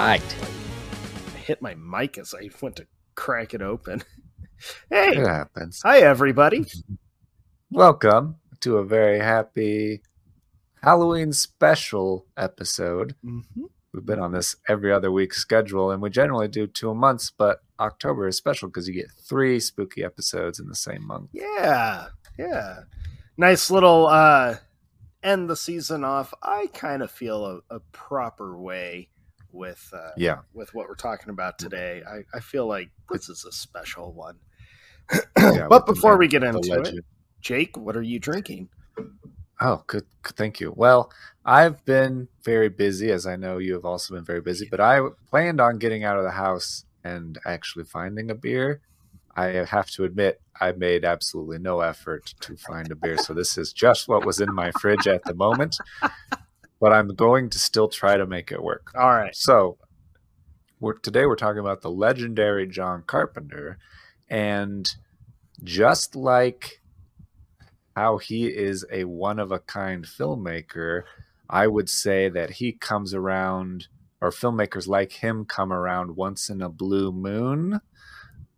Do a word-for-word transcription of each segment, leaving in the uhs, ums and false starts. right. I hit my mic as I went to crack it open. Hey, it happens. Hi, everybody. Welcome to a very happy Halloween special episode. Mm-hmm. We've been on this every other week schedule, and we generally do two months, but October is special because you get three spooky episodes in the same month. Yeah, yeah. Nice little uh, end the season off. I kind of feel a, a proper way with uh, yeah. with what we're talking about today. I, I feel like this is a special one. Yeah, but before the, we get into it, Jake, what are you drinking? Oh, good. Thank you. Well, I've been very busy, as I know you have also been very busy, but I planned on getting out of the house and actually finding a beer. I have to admit, I made absolutely no effort to find a beer. So this is just what was in my fridge at the moment, but I'm going to still try to make it work. All right. So we're, today we're talking about the legendary John Carpenter. And just like how he is a one-of-a-kind filmmaker, I would say that he comes around, or filmmakers like him come around once in a blue moon.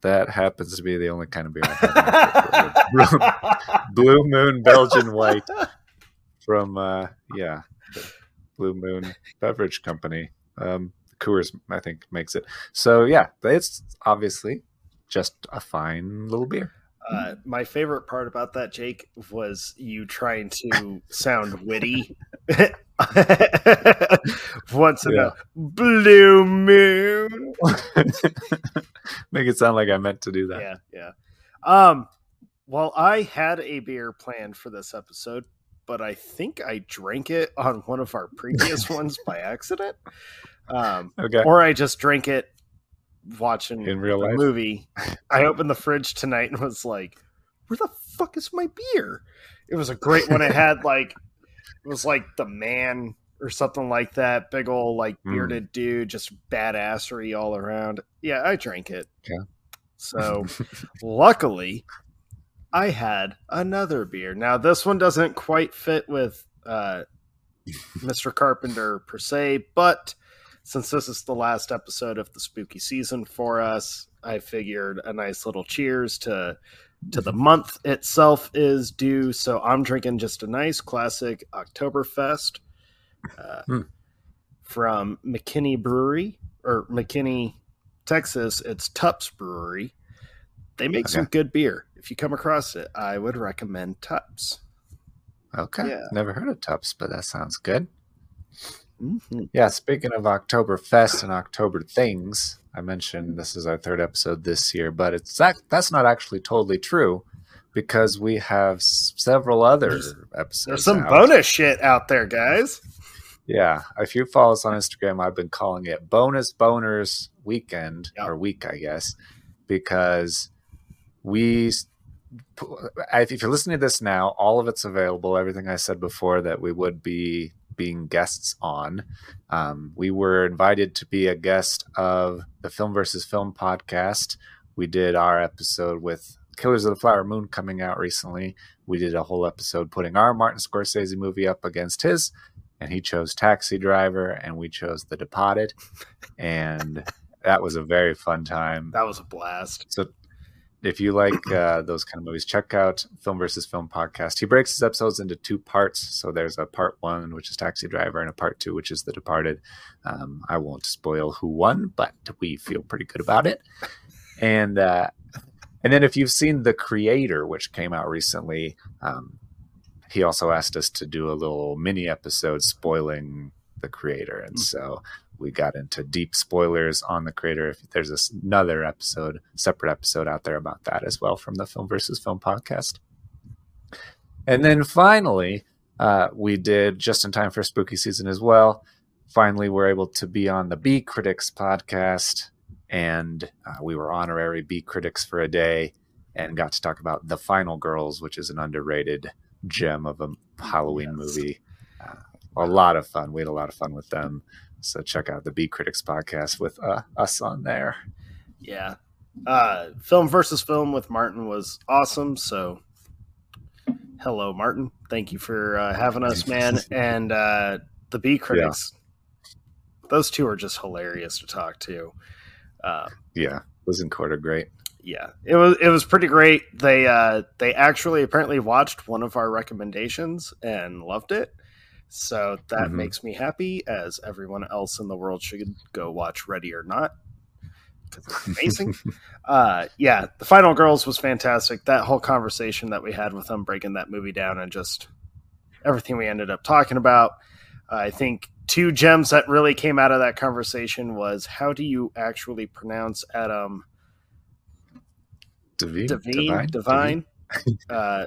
That happens to be the only kind of beer I have. Blue Moon Belgian White from, uh, yeah, the Blue Moon Beverage Company. Um, Coors, I think, makes it. So, yeah, it's obviously just a fine little beer. Uh, my favorite part about that, Jake, was you trying to sound witty once in yeah. a blue moon. Make it sound like I meant to do that. Yeah, yeah. Um, well, I had a beer planned for this episode, but I think I drank it on one of our previous ones by accident. Um, okay. Or I just drank it watching in real life movie. I opened the fridge tonight and was like, where the fuck is my beer? It was a great one. It had like, it was like the Man or something like that. Big old like bearded mm. dude, just badassery all around. Yeah, I drank it. Yeah. So luckily I had another beer. Now this one doesn't quite fit with uh, Mister Carpenter per se, but since this is the last episode of the spooky season for us, I figured a nice little cheers to to the month itself is due. So I'm drinking just a nice classic Oktoberfest uh, hmm. from McKinney Brewery, or McKinney, Texas. It's Tupp's Brewery. They make okay. some good beer. If you come across it, I would recommend Tupp's. Okay. Yeah. Never heard of Tupp's, but that sounds good. Mm-hmm. Yeah, speaking of Oktoberfest and October things, I mentioned this is our third episode this year, but it's that, that's not actually totally true because we have s- several other there's, episodes. There's some out. bonus shit out there, guys. Yeah, if you follow us on Instagram, I've been calling it Bonus Boners Weekend, yep. or Week, I guess, because we... If you're listening to this now, all of it's available, everything I said before that we would be... being guests on. Um, we were invited to be a guest of the Film versus. Film podcast. We did our episode with Killers of the Flower Moon coming out recently. We did a whole episode putting our Martin Scorsese movie up against his, and he chose Taxi Driver, and we chose The Departed, and that was a very fun time. That was a blast. So if you like uh, those kind of movies, check out Film versus. Film podcast. He breaks his episodes into two parts. So there's a part one, which is Taxi Driver, and a part two, which is The Departed. Um, I won't spoil who won, but we feel pretty good about it. And uh, and then if you've seen The Creator, which came out recently, um, he also asked us to do a little mini episode spoiling The Creator. And so... we got into deep spoilers on The Creator. If there's another episode, separate episode out there about that as well from the Film versus. Film podcast. And then finally, uh, we did just in time for spooky season as well. Finally, we're able to be on the Bee Critics podcast, and uh, we were honorary Bee Critics for a day and got to talk about The Final Girls, which is an underrated gem of a Halloween yes. movie. Uh, a lot of fun. We had a lot of fun with them. So check out the Bee Critics podcast with uh, us on there. Yeah. Uh, Film versus. Film with Martin was awesome. So hello, Martin. Thank you for uh, having us, man. And uh, the Bee Critics, yeah. those two are just hilarious to talk to. Um, yeah, Liz and Court are great. Yeah, it was it was pretty great. They uh, they actually apparently watched one of our recommendations and loved it. So that mm-hmm. makes me happy, as everyone else in the world should go watch Ready or Not, because it's amazing. uh, yeah, The Final Girls was fantastic. That whole conversation that we had with them, breaking that movie down and just everything we ended up talking about. Uh, I think two gems that really came out of that conversation was, how do you actually pronounce Adam... Devine, Devine, Divine. Divine. Divine. Uh,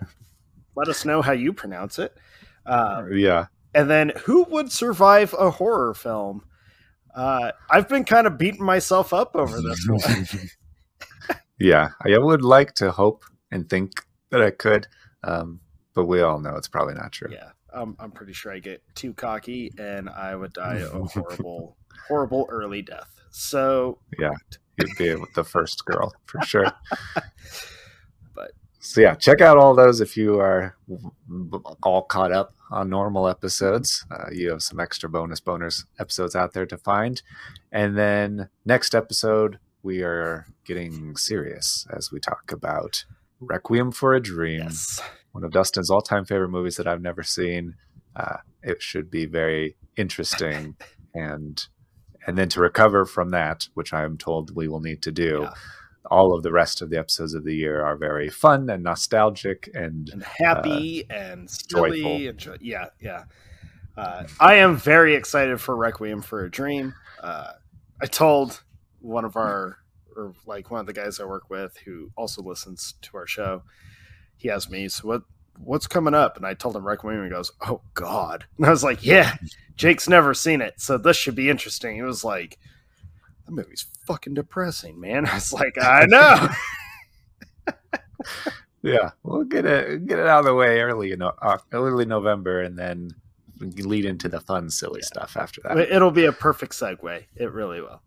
let us know how you pronounce it. Uh, yeah. And then, who would survive a horror film? Uh, I've been kind of beating myself up over this one. Yeah, I would like to hope and think that I could, um, but we all know it's probably not true. Yeah, um, I'm pretty sure I get too cocky and I would die a horrible, horrible early death. So yeah. You'd be with the first girl for sure. But so yeah, check out all those if you are all caught up on normal episodes. Uh, you have some extra bonus bonus episodes out there to find. And then next episode, we are getting serious as we talk about Requiem for a Dream, yes. one of Dustin's all-time favorite movies that I've never seen. Uh, it should be very interesting and. And then to recover from that, which I am told we will need to do, yeah. all of the rest of the episodes of the year are very fun and nostalgic and, and happy uh, and silly. And jo- yeah, yeah. Uh, I am very excited for Requiem for a Dream. Uh, I told one of our, or like one of the guys I work with who also listens to our show, he asked me, so what? what's coming up? And I told him Requiem, and he goes, oh God. And I was like, yeah, Jake's never seen it, so this should be interesting. It was like, that movie's fucking depressing, man. I was like, I know. Yeah. We'll get it, get it out of the way early, you know, early November, and then lead into the fun, silly yeah. stuff after that. It'll be a perfect segue. It really will.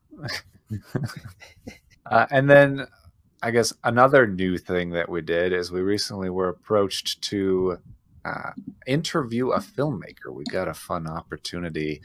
uh, and then, I guess another new thing that we did is we recently were approached to uh, interview a filmmaker. We got a fun opportunity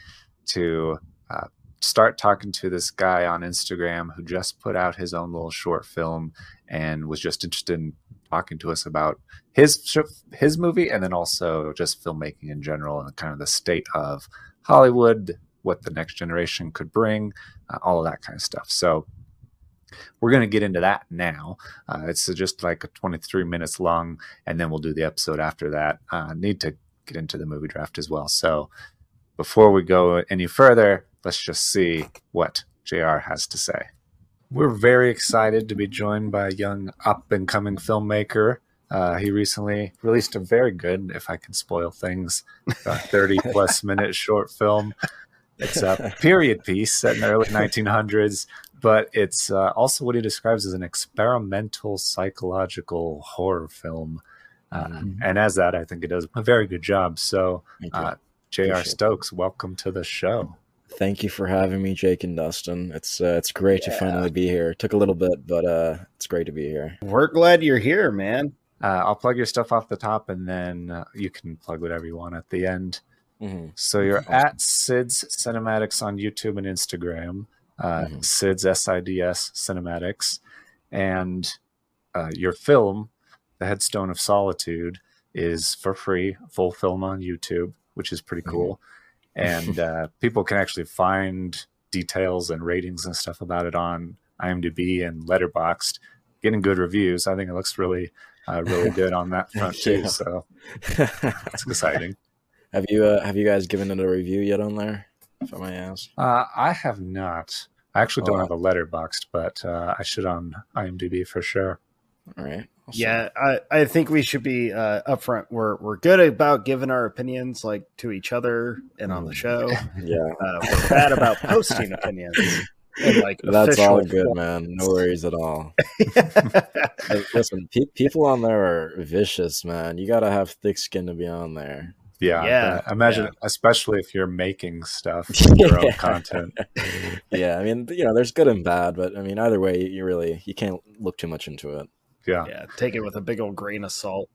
to uh, start talking to this guy on Instagram who just put out his own little short film and was just interested in talking to us about his his movie, and then also just filmmaking in general and kind of the state of Hollywood, what the next generation could bring, uh, all of that kind of stuff. So we're going to get into that now. Uh, it's just like twenty-three minutes long, and then we'll do the episode after that. Uh, need to get into the movie draft as well. So before we go any further, let's just see what J R has to say. We're very excited to be joined by a young up-and-coming filmmaker. Uh, he recently released a very good, if I can spoil things, thirty-plus minute short film. It's a period piece set in the early nineteen hundreds. But it's uh, also what he describes as an experimental psychological horror film. Uh, mm-hmm. And as that, I think it does a very good job. So, uh, J R Stokes, welcome to the show. Thank you for having me, Jake and Dustin. It's uh, it's great yeah. to finally be here. It took a little bit, but uh, it's great to be here. We're glad you're here, man. Uh, I'll plug your stuff off the top, and then uh, you can plug whatever you want at the end. Mm-hmm. So you're awesome. At SIDS Cinematics on YouTube and Instagram. Uh, mm-hmm. SIDS, S I D S Cinematics, and uh, your film, The Headstone of Solitude, is for free, full film on YouTube, which is pretty cool. Mm-hmm. And uh, people can actually find details and ratings and stuff about it on IMDb and Letterboxd, getting good reviews. I think it looks really, uh, really good on that front too. Yeah. So it's exciting. Have you uh, have you guys given it a review yet on there? If I may ask. Uh, I have not. I actually don't oh, have a Letterboxd, but uh, I should on IMDb for sure. All right. Awesome. Yeah, I, I think we should be uh, upfront. We're we're good about giving our opinions like to each other and on the show. Yeah, uh, we're bad about posting opinions. And, like, that's all good, films. Man. No worries at all. Listen, pe- people on there are vicious, man. You got to have thick skin to be on there. Yeah, yeah. Uh, imagine, yeah. especially if you're making stuff, your own content. Yeah, I mean, you know, there's good and bad, but I mean, either way, you, you really you can't look too much into it. Yeah, yeah, take it with a big old grain of salt.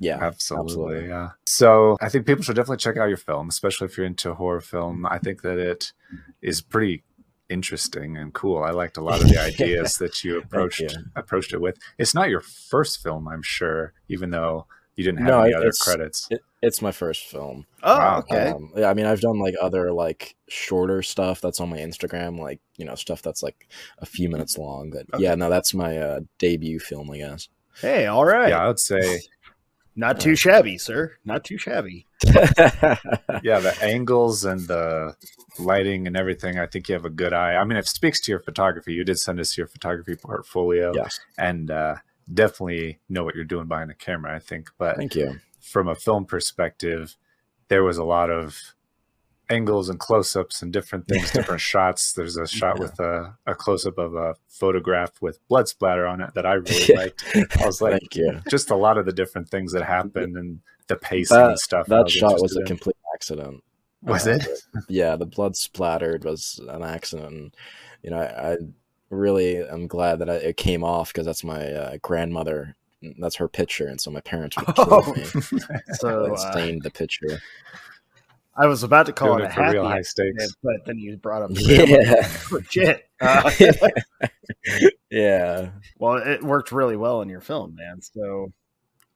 Yeah, absolutely, absolutely. Yeah. So I think people should definitely check out your film, especially if you're into horror film. I think that it is pretty interesting and cool. I liked a lot of the ideas that you approached you. approached it with. It's not your first film, I'm sure, even though you didn't have no, any other credits. It, it's my first film. Oh, wow. Okay. Um, yeah, I mean, I've done like other like shorter stuff that's on my Instagram, like, you know, stuff that's like a few minutes long. That okay. Yeah, no, that's my uh, debut film, I guess. Hey, all right. Yeah, I would say... Not too shabby, sir. Not too shabby. Yeah, the angles and the lighting and everything. I think you have a good eye. I mean, it speaks to your photography. You did send us your photography portfolio. Yes. And uh, definitely know what you're doing behind the camera, I think. But thank you. From a film perspective, there was a lot of angles and close-ups and different things, different shots. There's a shot yeah. with a, a close-up of a photograph with blood splatter on it that I really yeah. liked. I was like, Thank you. Just a lot of the different things that happened and the pacing that, and stuff. That was shot was a in. complete accident. Was uh, it? Yeah, the blood splattered was an accident. You know, I, I really am glad that I, it came off, because that's my uh, grandmother. That's her picture, and so my parents would kill oh. me. So they stained uh... the picture. I was about to call Doing it a happy real high stakes, but then you brought up yeah, legit. Uh, yeah. Well, it worked really well in your film, man. So,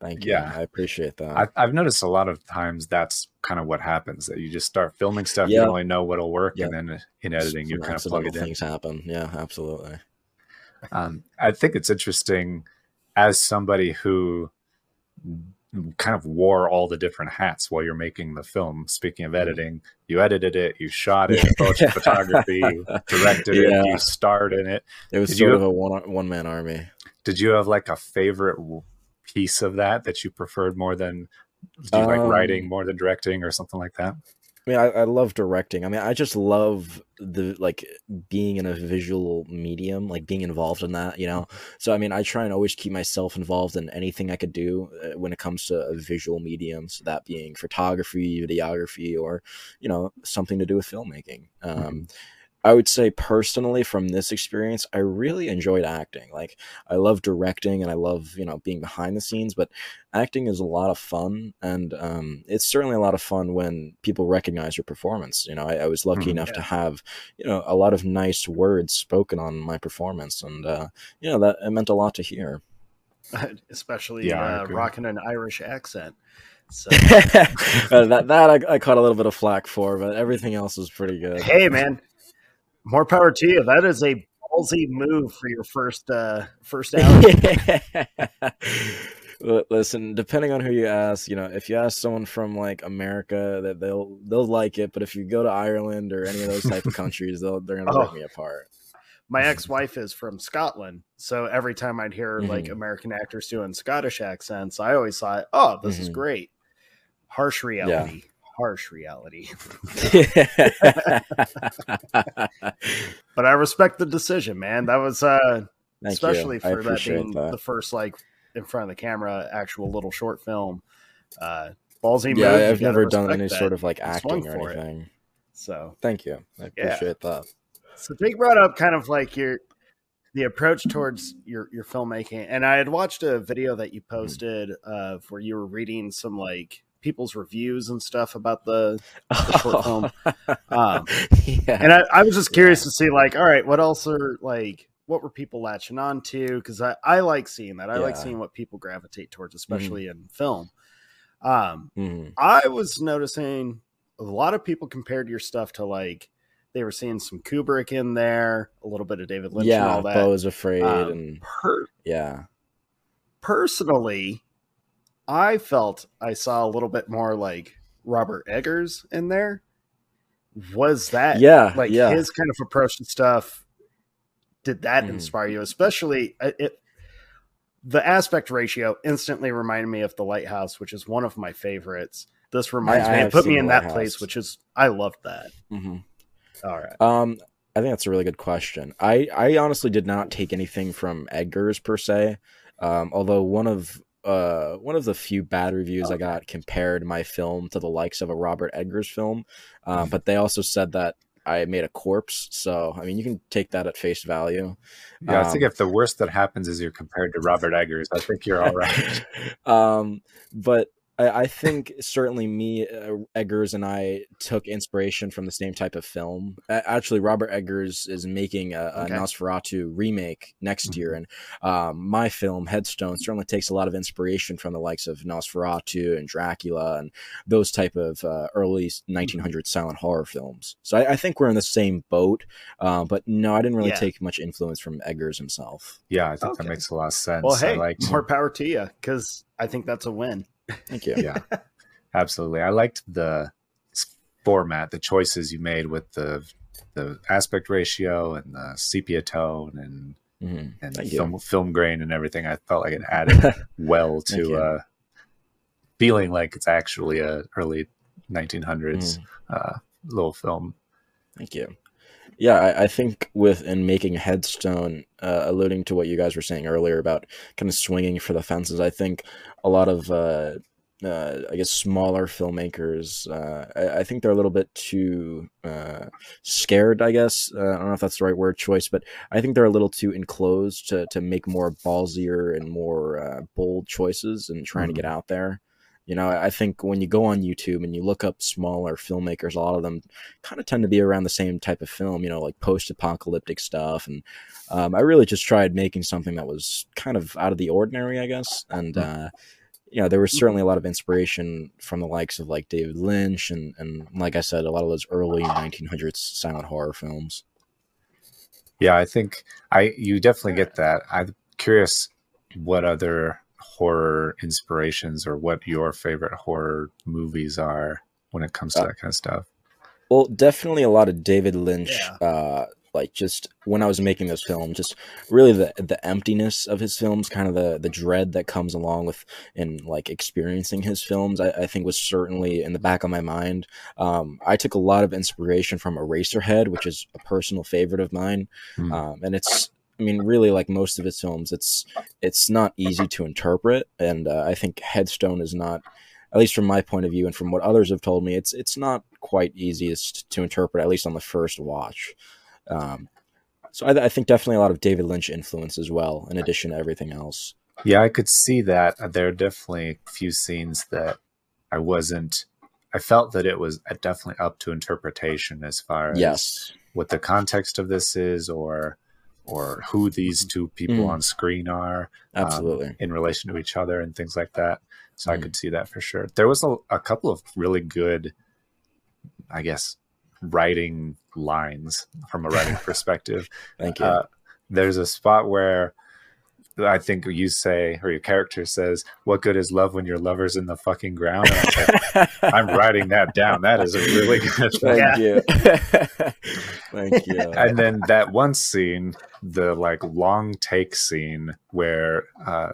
thank you. Yeah, I appreciate that. I've, I've noticed a lot of times that's kind of what happens, that you just start filming stuff, yeah. you don't really know what'll work, yeah. and then in editing you kind of plug it in. Things happen. Yeah, absolutely. Um, I think it's interesting as somebody who kind of wore all the different hats while you're making the film. Speaking of editing, you edited it, you shot it, you photography, you directed yeah. it, you starred in it. It was did sort you, of a one, one man army. Did you have like a favorite piece of that that you preferred more than, do you um, like writing more than directing or something like that? I mean, I, I love directing. I mean, I just love the, like, being in a visual medium, like being involved in that, you know? So, I mean, I try and always keep myself involved in anything I could do when it comes to a visual medium. So that being photography, videography, or, you know, something to do with filmmaking. Mm-hmm. Um, I would say personally from this experience, I really enjoyed acting. Like, I love directing and I love, you know, being behind the scenes, but acting is a lot of fun. And um, it's certainly a lot of fun when people recognize your performance. You know, I, I was lucky mm, enough yeah. to have, you know, a lot of nice words spoken on my performance. And, uh, you know, that it meant a lot to hear. Especially yeah, uh, rocking an Irish accent. So. uh, that that I, I caught a little bit of flack for, but everything else was pretty good. Hey, man. More power to you. That is a ballsy move for your first uh, first hour. Listen, depending on who you ask, you know, if you ask someone from like America, that they'll they'll like it. But if you go to Ireland or any of those type of countries, they'll they're gonna rip oh. me apart. My ex-wife is from Scotland, so every time I'd hear mm-hmm. like American actors doing Scottish accents, I always thought, "Oh, this mm-hmm. is great." Harsh reality. Yeah. Harsh reality. But I respect the decision, man. That was uh Thank especially you. for that being that. the first like in front of the camera actual little short film. Uh ballsy yeah move, I've never done any that. sort of like acting or anything it. so thank you I appreciate yeah. that. So Jake brought up kind of like your the approach towards your your filmmaking, and I had watched a video that you posted mm. of where you were reading some like people's reviews and stuff about the, the short oh. film. Um, yeah. And I, I was just curious yeah. to see like, all right, what else are like, what were people latching on to? Cause I, I like seeing that. I yeah. like seeing what people gravitate towards, especially mm-hmm. in film. Um, mm-hmm. I was noticing a lot of people compared your stuff to like, they were seeing some Kubrick in there, a little bit of David Lynch yeah, and all that. Yeah, Bo Is Afraid. Um, and per- yeah. Personally, I felt I saw a little bit more like Robert Eggers in there. Was that yeah, like yeah. his kind of approach to stuff? Did that mm. inspire you? Especially it, the aspect ratio instantly reminded me of The Lighthouse, which is one of my favorites. This reminds I, me, I it put me in that place, which is, I loved that. Mm-hmm. All right. Um, I think that's a really good question. I, I honestly did not take anything from Eggers per se. Um, although one of, Uh, one of the few bad reviews okay. I got compared my film to the likes of a Robert Eggers film, um, but they also said that I made a corpse. So, I mean, you can take that at face value. Yeah, um, I think if the worst that happens is you're compared to Robert Eggers, I think you're all right. um, but I, I think certainly me, uh, Eggers and I took inspiration from the same type of film. A- actually, Robert Eggers is making a, a okay. Nosferatu remake next mm-hmm. year. And um, my film, Headstone, certainly takes a lot of inspiration from the likes of Nosferatu and Dracula and those type of uh, early nineteen hundreds mm-hmm. silent horror films. So I, I think we're in the same boat. Uh, but no, I didn't really yeah. take much influence from Eggers himself. Yeah, I think okay. that makes a lot of sense. Well, hey, I liked... more power to you, because I think that's a win. Thank you. Yeah, absolutely. I liked the format, the choices you made with the the aspect ratio and the sepia tone and mm-hmm. and film, film grain and everything. I felt like it added well to uh, feeling like it's actually a early nineteen hundreds mm. uh, little film. Thank you. Yeah, I, I think with in making Headstone, uh, alluding to what you guys were saying earlier about kind of swinging for the fences, I think a lot of, uh, uh, I guess, smaller filmmakers, uh, I, I think they're a little bit too uh, scared, I guess. Uh, I don't know if that's the right word choice, but I think they're a little too enclosed to, to make more ballsier and more uh, bold choices and trying mm-hmm. to get out there. You know, I think when you go on YouTube and you look up smaller filmmakers, a lot of them kind of tend to be around the same type of film, you know, like post-apocalyptic stuff. And um, I really just tried making something that was kind of out of the ordinary, I guess. And, uh, you know, there was certainly a lot of inspiration from the likes of like David Lynch and, and like I said, a lot of those early nineteen hundreds silent horror films. Yeah, I think I you definitely get that. I'm curious what other horror inspirations or what your favorite horror movies are when it comes to uh, that kind of stuff. Well, definitely a lot of David Lynch, yeah. uh, like just when I was making this film, just really the, the emptiness of his films, kind of the, the dread that comes along with and like experiencing his films, I, I think was certainly in the back of my mind. Um, I took a lot of inspiration from Eraserhead, which is a personal favorite of mine. Mm. Um, and it's, I mean, really, like most of his films, it's it's not easy to interpret, and uh, I think Headstone is not, at least from my point of view and from what others have told me, it's it's not quite easiest to interpret, at least on the first watch. Um, so I, I think definitely a lot of David Lynch influence as well, in addition to everything else. Yeah, I could see that. There are definitely a few scenes that I wasn't, I felt that it was definitely up to interpretation as far as yes. what the context of this is, or... or who these two people mm. on screen are absolutely um, in relation to each other and things like that. So mm. I could see that for sure. There was a, a couple of really good, I guess, writing lines from a writing perspective. Thank you. Uh, there's a spot where I think you say, or your character says, "What good is love when your lover's in the fucking ground?" And I'm, like, I'm writing that down. That is a really good thing. Thank you. Thank you. And then that one scene, the like long take scene where uh,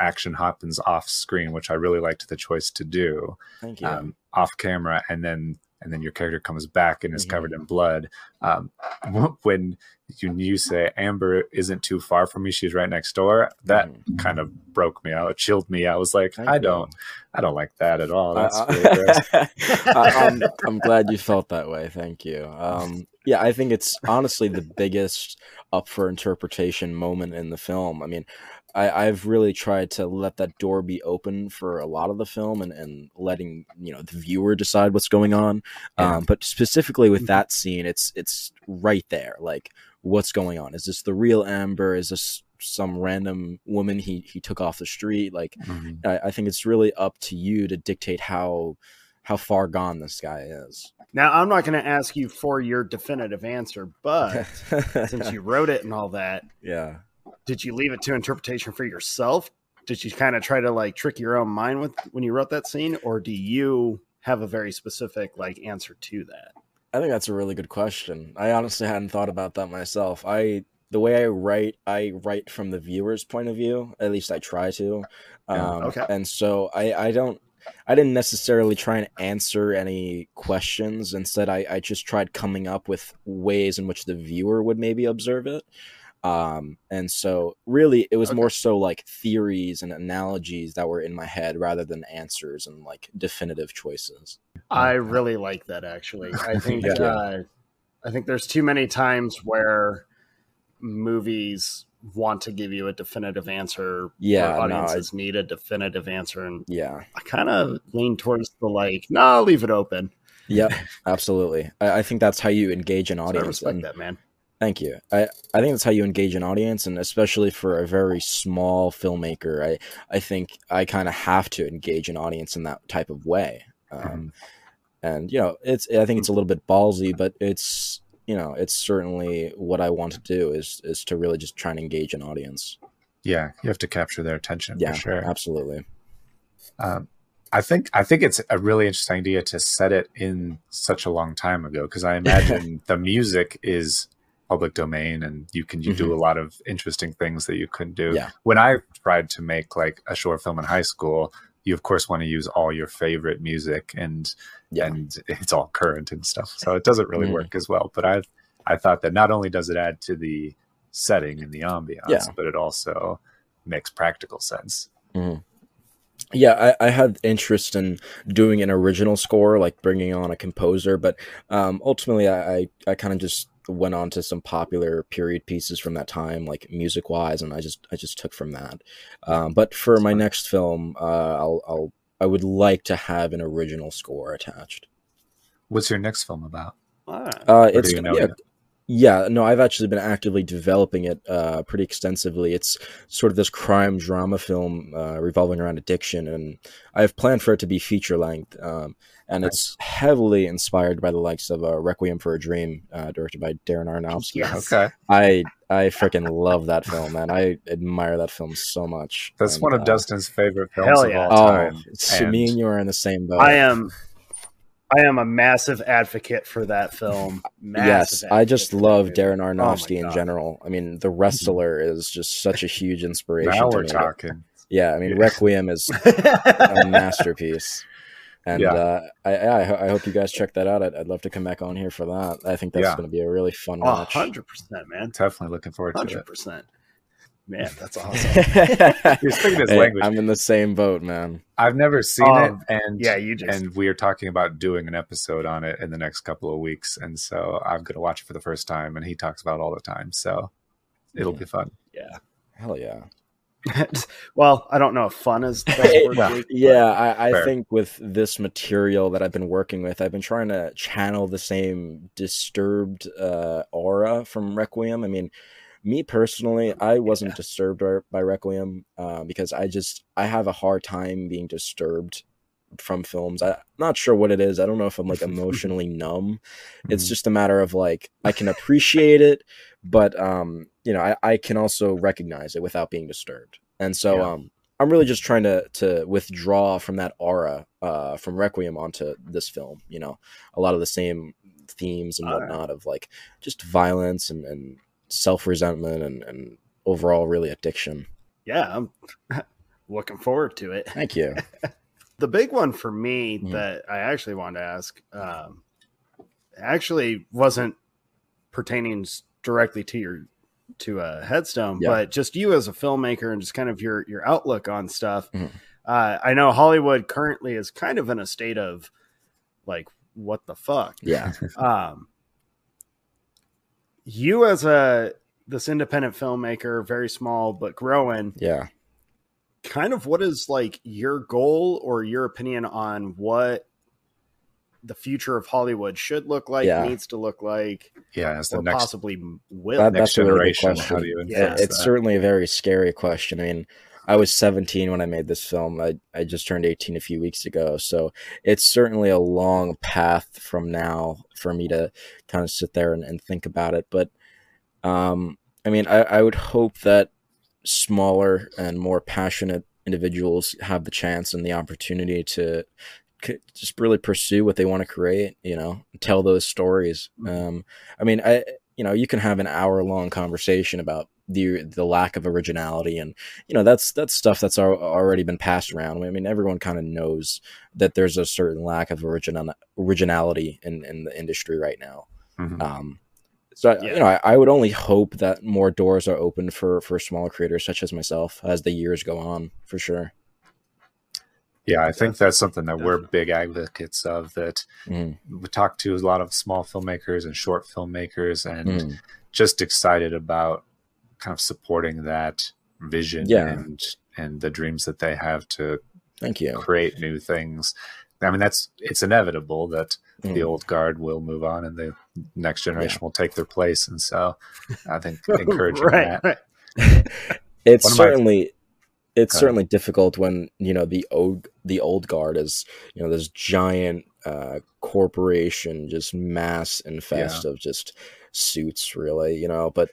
action happens off screen, which I really liked the choice to do. Thank you. Um, off camera, and then and then your character comes back and is mm-hmm. covered in blood. Um, when you, you say, "Amber isn't too far from me, she's right next door," that mm-hmm. kind of broke me out. It chilled me. I was like, I, I don't, I don't like that at all. That's uh, I, I'm, I'm glad you felt that way. Thank you. Um, yeah, I think it's honestly the biggest up for interpretation moment in the film. I mean, I, I've really tried to let that door be open for a lot of the film and, and letting, you know, the viewer decide what's going on. Yeah. Um, but specifically with that scene, it's, it's right there. Like, what's going on? Is this the real Amber? Is this some random woman he, he took off the street? Like, mm-hmm. I, I think it's really up to you to dictate how, how far gone this guy is. Now, I'm not going to ask you for your definitive answer, but since you wrote it and all that. Yeah. Did you leave it to interpretation for yourself? Did you kind of try to like trick your own mind with when you wrote that scene, or do you have a very specific like answer to that? I think that's a really good question. I honestly hadn't thought about that myself. I the way I write, I write from the viewer's point of view. At least I try to. Um, okay. And so I, I don't. I didn't necessarily try and answer any questions. Instead, I, I just tried coming up with ways in which the viewer would maybe observe it. Um, and so really it was okay. more so like theories and analogies that were in my head rather than answers and like definitive choices. I really like that. Actually, I think, yeah. uh, I think there's too many times where movies want to give you a definitive answer. Yeah, audiences no, I, need a definitive answer, and yeah, I kind of lean towards the like, no, nah, leave it open. Yep, absolutely. I, I think that's how you engage an audience. So I respect and, that, man. Thank you. I, I think that's how you engage an audience, and especially for a very small filmmaker, I I think I kind of have to engage an audience in that type of way. Um, and you know, it's I think it's a little bit ballsy, but it's. You know, it's certainly what I want to do is is to really just try and engage an audience. Yeah, you have to capture their attention. Yeah, for sure, absolutely. Um, I think I think it's a really interesting idea to set it in such a long time ago, because I imagine the music is public domain, and you can you mm-hmm. do a lot of interesting things that you couldn't do. Yeah. When I tried to make like a short film in high school, you of course want to use all your favorite music, and yeah. and it's all current and stuff. So it doesn't really mm. work as well. But I I thought that not only does it add to the setting and the ambiance, yeah. but it also makes practical sense. Mm. Yeah, I, I had interest in doing an original score, like bringing on a composer. But um, ultimately, I, I, I kind of just went on to some popular period pieces from that time, like music wise. And I just, I just took from that. Um, but for That's my fun. next film, uh, I'll, I'll, I would like to have an original score attached. What's your next film about? Uh, it's gonna be a, yeah, no, I've actually been actively developing it uh, pretty extensively. It's sort of this crime drama film uh, revolving around addiction, and I've planned for it to be feature length. Um, and nice. It's heavily inspired by the likes of uh, Requiem for a Dream, uh, directed by Darren Aronofsky. Yes. Okay, I I freaking love that film, man. I admire that film so much. That's and, one of uh, Dustin's favorite films yeah. of all time. Oh, so me and you are in the same boat. I am. I am a massive advocate for that film. Massive yes, I just love Darren Aronofsky oh in general. I mean, The Wrestler is just such a huge inspiration. Now to we're me. talking. Yeah, I mean, yes. Requiem is a masterpiece. And yeah. uh, I, I, I hope you guys check that out. I'd, I'd love to come back on here for that. I think that's yeah. going to be a really fun watch. Oh, one hundred percent, man. Definitely looking forward one hundred percent. To it. one hundred percent. Man, that's awesome. You're speaking this language. I'm in the same boat, man. I've never seen um, it, and yeah, you just... and we are talking about doing an episode on it in the next couple of weeks, and so I'm going to watch it for the first time, and he talks about it all the time, so it'll yeah. be fun. Yeah. Hell yeah. Well, I don't know if fun is the best word. No. Yeah, I, I think with this material that I've been working with, I've been trying to channel the same disturbed uh, aura from Requiem. I mean, me personally, I wasn't yeah. disturbed by Requiem uh, because I just I have a hard time being disturbed from films. I'm not sure what it is. I don't know if I'm like emotionally numb. It's just a matter of like I can appreciate it, but um, you know, I, I can also recognize it without being disturbed. And so yeah. um, I'm really just trying to to withdraw from that aura uh, from Requiem onto this film. You know, a lot of the same themes and whatnot right. of like just violence and. and self-resentment and, and overall really addiction. Yeah, I'm looking forward to it. Thank you. The big one for me mm. that I actually wanted to ask um, actually wasn't pertaining directly to your to a headstone, yeah. but just you as a filmmaker and just kind of your, your outlook on stuff. Mm. Uh, I know Hollywood currently is kind of in a state of like, what the fuck? Yeah. um, You as a this independent filmmaker, very small but growing. Yeah. Kind of what is like your goal or your opinion on what the future of Hollywood should look like, yeah. needs to look like, yeah, as the next, possibly will that, next generation. Really how do you yeah, it's that? Certainly a very scary question. I mean, I was seventeen when I made this film. I, I just turned eighteen a few weeks ago. So it's certainly a long path from now for me to kind of sit there and, and think about it. But um, I mean, I, I would hope that smaller and more passionate individuals have the chance and the opportunity to c- just really pursue what they want to create, you know, tell those stories. Um, I mean, I, you know, you can have an hour long conversation about the the lack of originality, and you know that's that's stuff that's al- already been passed around. I mean, everyone kind of knows that there's a certain lack of original originality in, in the industry right now. Mm-hmm. Um, so yeah. you know, I, I would only hope that more doors are open for for smaller creators such as myself as the years go on, for sure. Yeah, I think that's something that we're big advocates of, that mm. we talk to a lot of small filmmakers and short filmmakers, and mm. just excited about kind of supporting that vision yeah. and and the dreams that they have to Thank you. create new things. I mean, that's it's inevitable that mm. the old guard will move on and the next generation yeah. will take their place. And so I think encouraging right, that. Right. It's certainly... It's okay. certainly difficult when, you know, the old, the old guard is, you know, this giant uh, corporation, just mass infest yeah. of just suits, really, you know. But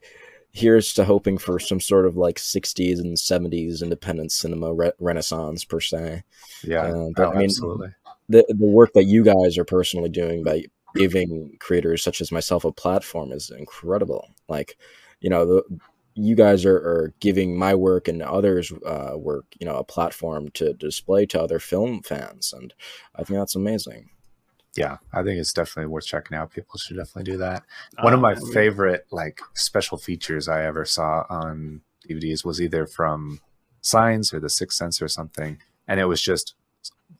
here's to hoping for some sort of like sixties and seventies independent cinema re renaissance, per se. Yeah, uh, but, oh, I mean, absolutely. The, the work that you guys are personally doing by giving creators such as myself a platform is incredible. Like, you know, the... you guys are, are giving my work and others' uh, work, you know, a platform to display to other film fans. And I think that's amazing. Yeah, I think it's definitely worth checking out. People should definitely do that. One um, of my favorite, like, special features I ever saw on D V Ds was either from Signs or The Sixth Sense or something. And it was just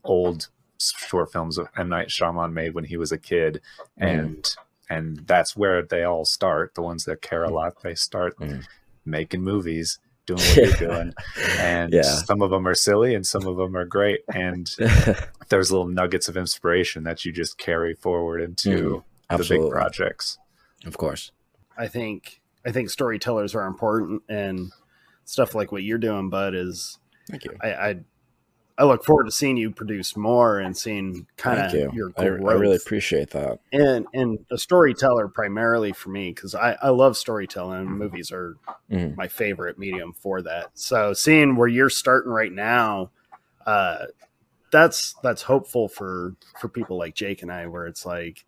old short films of M. Night Shyamalan made when he was a kid. And, mm. and that's where they all start. The ones that care a lot, they start... Mm. making movies, doing what you're doing, and yeah. some of them are silly and some of them are great, and there's little nuggets of inspiration that you just carry forward into mm, the big projects. Of course. I think I think storytellers are important, and stuff like what you're doing, Bud, is Thank you. I I, I look forward to seeing you produce more and seeing kind of you. your growth. I, I really appreciate that. And and a storyteller primarily for me, because I, I love storytelling, and movies are mm. my favorite medium for that. So seeing where you're starting right now, uh, that's that's hopeful for for people like Jake and I, where it's like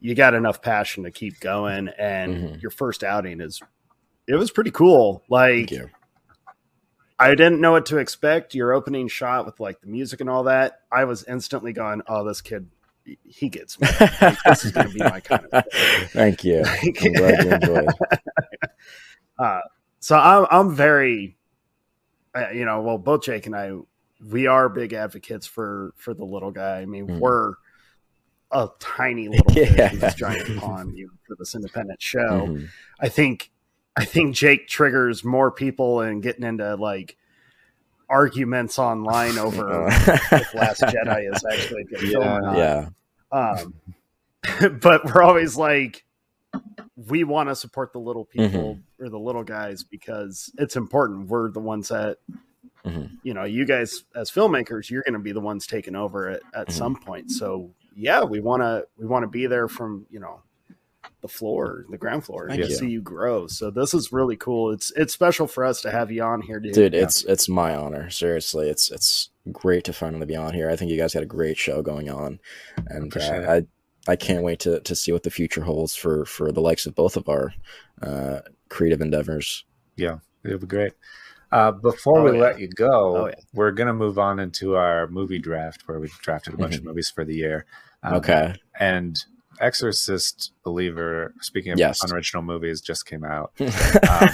you got enough passion to keep going, and mm-hmm. your first outing is it was pretty cool. Like. Thank you. I didn't know what to expect. Your opening shot with like the music and all that, I was instantly going, "Oh, this kid, he gets me. Like, this is going to be my kind of." Thing. Thank you. Like, I'm glad you enjoyed. Uh, so I'm, I'm very, uh, you know, well, both Jake and I, we are big advocates for for the little guy. I mean, mm. we're a tiny little yeah. fish, giant pond you know, for this independent show. Mm. I think. I think Jake triggers more people and in getting into like arguments online over if Last Jedi is actually a good yeah, film or not. Yeah. Um, but we're always like, we want to support the little people mm-hmm. or the little guys because it's important. We're the ones that, mm-hmm. you know, you guys as filmmakers, you're going to be the ones taking over at, at mm-hmm. some point. So yeah, we want to, we want to be there from, you know, the floor, the ground floor, and to see you grow. So this is really cool. It's it's special for us to have you on here, dude. Dude, yeah. it's it's my honor. Seriously, it's it's great to finally be on here. I think you guys got a great show going on, and uh, I I can't wait to to see what the future holds for for the likes of both of our uh, creative endeavors. Yeah, it'll be great. Uh, before oh, we yeah. let you go, oh, yeah. we're gonna move on into our movie draft, where we drafted a bunch mm-hmm. of movies for the year. Um, okay, and. Exorcist Believer, speaking of yes. unoriginal movies, just came out. um,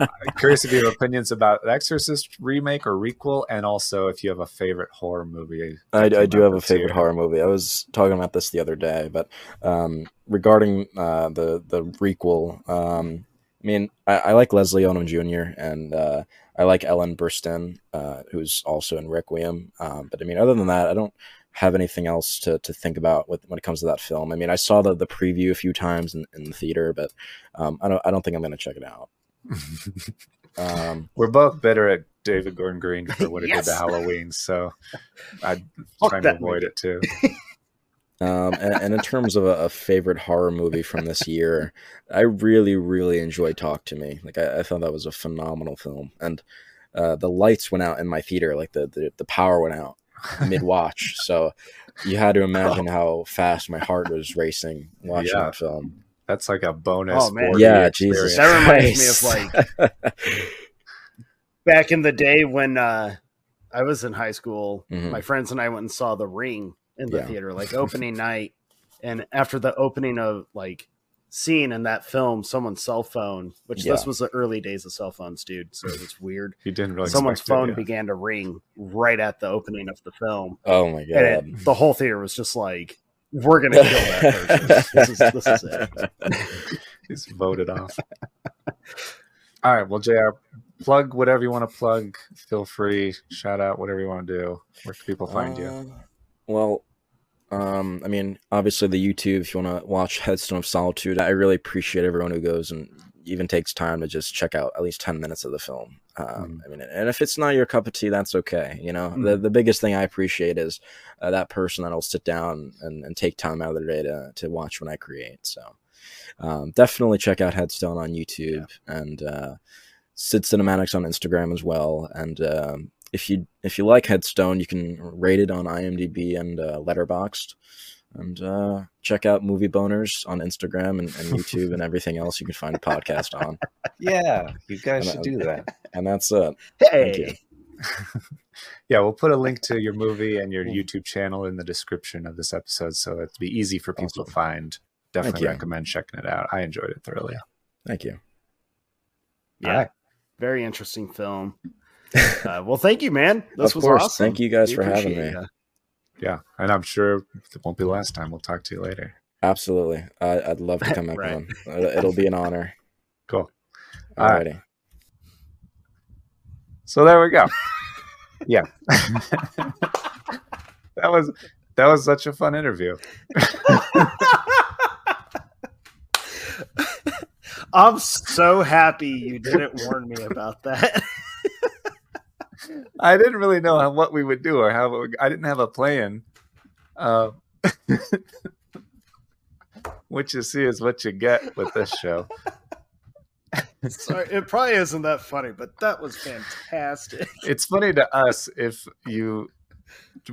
I'm curious if you have opinions about the Exorcist remake or requel, and also if you have a favorite horror movie. I, I do have a favorite horror movie. I was talking about this the other day, but um, regarding uh, the the requel, um, I mean, I, I like Leslie Odom Junior and uh, I like Ellen Burstyn, uh, who's also in Requiem. Um, but I mean, other than that, I don't have anything else to, to think about with, when it comes to that film. I mean, I saw the, the preview a few times in, in the theater, but um, I don't I don't think I'm going to check it out. um, We're both bitter at David Gordon Green for what he yes. did to Halloween, so I'd try to avoid it too. um, and, and in terms of a, a favorite horror movie from this year, I really, really enjoyed Talk to Me. Like I, I thought that was a phenomenal film. And uh, the lights went out in my theater, like the the, the power went out. Mid-watch, so you had to imagine oh. how fast my heart was racing watching yeah. that film. That's like a bonus. Oh man, yeah, Jesus. That reminds me of like back in the day when uh, I was in high school. Mm-hmm. My friends and I went and saw The Ring in the yeah. theater, like opening night, and after the opening of like scene in that film, someone's cell phone, which yeah. this was the early days of cell phones, dude. So it was weird. You didn't really someone's phone it, yeah. began to ring right at the opening of the film. Oh my god! And it, the whole theater was just like, "We're gonna kill that person. This is this is it." He's voted off. All right, well, J R, plug whatever you want to plug. Feel free, shout out whatever you want to do. Where can people find uh, you? Well. Um, I mean, obviously the YouTube, if you want to watch Headstone of Solitude, I really appreciate everyone who goes and even takes time to just check out at least ten minutes of the film. Um, mm. I mean, and if it's not your cup of tea, that's okay. You know, mm. the, the biggest thing I appreciate is uh, that person that'll sit down and, and take time out of their day to, to watch when I create. So, um, definitely check out Headstone on YouTube yeah. and, uh, SIDS Cinematics on Instagram as well. And, um, If you if you like Headstone, you can rate it on IMDb and uh, Letterboxd, and uh, check out Movie Boners on Instagram and, and YouTube and everything else you can find a podcast on. Yeah, you guys and, should do that. And that's it. Hey. Thank you. Yeah, we'll put a link to your movie and your YouTube channel in the description of this episode, so it'll be easy for people awesome. to find. Definitely recommend checking it out. I enjoyed it thoroughly. Yeah. Thank you. Yeah, right. Very interesting film. Uh, well, thank you, man. This was awesome. Thank you guys for having me. That. Yeah, and I'm sure it won't be the last time. We'll talk to you later. Absolutely. I, I'd love to come back on. It'll be an honor. Cool. All righty. So there we go. Yeah. That was that was such a fun interview. I'm so happy you didn't warn me about that. I didn't really know how, what we would do or how I didn't have a plan. Uh, what you see is what you get with this show. Sorry, it probably isn't that funny, but that was fantastic. It's funny to us if you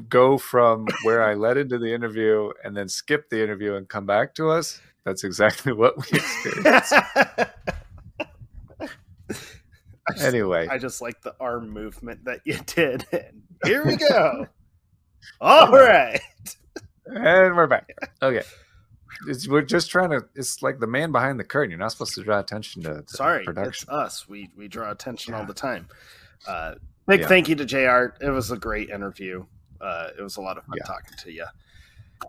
go from where I led into the interview and then skip the interview and come back to us. That's exactly what we experienced. I just, anyway, I just like the arm movement that you did. And here we go. All right. And we're back. Okay. It's, we're just trying to, it's like the man behind the curtain. You're not supposed to draw attention to the Sorry, production. It's us. We, we draw attention yeah. all the time. Uh, big yeah. thank you to J R. It was a great interview. Uh, it was a lot of fun yeah. talking to you.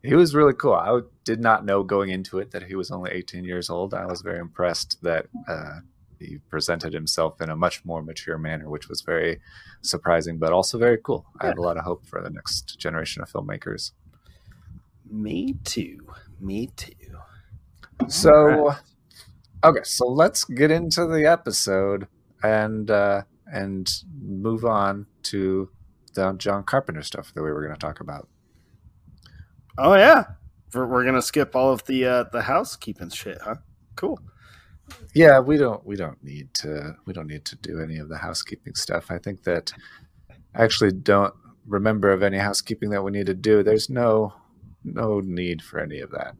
He was really cool. I did not know going into it that he was only eighteen years old. I was very impressed that, uh, he presented himself in a much more mature manner, which was very surprising, but also very cool. Yeah. I have a lot of hope for the next generation of filmmakers. Me too. Me too. So, right. okay, so let's get into the episode and uh, and move on to the John Carpenter stuff that we were going to talk about. Oh, yeah. We're, we're going to skip all of the uh, the housekeeping shit, huh? Cool. Yeah, we don't we don't need to we don't need to do any of the housekeeping stuff. I think that I actually don't remember of any housekeeping that we need to do. There's no no need for any of that.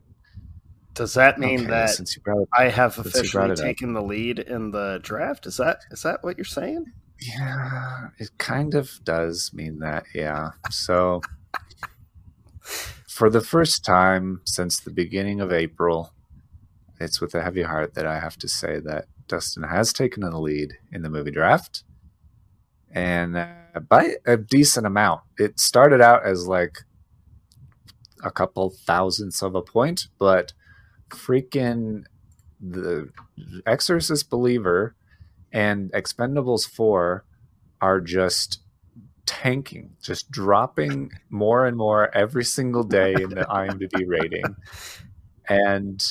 Does that mean okay, that since you brought it, I have officially taken the lead in the draft? Is that is that what you're saying? Yeah, it kind of does mean that. Yeah. So for the first time since the beginning of April, it's with a heavy heart that I have to say that Dustin has taken the lead in the movie draft, and uh, by a decent amount. It started out as like a couple thousandths of a point, but freaking The Exorcist Believer and Expendables four are just tanking, just dropping more and more every single day in the IMDb rating. And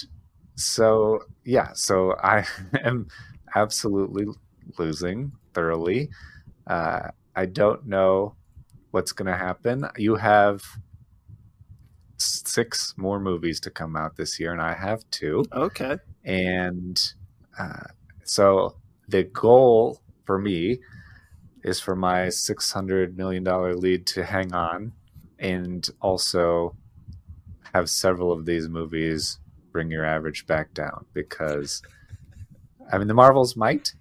so, yeah, so I am absolutely losing thoroughly. Uh, I don't know what's going to happen. You have six more movies to come out this year, and I have two. Okay. And uh, so the goal for me is for my six hundred million dollars lead to hang on and also have several of these movies bring your average back down, because I mean the Marvels might,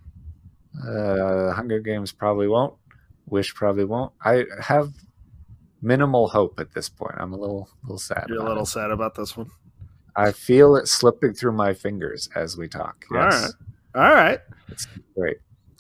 uh, Hunger Games probably won't, Wish probably won't. I have minimal hope at this point. I'm a little, little sad. You're a little it. sad about this one. I feel it slipping through my fingers as we talk. Yes. All right. All right. It's great.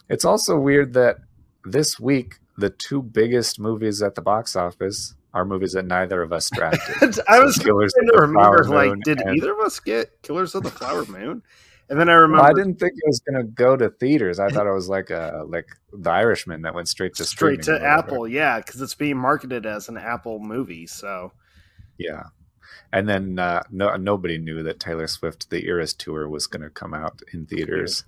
It's also weird that this week, the two biggest movies at the box office are movies that neither of us drafted. I so was Killers trying to remember, like, did and... either of us get Killers of the Flower Moon? And then I remember well, I didn't think it was going to go to theaters. I thought it was like a, like The Irishman that went straight to straight to Apple. Yeah, because it's being marketed as an Apple movie. So yeah, and then uh, no nobody knew that Taylor Swift: The Eras Tour was going to come out in theaters,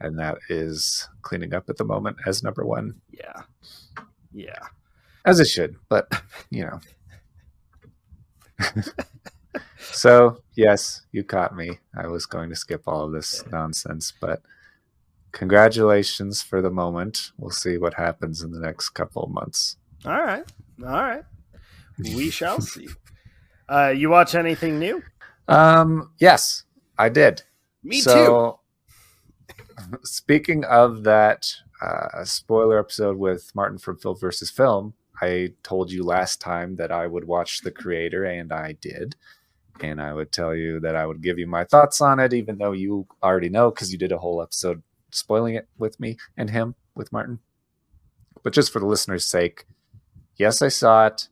yeah. and that is cleaning up at the moment as number one. Yeah, yeah, as it should. But you know. So, yes, you caught me. I was going to skip all of this nonsense, but congratulations for the moment. We'll see what happens in the next couple of months. All right. All right. We shall see. Uh, you watch anything new? Um, yes, I did. Me so, too. Speaking of that uh, spoiler episode with Martin from Film versus. Film, I told you last time that I would watch The Creator, and I did. And I would tell you that I would give you my thoughts on it, even though you already know, because you did a whole episode spoiling it with me and him, with Martin. But just for the listener's sake, yes, I saw it.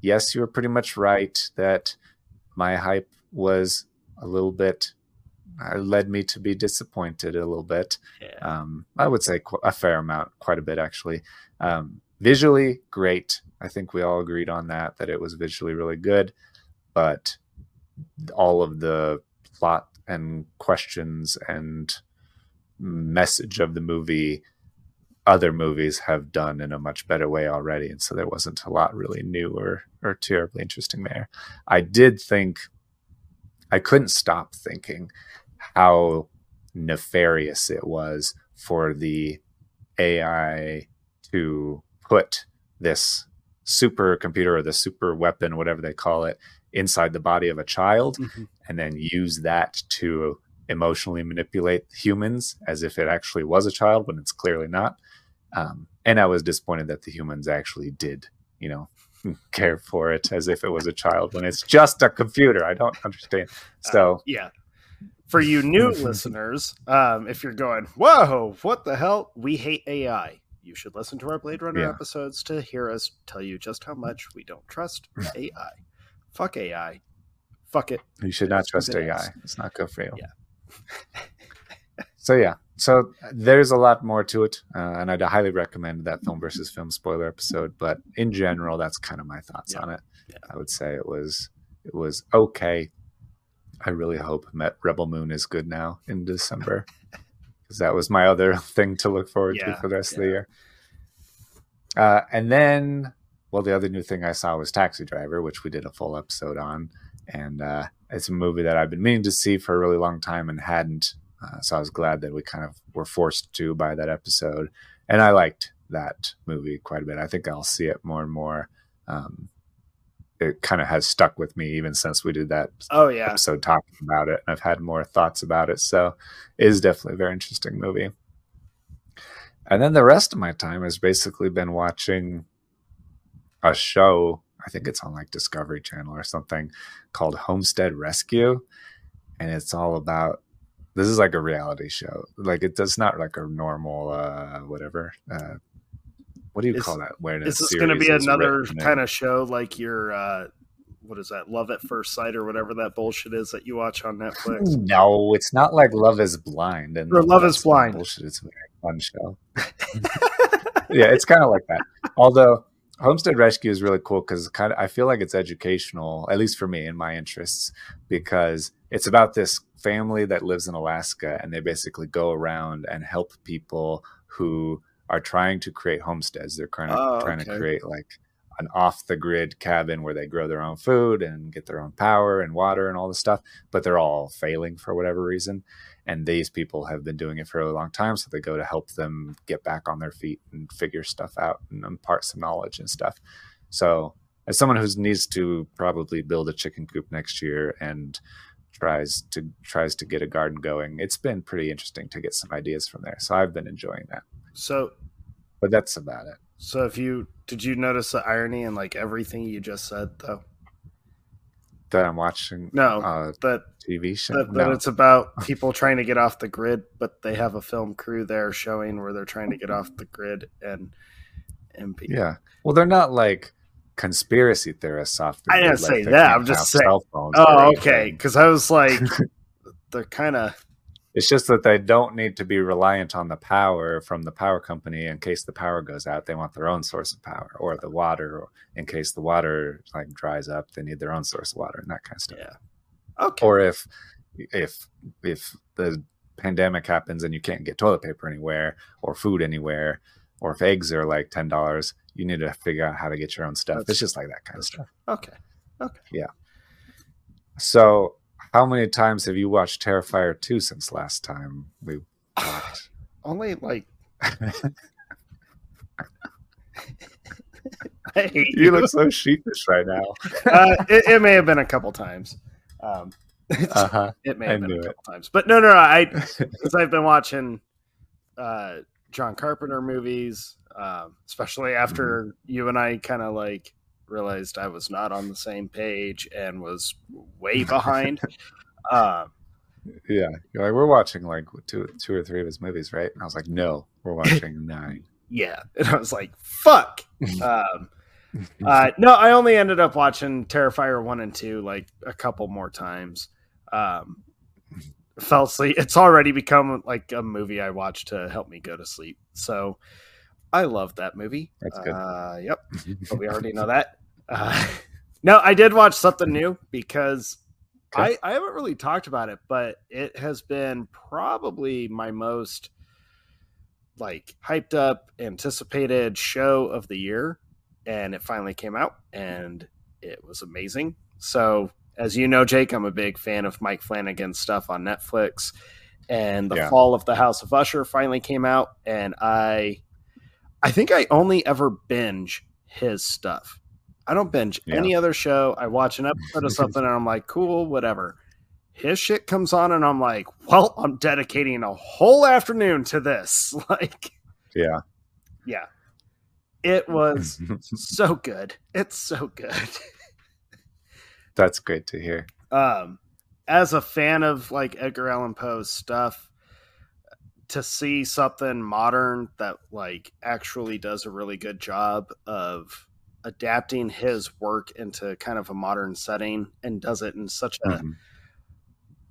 Yes, you were pretty much right that my hype was a little bit, uh, led me to be disappointed a little bit. Yeah. Um, I would say qu- a fair amount, quite a bit, actually. Um, Visually great. I think we all agreed on that, that it was visually really good, but all of the plot and questions and message of the movie, other movies have done in a much better way already. And so there wasn't a lot really new or, or terribly interesting there. I did think, I couldn't stop thinking how nefarious it was for the A I to put this supercomputer or the super weapon, whatever they call it, inside the body of a child, mm-hmm. and then use that to emotionally manipulate humans as if it actually was a child when it's clearly not. Um, and I was disappointed that the humans actually did, you know, care for it as if it was a child when it's just a computer. I don't understand. So uh, yeah. For you new listeners, um, if you're going, whoa, what the hell? We hate A I. You should listen to our Blade Runner yeah. episodes to hear us tell you just how much we don't trust A I. Fuck A I. Fuck it. You should not trust A I. It's not good for you. Yeah. So, yeah. So there's a lot more to it. Uh, and I'd highly recommend that Film versus. Film spoiler episode. But in general, that's kind of my thoughts yeah. on it. Yeah. I would say it was it was okay. I really hope Rebel Moon is good now in December. That was my other thing to look forward yeah, to for the rest yeah. of the year. Uh, and then, well, the other new thing I saw was Taxi Driver, which we did a full episode on. And uh, it's a movie that I've been meaning to see for a really long time and hadn't. Uh, so I was glad that we kind of were forced to by that episode. And I liked that movie quite a bit. I think I'll see it more and more. Um, it kind of has stuck with me even since we did that oh, yeah. episode talking about it. And I've had more thoughts about it. So it is definitely a very interesting movie. And then the rest of my time has basically been watching a show. I think it's on like Discovery Channel or something called Homestead Rescue. And it's all about, this is like a reality show. Like it does not like a normal, uh, whatever, uh, what do you is, call that? Awareness is this going to be another kind of show like your, uh, what is that, Love at First Sight or whatever that bullshit is that you watch on Netflix? No, it's not like Love is Blind. And or Love is Blind. Bullshit. It's a very fun show. Yeah, it's kind of like that. Although Homestead Rescue is really cool because kind of I feel like it's educational, at least for me in my interests, because it's about this family that lives in Alaska and they basically go around and help people who are trying to create homesteads. They're kind of oh, trying okay. to create like an off the grid cabin where they grow their own food and get their own power and water and all this stuff, but they're all failing for whatever reason. And these people have been doing it for a really long time. So they go to help them get back on their feet and figure stuff out and impart some knowledge and stuff. So as someone who needs to probably build a chicken coop next year and tries to, tries to get a garden going, it's been pretty interesting to get some ideas from there. So I've been enjoying that. So, but that's about it. So, if you did, you notice the irony in like everything you just said, though? that I'm watching. No, uh, that T V show. That, no. that it's about people trying to get off the grid, but they have a film crew there showing where they're trying to get off the grid and and people. Yeah, well, they're not like conspiracy theorists off the grid. I didn't like say that. I'm just saying. Oh, okay. Because I was like, they're kind of. It's just that they don't need to be reliant on the power from the power company in case the power goes out. They want their own source of power, or the water, or in case the water like dries up, they need their own source of water and that kind of stuff. Yeah. Okay. Or if if if the pandemic happens and you can't get toilet paper anywhere or food anywhere, or if eggs are like ten dollars, you need to figure out how to get your own stuff. That's, it's just like that kind of stuff. Okay. Okay. Yeah. So how many times have you watched Terrifier two since last time we watched? Only like. Hey, you look so sheepish right now. uh, it, it may have been a couple times. Um, uh-huh. It may have I been a couple it. times. But no, no, no. I, because I've been watching uh, John Carpenter movies, uh, especially after mm-hmm. you and I kind of like. Realized I was not on the same page and was way behind. um, yeah, you're like, we're watching like two, two or three of his movies, right? And I was like, no, we're watching nine. Yeah, and I was like, fuck. um, uh, no, I only ended up watching Terrifier one and two like a couple more times. Um, fell asleep. It's already become like a movie I watch to help me go to sleep. So. I love that movie. That's good. Uh, yep. But we already know that. Uh, no, I did watch something new because okay. I, I haven't really talked about it, but it has been probably my most like hyped up, anticipated show of the year. And it finally came out and it was amazing. So as you know, Jake, I'm a big fan of Mike Flanagan's stuff on Netflix, and The yeah. Fall of the House of Usher finally came out. And I, I think I only ever binge his stuff. I don't binge yeah. any other show. I watch an episode of something and I'm like, cool, whatever. His shit comes on and I'm like, well, I'm dedicating a whole afternoon to this. Like, yeah. Yeah. It was so good. It's so good. That's great to hear. Um, as a fan of like Edgar Allan Poe's stuff, to see something modern that like actually does a really good job of adapting his work into kind of a modern setting and does it in such a mm-hmm.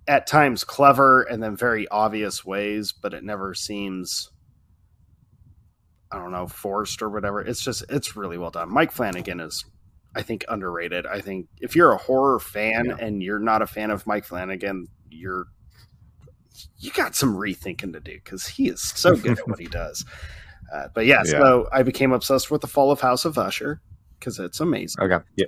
at times clever and then very obvious ways, but it never seems, I don't know, forced or whatever. It's just, it's really well done. Mike Flanagan is, I think, underrated. I think if you're a horror fan yeah. and you're not a fan of Mike Flanagan, you're, you got some rethinking to do because he is so good at what he does. Uh, but yeah, yeah, so I became obsessed with The Fall of House of Usher because it's amazing. Okay. Yeah.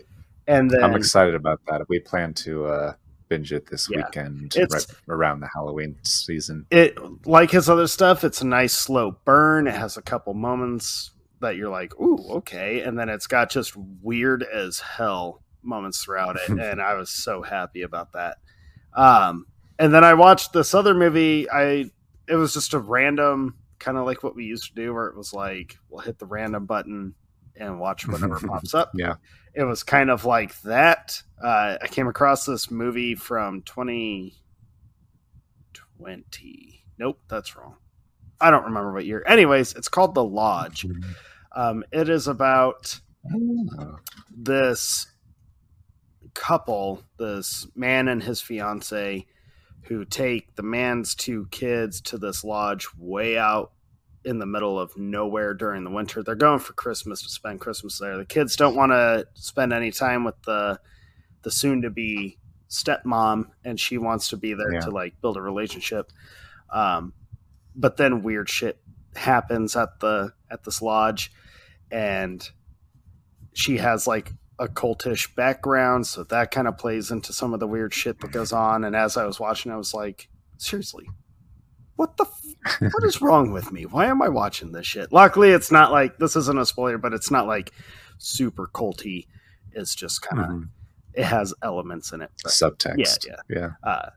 And then I'm excited about that. We plan to uh, binge it this yeah, weekend right around the Halloween season. It, like his other stuff, it's a nice slow burn. It has a couple moments that you're like, ooh, okay. And then it's got just weird as hell moments throughout it. And I was so happy about that. Um, And then I watched this other movie. I It was just a random, kind of like what we used to do, where it was like, we'll hit the random button and watch whatever pops up. Yeah, it was kind of like that. Uh, I came across this movie from twenty twenty. Nope, that's wrong. I don't remember what year. Anyways, it's called The Lodge. Um, it is about this couple, this man and his fiancée, who take the man's two kids to this lodge way out in the middle of nowhere during the winter. They're going for Christmas to spend Christmas there. The kids don't want to spend any time with the the soon-to-be stepmom, and she wants to be there yeah. to like build a relationship. Um, but then weird shit happens at the at this lodge, and she has like a cultish background, so that kind of plays into some of the weird shit that goes on. And as I was watching, I was like, seriously, what the f- what is wrong with me? Why am I watching this shit? Luckily, it's not like, this isn't a spoiler, but it's not like super culty. It's just kind of mm-hmm. it has elements in it, subtext. Yeah, yeah, yeah. Uh,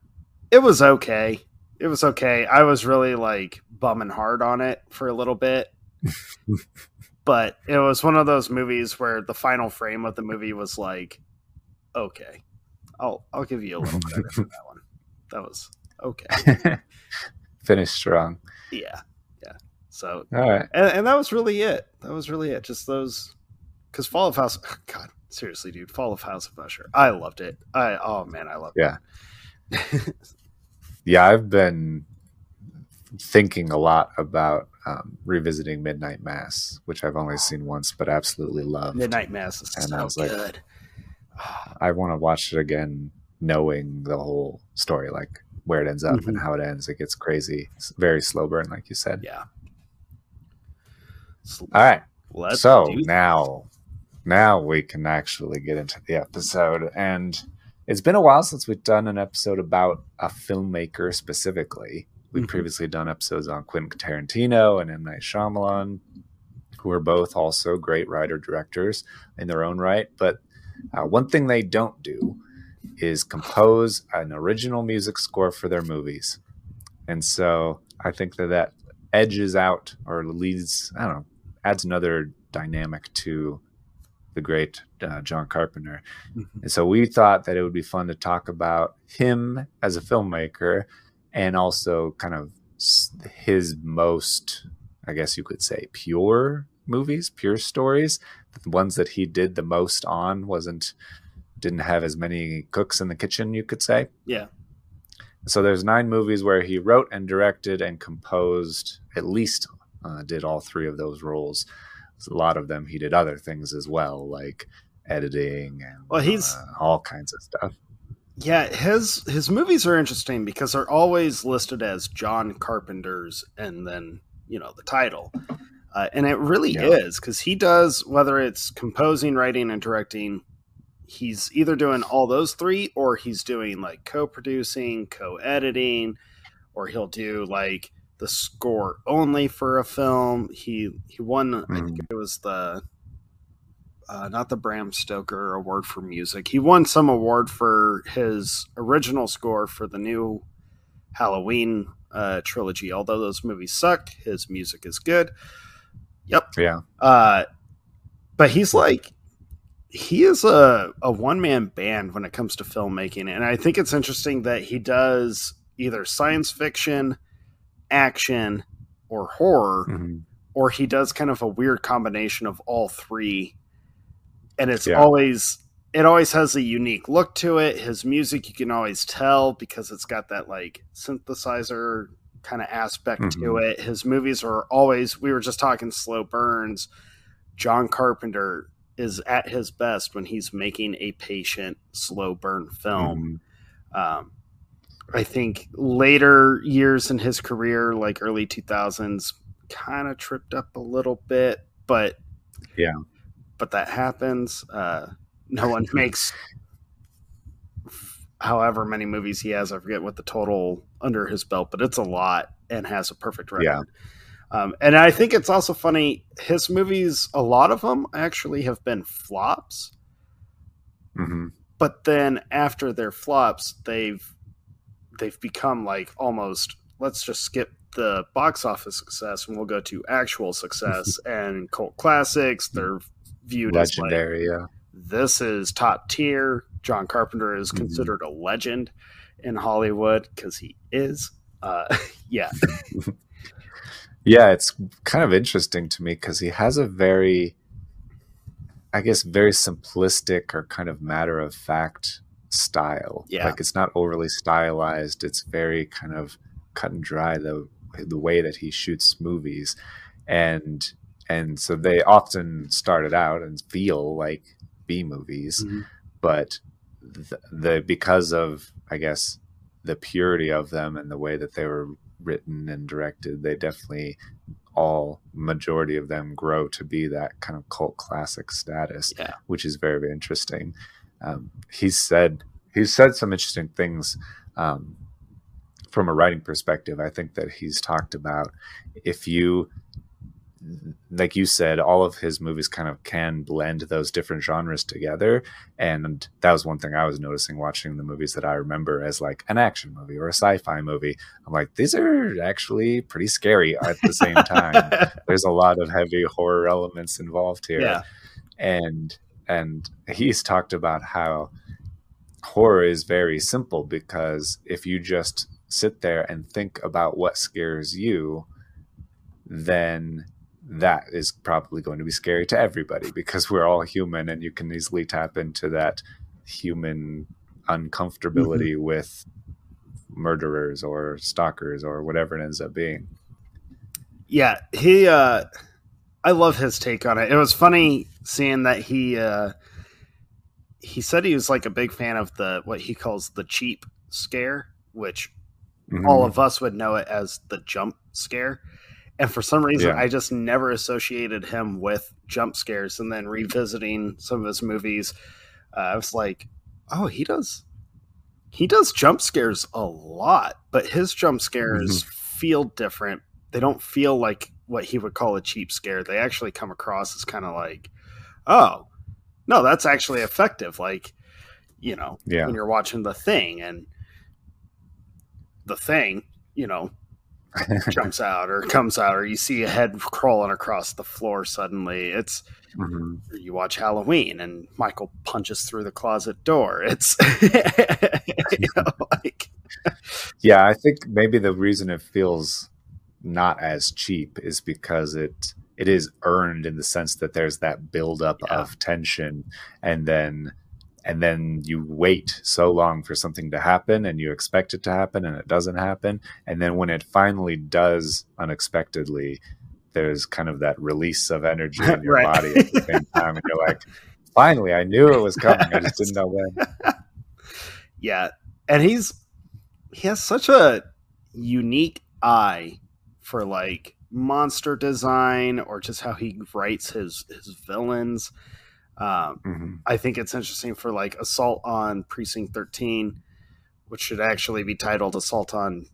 it was okay. It was okay. I was really like bumming hard on it for a little bit. But it was one of those movies where the final frame of the movie was like, okay, I'll I'll give you a little credit for that one. That was okay. Finished strong. Yeah, yeah. So all right, and, and that was really it. That was really it. Just those, because Fall of House. God, seriously, dude, Fall of House of Usher. I loved it. I oh man, I loved yeah. it. Yeah. Yeah, I've been thinking a lot about um, revisiting Midnight Mass, which I've only seen once, but absolutely loved. Midnight Mass is and so I was good. Like, I want to watch it again, knowing the whole story, like where it ends up mm-hmm. and how it ends. It gets crazy. It's very slow burn, like you said. Yeah. So all right. Let's so now, now we can actually get into the episode. And it's been a while since we've done an episode about a filmmaker specifically. We've mm-hmm. previously done episodes on Quentin Tarantino and M. Night Shyamalan, who are both also great writer-directors in their own right. But Uh, one thing they don't do is compose an original music score for their movies. And so I think that that edges out or leads, I don't know, adds another dynamic to the great uh, John Carpenter. Mm-hmm. And so we thought that it would be fun to talk about him as a filmmaker and also kind of his most, I guess you could say, pure movies, pure stories. The ones that he did the most on wasn't didn't have as many cooks in the kitchen, you could say. Yeah. So there's nine movies where he wrote and directed and composed, at least uh, did all three of those roles. A lot of them he did other things as well, like editing and well, he's, uh, all kinds of stuff. Yeah, his his movies are interesting because they're always listed as John Carpenter's and then, you know, the title. Uh, and it really yeah. is, because he does, whether it's composing, writing, and directing, he's either doing all those three or he's doing like co-producing, co-editing, or he'll do like the score only for a film. He he won, mm. I think it was the, uh, not the Bram Stoker Award for Music. He won some award for his original score for the new Halloween uh, trilogy. Although those movies sucked, his music is good. Yep. Yeah. Uh, but he's like, he is a, a one-man band when it comes to filmmaking. And I think it's interesting that he does either science fiction, action, or horror, mm-hmm. or he does kind of a weird combination of all three. And it's yeah. always, it always has a unique look to it. His music, you can always tell because it's got that like synthesizer kind of aspect mm-hmm. to it. His movies are always, we were just talking slow burns. John Carpenter is at his best when he's making a patient slow burn film. Mm-hmm. Um, I think later years in his career, like early two thousands, kind of tripped up a little bit, but yeah, but that happens. Uh, no one makes however many movies he has. I forget what the total under his belt, but it's a lot and has a perfect record. Yeah. Um, and I think it's also funny. His movies, a lot of them actually have been flops, mm-hmm. but then after their flops, they've, they've become like almost, let's just skip the box office success and we'll go to actual success and cult classics. They're viewed legendary, as legendary. Like, yeah. This is top tier. John Carpenter is considered mm-hmm. a legend in Hollywood because he is. Uh, yeah. Yeah, it's kind of interesting to me because he has a very, I guess, very simplistic or kind of matter of fact style. Yeah. Like it's not overly stylized. It's very kind of cut and dry, the, the way that he shoots movies. And, and so they often started out and feel like B movies, mm-hmm. but the, the because of I guess the purity of them and the way that they were written and directed, they definitely all majority of them grow to be that kind of cult classic status, yeah. which is very, very interesting. Um, he said he's said some interesting things um, from a writing perspective. I think that he's talked about if you. Like you said, all of his movies kind of can blend those different genres together. And that was one thing I was noticing watching the movies that I remember as like an action movie or a sci-fi movie. I'm like, these are actually pretty scary at the same time. There's a lot of heavy horror elements involved here. Yeah. And, and he's talked about how horror is very simple, because if you just sit there and think about what scares you, then that is probably going to be scary to everybody, because we're all human, and you can easily tap into that human uncomfortability mm-hmm. with murderers or stalkers or whatever it ends up being. Yeah, he uh I love his take on it. It was funny seeing that he uh he said he was like a big fan of the what he calls the cheap scare, which mm-hmm. all of us would know it as the jump scare. And for some reason, yeah. I just never associated him with jump scares. And then revisiting some of his movies, uh, I was like, oh, he does. He does jump scares a lot, but his jump scares mm-hmm. feel different. They don't feel like what he would call a cheap scare. They actually come across as kind of like, oh, no, that's actually effective. Like, you know, yeah. when you're watching The Thing and The Thing, you know, jumps out or comes out, or you see a head crawling across the floor suddenly. It's mm-hmm. you watch Halloween and Michael punches through the closet door. It's you know, like yeah, I think maybe the reason it feels not as cheap is because it it is earned, in the sense that there's that buildup yeah. of tension, and then and then you wait so long for something to happen, and you expect it to happen, and it doesn't happen. And then when it finally does unexpectedly, there's kind of that release of energy in your right. body at the same time. And you're like, finally, I knew it was coming. I just didn't know when. Yeah. And he's, he has such a unique eye for like monster design, or just how he writes his, his villains. Um, mm-hmm. I think it's interesting for like Assault on Precinct thirteen, which should actually be titled Assault on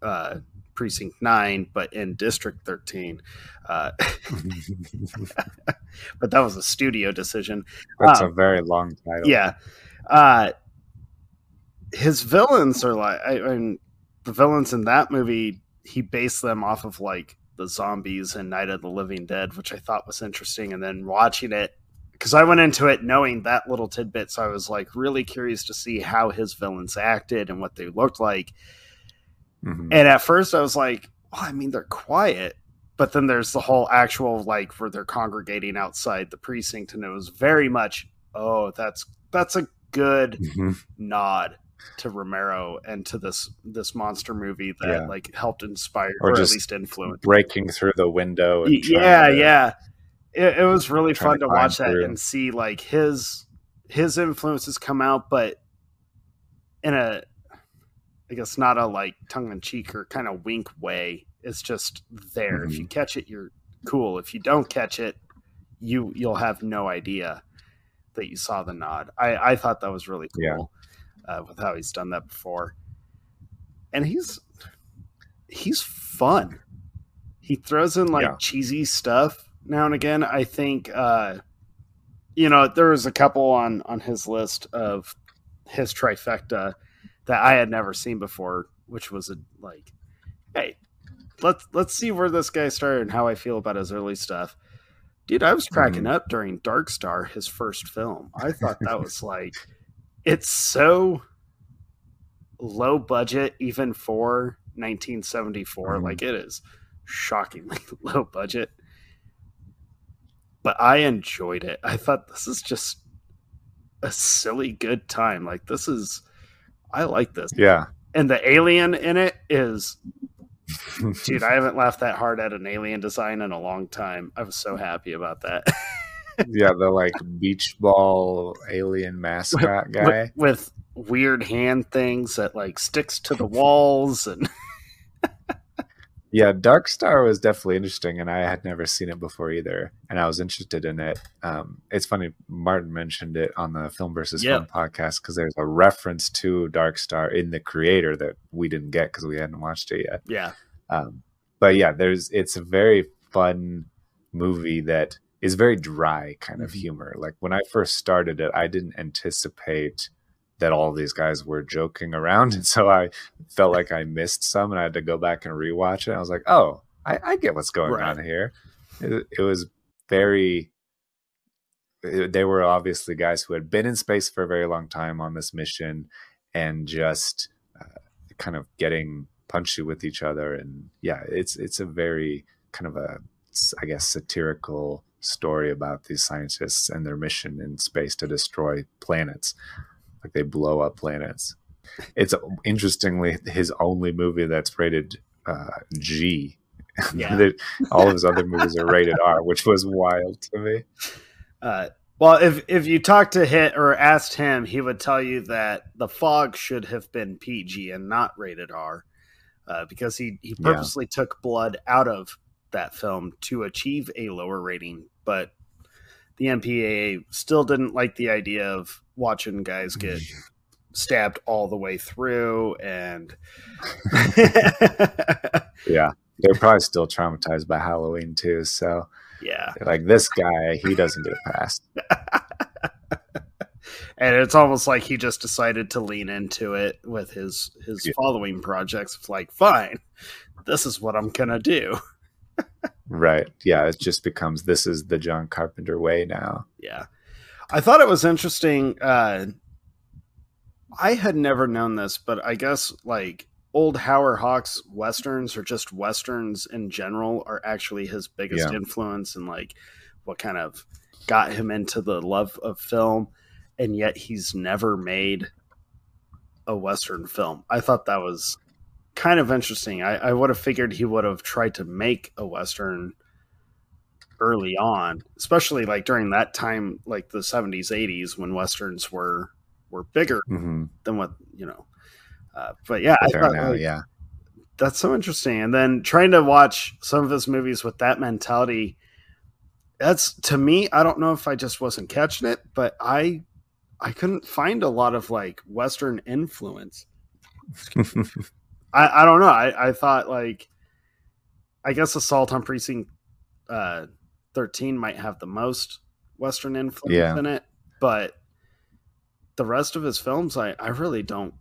uh, Precinct nine, but in District thirteen. Uh, but that was a studio decision. That's um, a very long title. Yeah. Uh, his villains are like, I, I mean, the villains in that movie, he based them off of like the zombies and Night of the Living Dead, which I thought was interesting. And then watching it, because I went into it knowing that little tidbit, so I was like really curious to see how his villains acted and what they looked like. Mm-hmm. And at first I was like, well, I mean, they're quiet, but then there's the whole actual like where they're congregating outside the precinct, and it was very much, oh, that's that's a good mm-hmm. nod to Romero and to this this monster movie that yeah. like helped inspire or, or at least influence breaking through the window and yeah to, yeah it, it was really fun to, to watch that through. And see like his his influences come out, but in a I guess not a like tongue-in-cheek or kind of wink way. It's just there. Mm-hmm. If you catch it, you're cool. If you don't catch it, you you'll have no idea that you saw the nod. I I thought that was really cool. Yeah. Uh, with how he's done that before. And he's he's fun. He throws in like yeah. cheesy stuff now and again. I think uh, you know, there was a couple on on his list of his trifecta that I had never seen before, which was a, like, hey, let's let's see where this guy started and how I feel about his early stuff. Dude, I was cracking mm. up during Dark Star, his first film. I thought that was like it's so low budget, even for nineteen seventy-four. Mm. Like, it is shockingly low budget. But I enjoyed it. I thought this is just a silly good time. Like, this is, I like this. Yeah. And the alien in it is, dude, I haven't laughed that hard at an alien design in a long time. I was so happy about that. Yeah, the like beach ball alien mascot with, guy with, with weird hand things that like sticks to the walls and yeah, Dark Star was definitely interesting, and I had never seen it before either, and I was interested in it. Um, it's funny, Martin mentioned it on the Film versus. Film yeah. podcast, because there's a reference to Dark Star in The Creator that we didn't get because we hadn't watched it yet. Yeah, um, but yeah, there's it's a very fun movie that. Is very dry kind of humor. Like when I first started it, I didn't anticipate that all these guys were joking around. And so I felt like I missed some, and I had to go back and rewatch it. I was like, oh, I, I get what's going right. on here. It, it was very they were obviously guys who had been in space for a very long time on this mission and just uh, kind of getting punchy with each other. And yeah, it's, it's a very kind of a, I guess, satirical story about these scientists and their mission in space to destroy planets. Like they blow up planets. It's interestingly his only movie that's rated uh, G. Yeah. All of his other movies are rated R, which was wild to me. Uh, well, if if you talked to him or asked him, he would tell you that The Fog should have been P G and not rated R, uh, because he, he purposely yeah. took blood out of that film to achieve a lower rating. But the M P A A still didn't like the idea of watching guys get stabbed all the way through. And yeah, they're probably still traumatized by Halloween too. So yeah, like this guy, he doesn't get past. And it's almost like he just decided to lean into it with his, his yeah. following projects. It's like, fine, this is what I'm going to do. Right. Yeah. It just becomes, this is the John Carpenter way now. Yeah. I thought it was interesting. Uh, I had never known this, but I guess like old Howard Hawks Westerns or just Westerns in general are actually his biggest yeah. influence and like what kind of got him into the love of film. And yet he's never made a Western film. I thought that was kind of interesting. I, I would have figured he would have tried to make a Western early on, especially like during that time, like the seventies, eighties, when Westerns were, were bigger mm-hmm. than what, you know, uh, but yeah, I thought, now, like, yeah, that's so interesting. And then trying to watch some of his movies with that mentality, that's to me, I don't know if I just wasn't catching it, but I, I couldn't find a lot of like Western influence. I, I don't know. I, I thought like, I guess Assault on Precinct uh, thirteen might have the most Western influence yeah. in it, but the rest of his films, I, I really don't,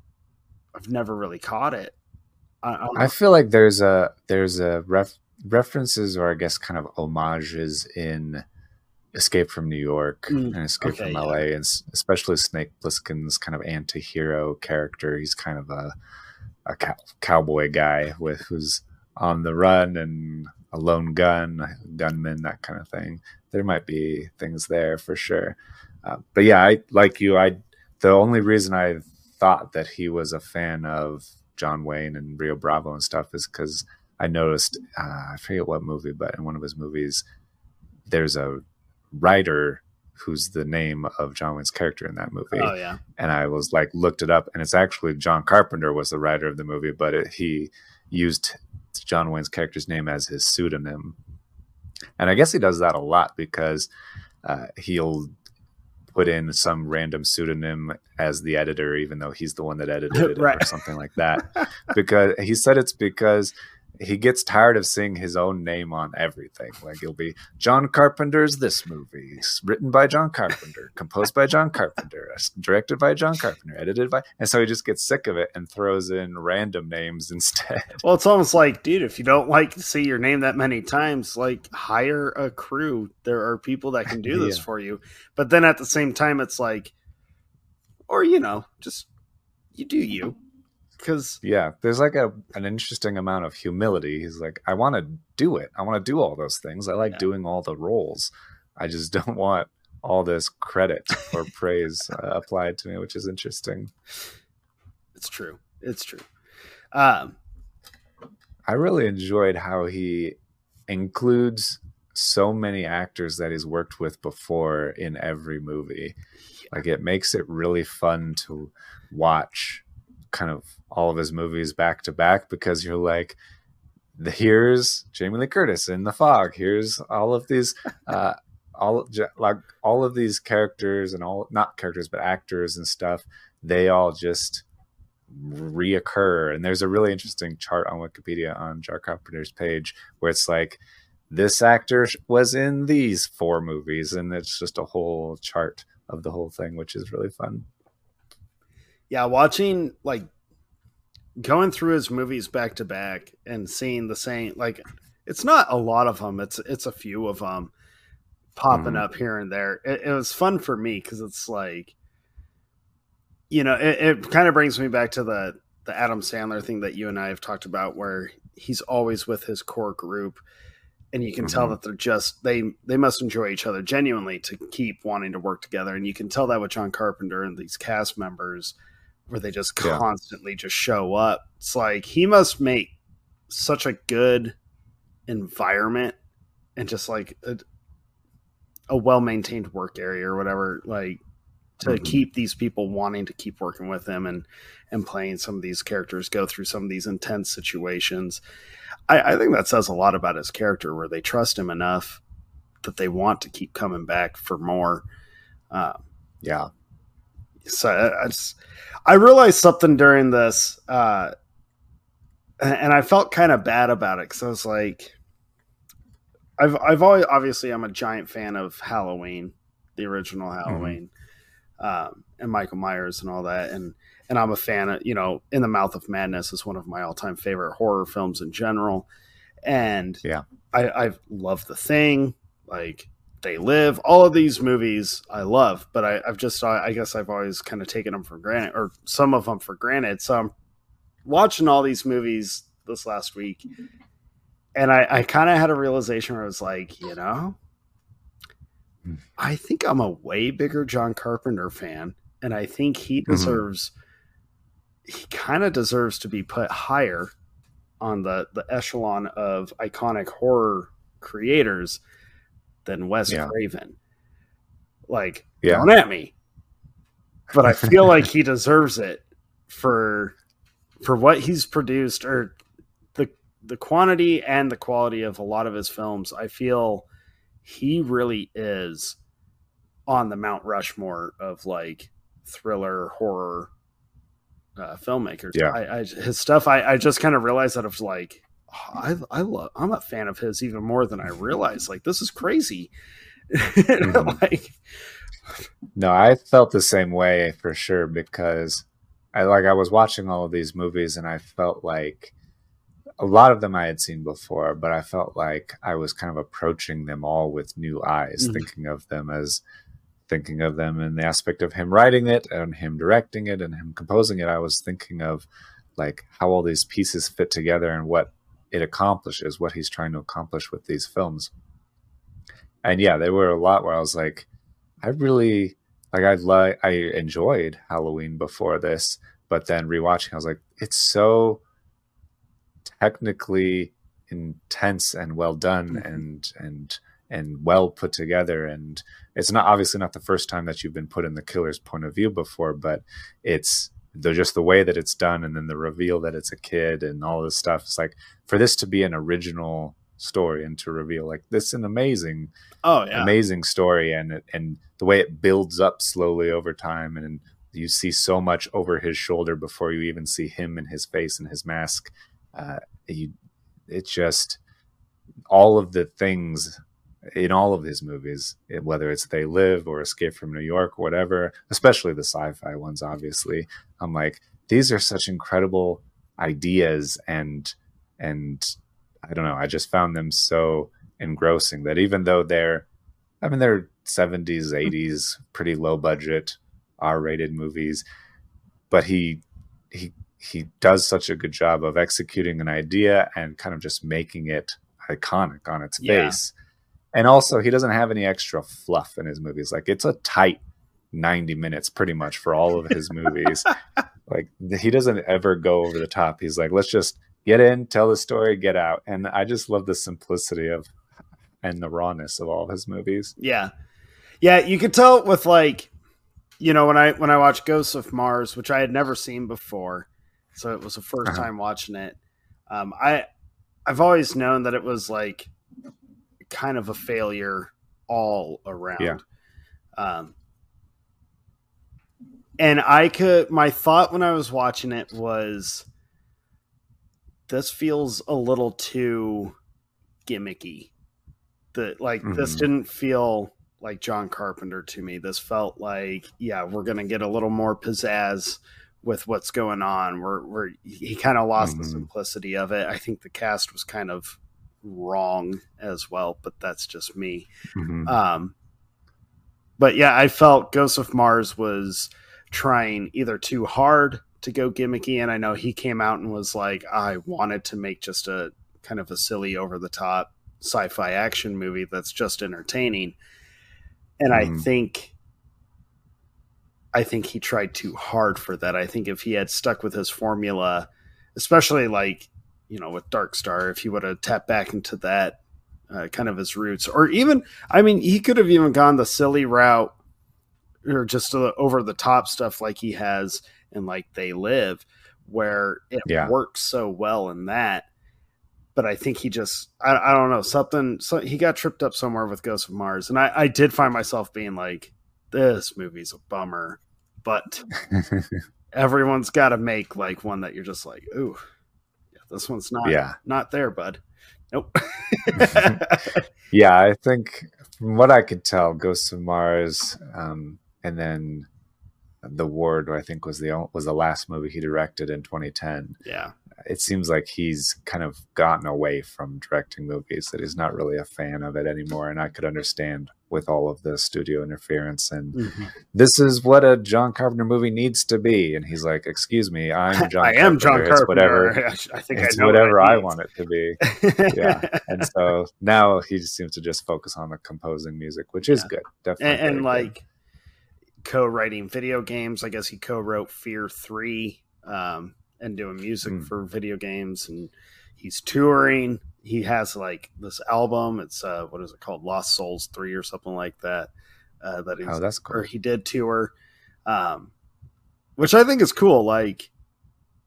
I've never really caught it. I, I, I feel like there's a, there's a ref, references or I guess kind of homages in Escape from New York mm, and Escape okay, from L A yeah. and especially Snake Plissken's kind of anti-hero character. He's kind of a, a cow, cowboy guy with who's on the run and a lone gun, gunman, that kind of thing. There might be things there for sure. Uh, but yeah, I like you. I, the only reason I thought that he was a fan of John Wayne and Rio Bravo and stuff is because I noticed, uh, I forget what movie, but in one of his movies, there's a writer who's the name of John Wayne's character in that movie. Oh, yeah. And I was like, looked it up, and it's actually John Carpenter was the writer of the movie, but it, he used John Wayne's character's name as his pseudonym. And I guess he does that a lot because uh, he'll put in some random pseudonym as the editor, even though he's the one that edited it right. or something like that. Because he said it's because he gets tired of seeing his own name on everything. Like he'll be John Carpenter's this movie, it's written by John Carpenter, composed by John Carpenter, directed by John Carpenter, edited by, and so he just gets sick of it and throws in random names instead. Well, it's almost like, dude, if you don't like to see your name that many times, like hire a crew. There are people that can do this yeah. for you. But then at the same time, it's like, or, you know, just you do you. Because yeah, there's like a an interesting amount of humility. He's like, I want to do it. I want to do all those things. I like yeah. doing all the roles. I just don't want all this credit or praise uh, applied to me, which is interesting. It's true. It's true. Um, I really enjoyed how he includes so many actors that he's worked with before in every movie. Like it makes it really fun to watch kind of all of his movies back to back, because you're like, the here's Jamie Lee Curtis in The Fog, here's all of these uh all like all of these characters and all not characters but actors and stuff, they all just reoccur. And there's a really interesting chart on Wikipedia on John Carpenter's page where it's like, this actor was in these four movies, and it's just a whole chart of the whole thing, which is really fun. Yeah, watching, like, going through his movies back to back and seeing the same, like, it's not a lot of them. It's it's a few of them. popping mm. up here and there. It, it was fun for me because it's like, you know, it, it kind of brings me back to the the Adam Sandler thing that you and I have talked about, where he's always with his core group, and you can mm-hmm. tell that they're just, they, they must enjoy each other genuinely to keep wanting to work together. And you can tell that with John Carpenter and these cast members, where they just yeah. constantly just show up. It's like, he must make such a good environment and just like a, a well-maintained work area or whatever, like to mm-hmm. keep these people wanting to keep working with him and, and playing some of these characters, go through some of these intense situations. I, I think that says a lot about his character, where they trust him enough that they want to keep coming back for more. Uh, yeah. So I, I, just, I realized something during this, uh, and I felt kind of bad about it, because I was like, I've, I've always, obviously I'm a giant fan of Halloween, the original Halloween, mm-hmm. um, and Michael Myers and all that. And, and I'm a fan of, you know, In the Mouth of Madness is one of my all time favorite horror films in general. And yeah, I, I love The Thing, like They Live, all of these movies I love, but I, I've just, I, I guess I've always kind of taken them for granted, or some of them for granted. So I'm watching all these movies this last week, and I, I kind of had a realization where I was like, you know, I think I'm a way bigger John Carpenter fan, and I think he deserves, mm-hmm. he kind of deserves to be put higher on the, the echelon of iconic horror creators than Wes yeah. Craven. Like, yeah. don't at me, but I feel like he deserves it for, for what he's produced, or the, the quantity and the quality of a lot of his films. I feel he really is on the Mount Rushmore of like thriller horror uh, filmmakers. Yeah. I, I, his stuff, I, I just kind of realized that it was like, oh, I, I love, I'm a fan of his even more than I realized. Like, this is crazy. mm-hmm. Like, no, I felt the same way for sure, because I like, I was watching all of these movies, and I felt like a lot of them I had seen before, but I felt like I was kind of approaching them all with new eyes, mm-hmm. thinking of them as thinking of them in the aspect of him writing it and him directing it and him composing it. I was thinking of like how all these pieces fit together and what it accomplishes, what he's trying to accomplish with these films. And yeah, there were a lot where I was like, I really like, I like, I enjoyed Halloween before this, but then rewatching, I was like, it's so technically intense and well done mm-hmm. and, and, and well put together. And it's not, obviously not the first time that you've been put in the killer's point of view before, but it's, they're just the way that it's done, and then the reveal that it's a kid and all this stuff. It's like, for this to be an original story and to reveal like this is an amazing, oh yeah, amazing story, and and the way it builds up slowly over time, and you see so much over his shoulder before you even see him and his face and his mask. Uh, you, it's just all of the things in all of his movies, whether it's They Live or Escape from New York, whatever, especially the sci-fi ones, obviously. I'm like, these are such incredible ideas, and and I don't know, I just found them so engrossing that even though they're, I mean, they're seventies, eighties, pretty low budget, R-rated movies, but he he he does such a good job of executing an idea and kind of just making it iconic on its yeah. face. And also, he doesn't have any extra fluff in his movies. Like, it's a tight ninety minutes pretty much for all of his movies. Like, he doesn't ever go over the top. He's like, let's just get in, tell the story, get out. And I just love the simplicity of and the rawness of all of his movies. Yeah. Yeah, you could tell with, like, you know, when I when I watched Ghosts of Mars, which I had never seen before, so it was the first uh-huh. time watching it. Um, I I've always known that it was like kind of a failure all around. Yeah. Um, and I could, my thought when I was watching it was, this feels a little too gimmicky. That like, mm-hmm. this didn't feel like John Carpenter to me. This felt like, yeah, we're going to get a little more pizzazz with what's going on. We're, we're, he kind of lost mm-hmm. the simplicity of it. I think the cast was kind of wrong as well, but that's just me. Mm-hmm. Um, but yeah, I felt Ghosts of Mars was trying either too hard to go gimmicky. And I know he came out and was like, I wanted to make just a kind of a silly over the top sci-fi action movie that's just entertaining. And mm-hmm. I think, I think he tried too hard for that. I think if he had stuck with his formula, especially like, you know, with Dark Star, if he would have tapped back into that uh, kind of his roots, or even, I mean, he could have even gone the silly route or just uh, over the top stuff like he has in like They Live, where it yeah. works so well in that. But I think he just, I, I don't know, something, so he got tripped up somewhere with Ghosts of Mars. And I, I did find myself being like, this movie's a bummer, but everyone's got to make like one that you're just like, ooh, this one's not, yeah. not there, bud. Nope. Yeah, I think from what I could tell, Ghosts of Mars, um, and then The Ward, I think was the was the last movie he directed in twenty ten. Yeah, it seems like he's kind of gotten away from directing movies; that he's not really a fan of it anymore. And I could understand with all of the studio interference, and mm-hmm. this is what a John Carpenter movie needs to be. And he's like, "Excuse me, I'm John. I Carpenter. am John it's Carpenter. Whatever, I think it's I know whatever what I means. want it to be." Yeah, and so now he just seems to just focus on the composing music, which is yeah. good, definitely, and, and like. Good. Co-writing video games. I guess he co-wrote Fear three um, and doing music mm. for video games. And he's touring. He has like this album. It's uh, what is it called? Lost Souls three or something like that. Uh, that he's, oh, that's cool. Or he did tour, um, which I think is cool. Like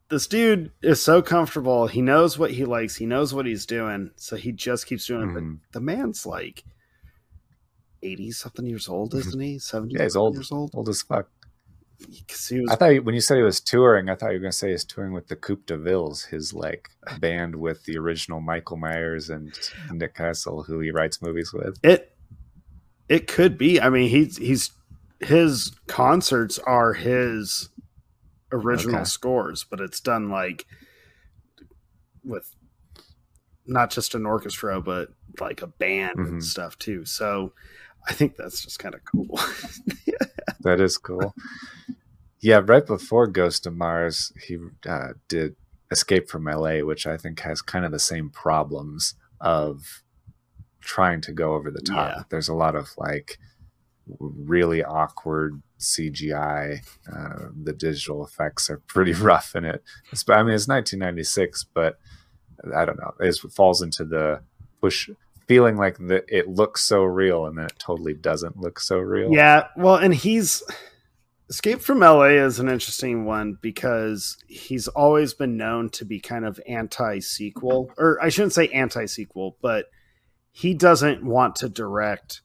this dude is so comfortable. He knows what he likes. He knows what he's doing. So he just keeps doing mm. it. But the man's like eighty something years old, isn't he? seventy yeah, he's old, years old, old as fuck. He was, I thought he, when you said he was touring, I thought you were going to say he's touring with the Coupe de Villes, his like band with the original Michael Myers and Nick Castle, who he writes movies with. It it could be. I mean, he's he's his concerts are his original okay. scores, but it's done like with not just an orchestra, but like a band mm-hmm. and stuff too. So. I think that's just kind of cool. Yeah. That is cool. Yeah, right before Ghost of Mars, he uh, did Escape from L A, which I think has kind of the same problems of trying to go over the top. Yeah. There's a lot of like really awkward C G I. Uh, the digital effects are pretty rough in it. It's, I mean, it's nineteen ninety-six, but I don't know. It falls into the push... feeling like that it looks so real and then it totally doesn't look so real. Yeah, well, and he's... Escape from L A is an interesting one because he's always been known to be kind of anti-sequel. Or I shouldn't say anti-sequel, but he doesn't want to direct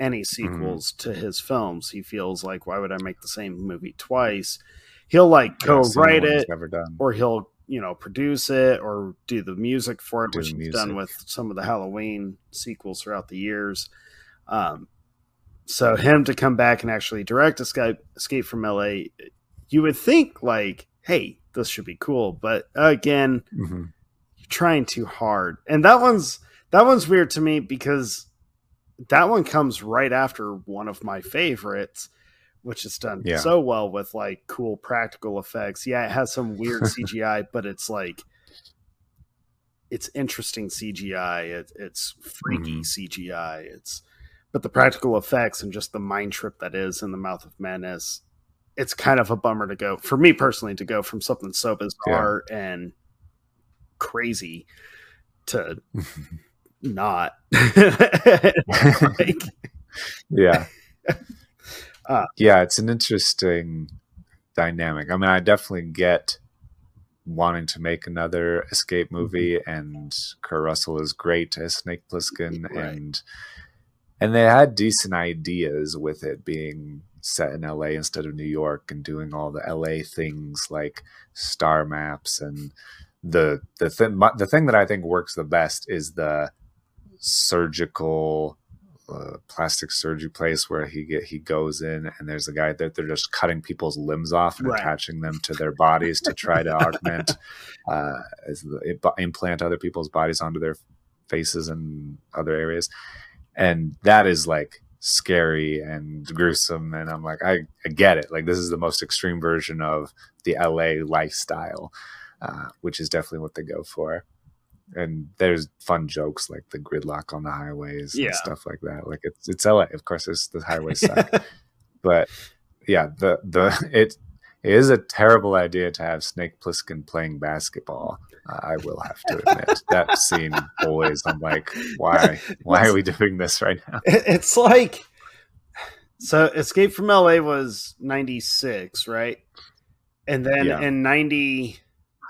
any sequels mm-hmm. to his films. He feels like, why would I make the same movie twice? He'll, like, co-write it, or he'll you know, produce it or do the music for it, do which he's done with some of the Halloween sequels throughout the years. Um, so him to come back and actually direct Escape, Escape from L A, you would think like, hey, this should be cool. But again, mm-hmm. you're trying too hard. And that one's, that one's weird to me because that one comes right after one of my favorites, which is done yeah. so well with like cool practical effects. Yeah. It has some weird C G I, but it's like, it's interesting C G I. It, it's freaky mm-hmm. C G I. It's, but the practical effects and just the mind trip that is In the Mouth of Madness. It's kind of a bummer to go for me personally, to go from something so bizarre yeah. and crazy to not. like, yeah. Uh, yeah, it's an interesting dynamic. I mean, I definitely get wanting to make another escape movie, and Kurt Russell is great as Snake Plissken, right. and and they had decent ideas with it being set in L A instead of New York, and doing all the L A things like star maps, and the the thing the thing that I think works the best is the surgical. Uh, plastic surgery place where he get he goes in and there's a guy that they're just cutting people's limbs off and right. attaching them to their bodies to try to augment uh, as the, implant other people's bodies onto their faces and other areas. And that is like scary and gruesome. And I'm like, I, I get it. Like, this is the most extreme version of the L A lifestyle, uh, which is definitely what they go for. And there's fun jokes like the gridlock on the highways yeah. and stuff like that. Like, it's, it's L A. Of course, it's the highway side. But yeah, the, the, it, it is a terrible idea to have Snake Plissken playing basketball. Uh, I will have to admit that scene always. I'm like, why? Why are we doing this right now? It's like, so Escape from L A was ninety-six, right? And then yeah. in ninety,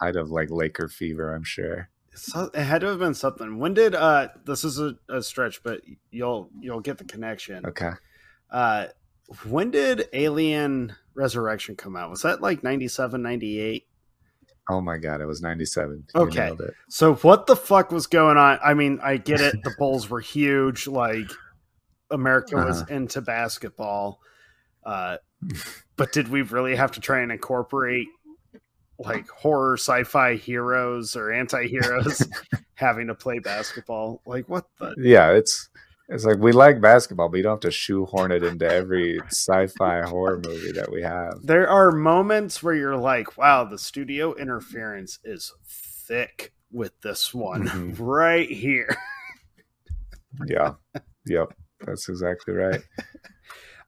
height of like Laker fever, I'm sure. So it had to have been something. When did uh? This is a, a stretch, but you'll you'll get the connection. Okay. Uh, when did Alien Resurrection come out? Was that like ninety-seven, ninety-eight? Oh my god, it was ninety-seven. Okay, so what the fuck was going on? I mean, I get it, the Bulls were huge, like America uh-huh. was into basketball, uh but did we really have to try and incorporate like horror sci-fi heroes or anti-heroes having to play basketball? Like, what the yeah it's It's like, we like basketball, but you don't have to shoehorn it into every sci-fi horror movie that we have. There are moments where you're like, wow, the studio interference is thick with this one mm-hmm. right here. Yeah. Yep. That's exactly right.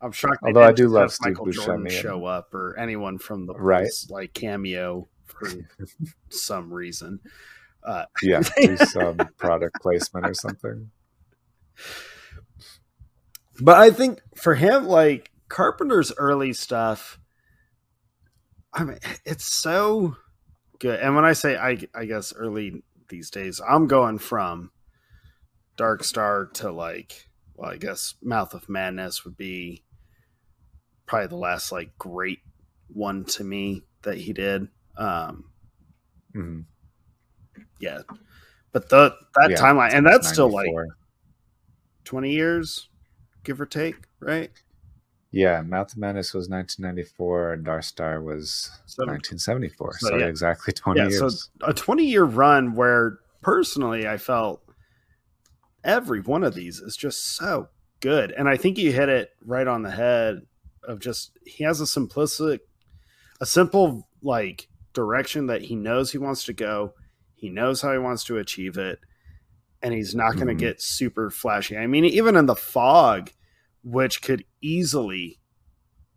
I'm shocked. Although I do love Steve Michael Jordan show up or anyone from the right. Bulls, like cameo for some reason. Uh, yeah. Do some product placement or something. But I think for him, like, Carpenter's early stuff, I mean, it's so good. And when I say, I, I guess early these days, I'm going from Dark Star to, like, well, I guess Mouth of Madness would be probably the last, like, great one to me that he did. Um, mm-hmm. Yeah. But the that yeah, timeline, and that's still, like, twenty years, give or take, right? Yeah, Mouth of Madness was nineteen ninety-four, and Dark Star was nineteen seventy-four, so, so yeah. exactly twenty yeah, years. So a twenty-year run where, personally, I felt every one of these is just so good, and I think you hit it right on the head of just, he has a simplistic, a simple, like, direction that he knows he wants to go, he knows how he wants to achieve it, and he's not going to mm-hmm. get super flashy. I mean, even in The Fog, which could easily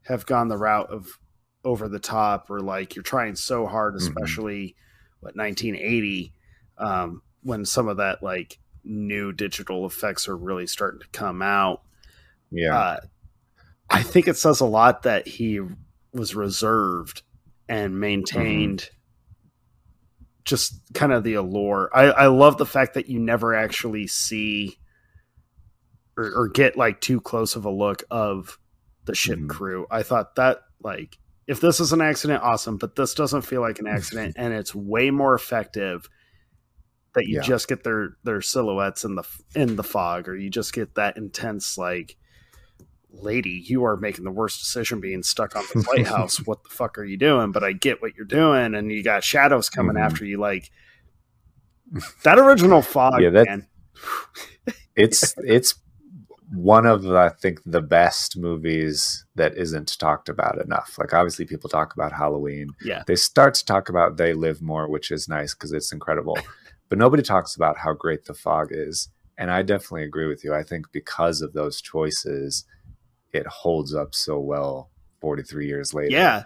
have gone the route of over the top, or like, you're trying so hard, especially mm-hmm. what nineteen eighty, um, when some of that like new digital effects are really starting to come out. Yeah, uh, I think it says a lot that he was reserved and maintained. Mm-hmm. Just kind of the allure. I, I love the fact that you never actually see or, or get like too close of a look of the ship mm-hmm. crew. I thought that, like, if this is an accident, awesome, but this doesn't feel like an accident, and it's way more effective that you yeah. just get their, their silhouettes in the, in the fog, or you just get that intense, like, lady, you are making the worst decision being stuck on the lighthouse. What the fuck are you doing? But I get what you're doing, and you got shadows coming mm-hmm. after you. Like, that original Fog, yeah, that, man. it's it's one of the, I think, the best movies that isn't talked about enough. Like, obviously people talk about Halloween. Yeah, they start to talk about They Live more, which is nice because it's incredible. But nobody talks about how great The Fog is, and I definitely agree with you. I think because of those choices, it holds up so well forty-three years later. Yeah,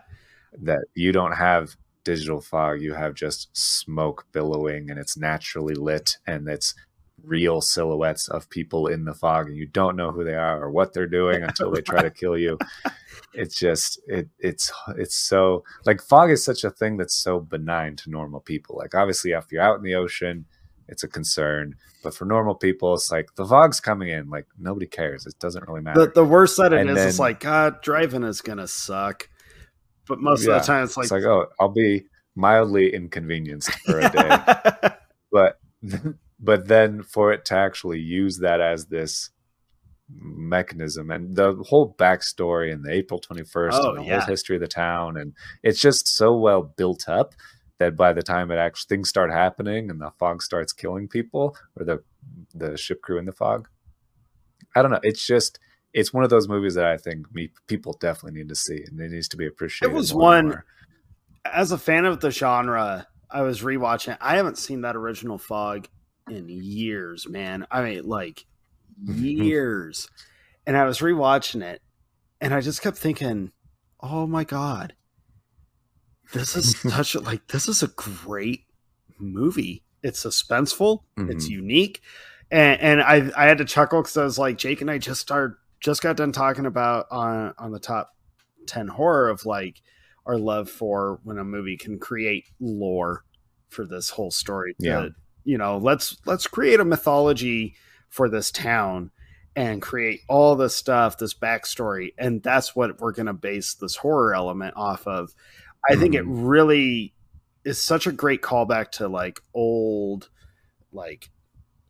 that you don't have digital fog, you have just smoke billowing, and it's naturally lit, and it's real silhouettes of people in the fog, and you don't know who they are or what they're doing until they try to kill you. It's just it it's it's so, like, fog is such a thing that's so benign to normal people. Like, obviously after you're out in the ocean, it's a concern, but for normal people, it's like the fog's coming in. Like, nobody cares. It doesn't really matter. The, the worst that it and is, then, it's like, God, driving is going to suck. But most yeah, of the time it's like, it's like, oh, I'll be mildly inconvenienced for a day. but, but then for it to actually use that as this mechanism, and the whole backstory and the April twenty-first oh, and the yeah. whole history of the town. And it's just so well built up that by the time it actually things start happening and the fog starts killing people, or the the ship crew in the fog. I don't know. It's just it's one of those movies that I think me people definitely need to see, and it needs to be appreciated. It was one more. As a fan of the genre, I was rewatching. I haven't seen that original Fog in years, man. I mean, like years. And I was rewatching it, and I just kept thinking, "Oh my god, this is such a, like this is a great movie. It's suspenseful, mm-hmm. it's unique." And, and I, I had to chuckle because I was like, Jake and I just started, just got done talking about on, on the top ten horror of like our love for when a movie can create lore for this whole story. To, yeah. You know, let's, let's create a mythology for this town and create all this stuff, this backstory. And that's what we're going to base this horror element off of. I mm-hmm. think it really is such a great callback to like old, like,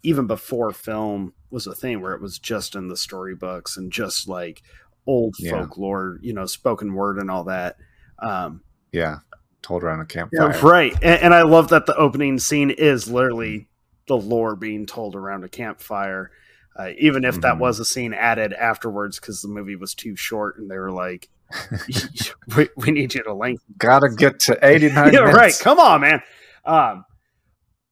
even before film was a thing where it was just in the storybooks and just like old yeah. folklore, you know, spoken word and all that. Um, yeah. Told around a campfire. Yeah, right. And, and I love that the opening scene is literally the lore being told around a campfire. Uh, even if mm-hmm. that was a scene added afterwards, cause the movie was too short and they were like, we, we need you to lengthen. Gotta get to eighty-nine. Yeah, minutes. Right. Come on, man. Um,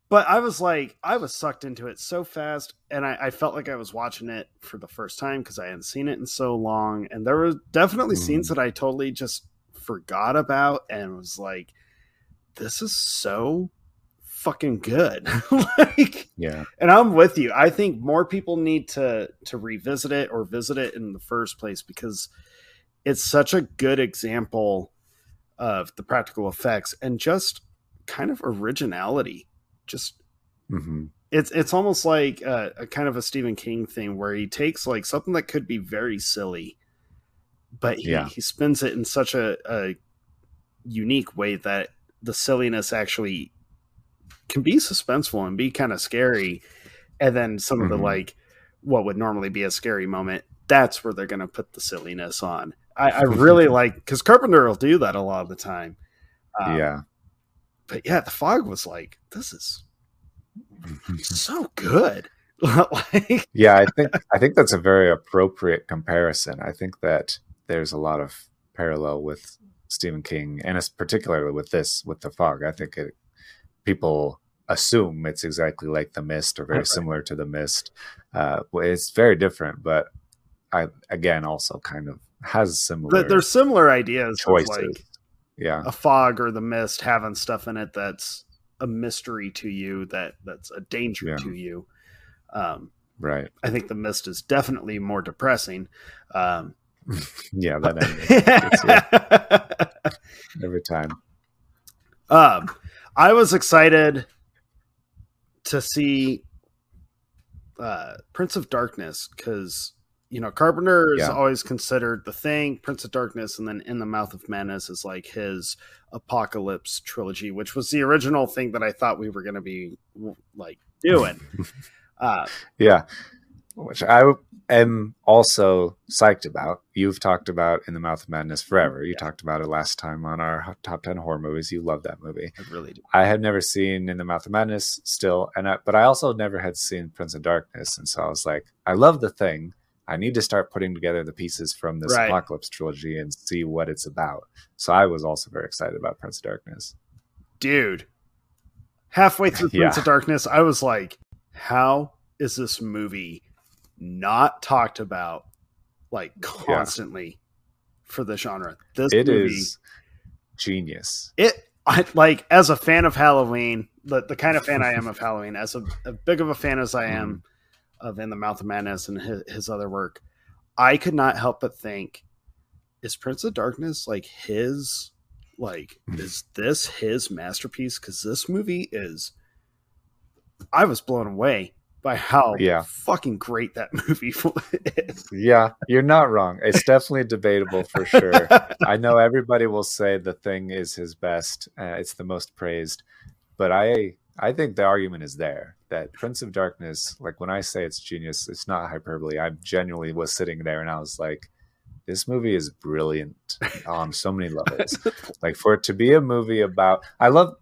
But I was like, I was sucked into it so fast, and I, I felt like I was watching it for the first time because I hadn't seen it in so long. And there were definitely mm. scenes that I totally just forgot about and was like, this is so fucking good. Like, yeah. And I'm with you. I think more people need to to revisit it or visit it in the first place because it's such a good example of the practical effects and just kind of originality. Just mm-hmm. it's it's almost like a, a kind of a Stephen King thing where he takes like something that could be very silly, but he, yeah. he spins it in such a, a unique way that the silliness actually can be suspenseful and be kind of scary. And then some mm-hmm. of the like what would normally be a scary moment, that's where they're going to put the silliness on. I, I really like because Carpenter will do that a lot of the time. Um, yeah. But yeah, The Fog was like, this is so good. Like, yeah, I think I think that's a very appropriate comparison. I think that there's a lot of parallel with Stephen King, and it's particularly with this, with The Fog. I think it, people assume it's exactly like The Mist or very right. similar to The Mist. Uh, it's very different, but I again also kind of has similar. They're similar ideas. Choices. Like, yeah, a fog or The Mist having stuff in it that's a mystery to you, that that's a danger yeah. to you. Um, right. I think The Mist is definitely more depressing. Um, yeah, that ended. It's, yeah. Every time. Um, I was excited to see uh, Prince of Darkness because. You know, Carpenter is yeah. always considered The Thing, Prince of Darkness, and then In the Mouth of Madness is like his apocalypse trilogy, which was the original thing that I thought we were going to be like doing. uh, yeah, which I am also psyched about. You've talked about In the Mouth of Madness forever. You yeah. talked about it last time on our top ten horror movies. You love that movie. I really do. I had never seen In the Mouth of Madness still, and I, but I also never had seen Prince of Darkness, and so I was like, I love The Thing. I need to start putting together the pieces from this right. apocalypse trilogy and see what it's about. So I was also very excited about Prince of Darkness. Dude, halfway through yeah. Prince of Darkness, I was like, how is this movie not talked about like constantly yeah. for the genre? This it movie, is genius. It I, like as a fan of Halloween, the, the kind of fan I am of Halloween, as a, a big of a fan as I am, mm. of In the Mouth of Madness and his, his other work, I could not help but think, is Prince of Darkness like his, like, is this his masterpiece? Because this movie is, I was blown away by how yeah. fucking great that movie is. Yeah, you're not wrong. It's definitely debatable for sure. I know everybody will say The Thing is his best. Uh, it's the most praised, but I, I think the argument is there that Prince of Darkness, like when I say it's genius, it's not hyperbole. I genuinely was sitting there and I was like, this movie is brilliant on so many levels. Like for it to be a movie about, I love,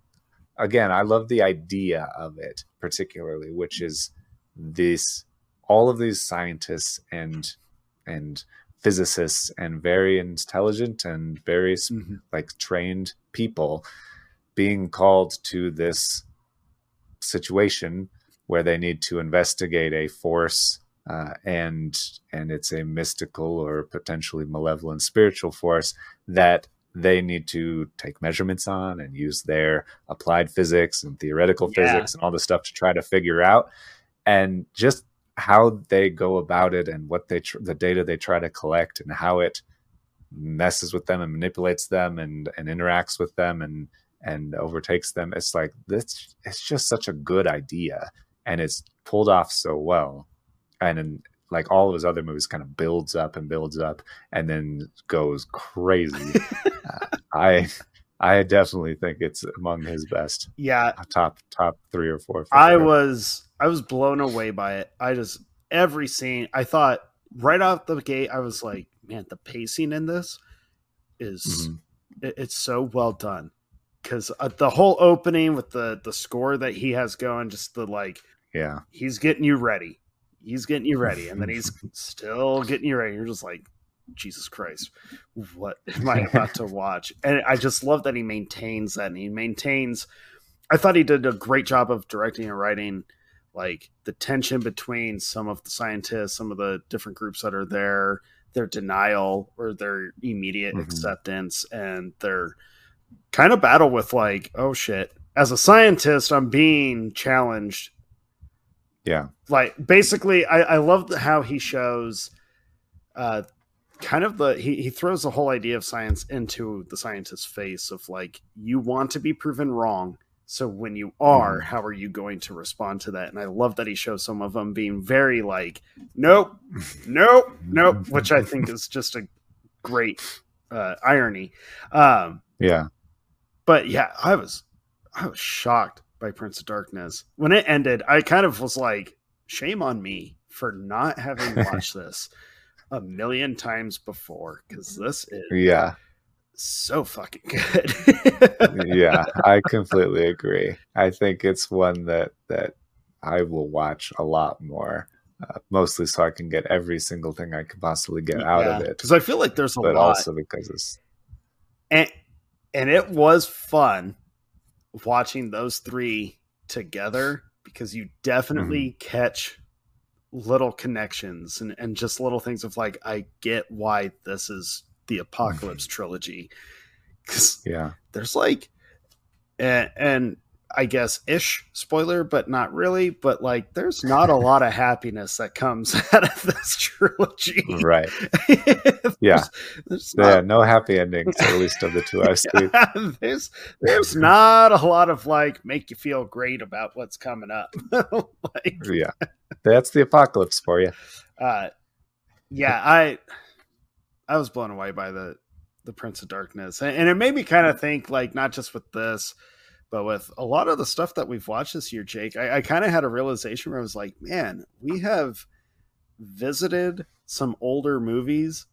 again, I love the idea of it particularly, which is this, all of these scientists and, and physicists and very intelligent and very mm-hmm. like trained people being called to this situation where they need to investigate a force, uh, and, and it's a mystical or potentially malevolent spiritual force that they need to take measurements on and use their applied physics and theoretical yeah. physics and all the stuff to try to figure out, and just how they go about it and what they, tr- the data they try to collect and how it messes with them and manipulates them and, and interacts with them and, and overtakes them. It's like, this, it's just such a good idea, and it's pulled off so well. And in, like all of his other movies, kind of builds up and builds up and then goes crazy. uh, I, I definitely think it's among his best. Yeah. Top, top three or four. I sure. was, I was blown away by it. I just, every scene, I thought right off the gate, I was like, man, the pacing in this is, mm-hmm. it, it's so well done. Cause uh, the whole opening with the, the score that he has going, just the, like, yeah, he's getting you ready. He's getting you ready. And then he's still getting you ready. You're just like, Jesus Christ, what am I about to watch? And I just love that he maintains that. And he maintains, I thought he did a great job of directing and writing, like, the tension between some of the scientists, some of the different groups that are there, their denial or their immediate mm-hmm. acceptance, and their kind of battle with, like, oh shit, as a scientist, I'm being challenged. Yeah. Like, basically, I, I love how he shows uh, kind of the, he, he throws the whole idea of science into the scientist's face of, like, you want to be proven wrong. So when you are, how are you going to respond to that? And I love that he shows some of them being very like, nope, nope, nope, which I think is just a great uh, irony. Um, yeah. But yeah, I was, I was shocked by Prince of Darkness. When it ended, I kind of was like, shame on me for not having watched this a million times before, because this is yeah so fucking good. Yeah, I completely agree. I think it's one that that I will watch a lot more, uh, mostly so I can get every single thing I could possibly get yeah, out of it, because I feel like there's a but lot, but also because it's and and it was fun watching those three together, because you definitely mm-hmm. catch little connections and, and just little things of, like, I get why this is the Apocalypse trilogy. Cause yeah, there's like, and, and I guess ish spoiler, but not really, but like, there's not a lot of happiness that comes out of this trilogy. Right. there's, yeah. There's not... yeah. No happy endings, at least of the two I've seen. there's, there's not a lot of, like, make you feel great about what's coming up. like... Yeah. That's the Apocalypse for you. Uh, yeah. I, I was blown away by the, the Prince of Darkness, and, and it made me kind of think, like, not just with this, but with a lot of the stuff that we've watched this year, Jake, I, I kind of had a realization where I was like, man, we have visited some older movies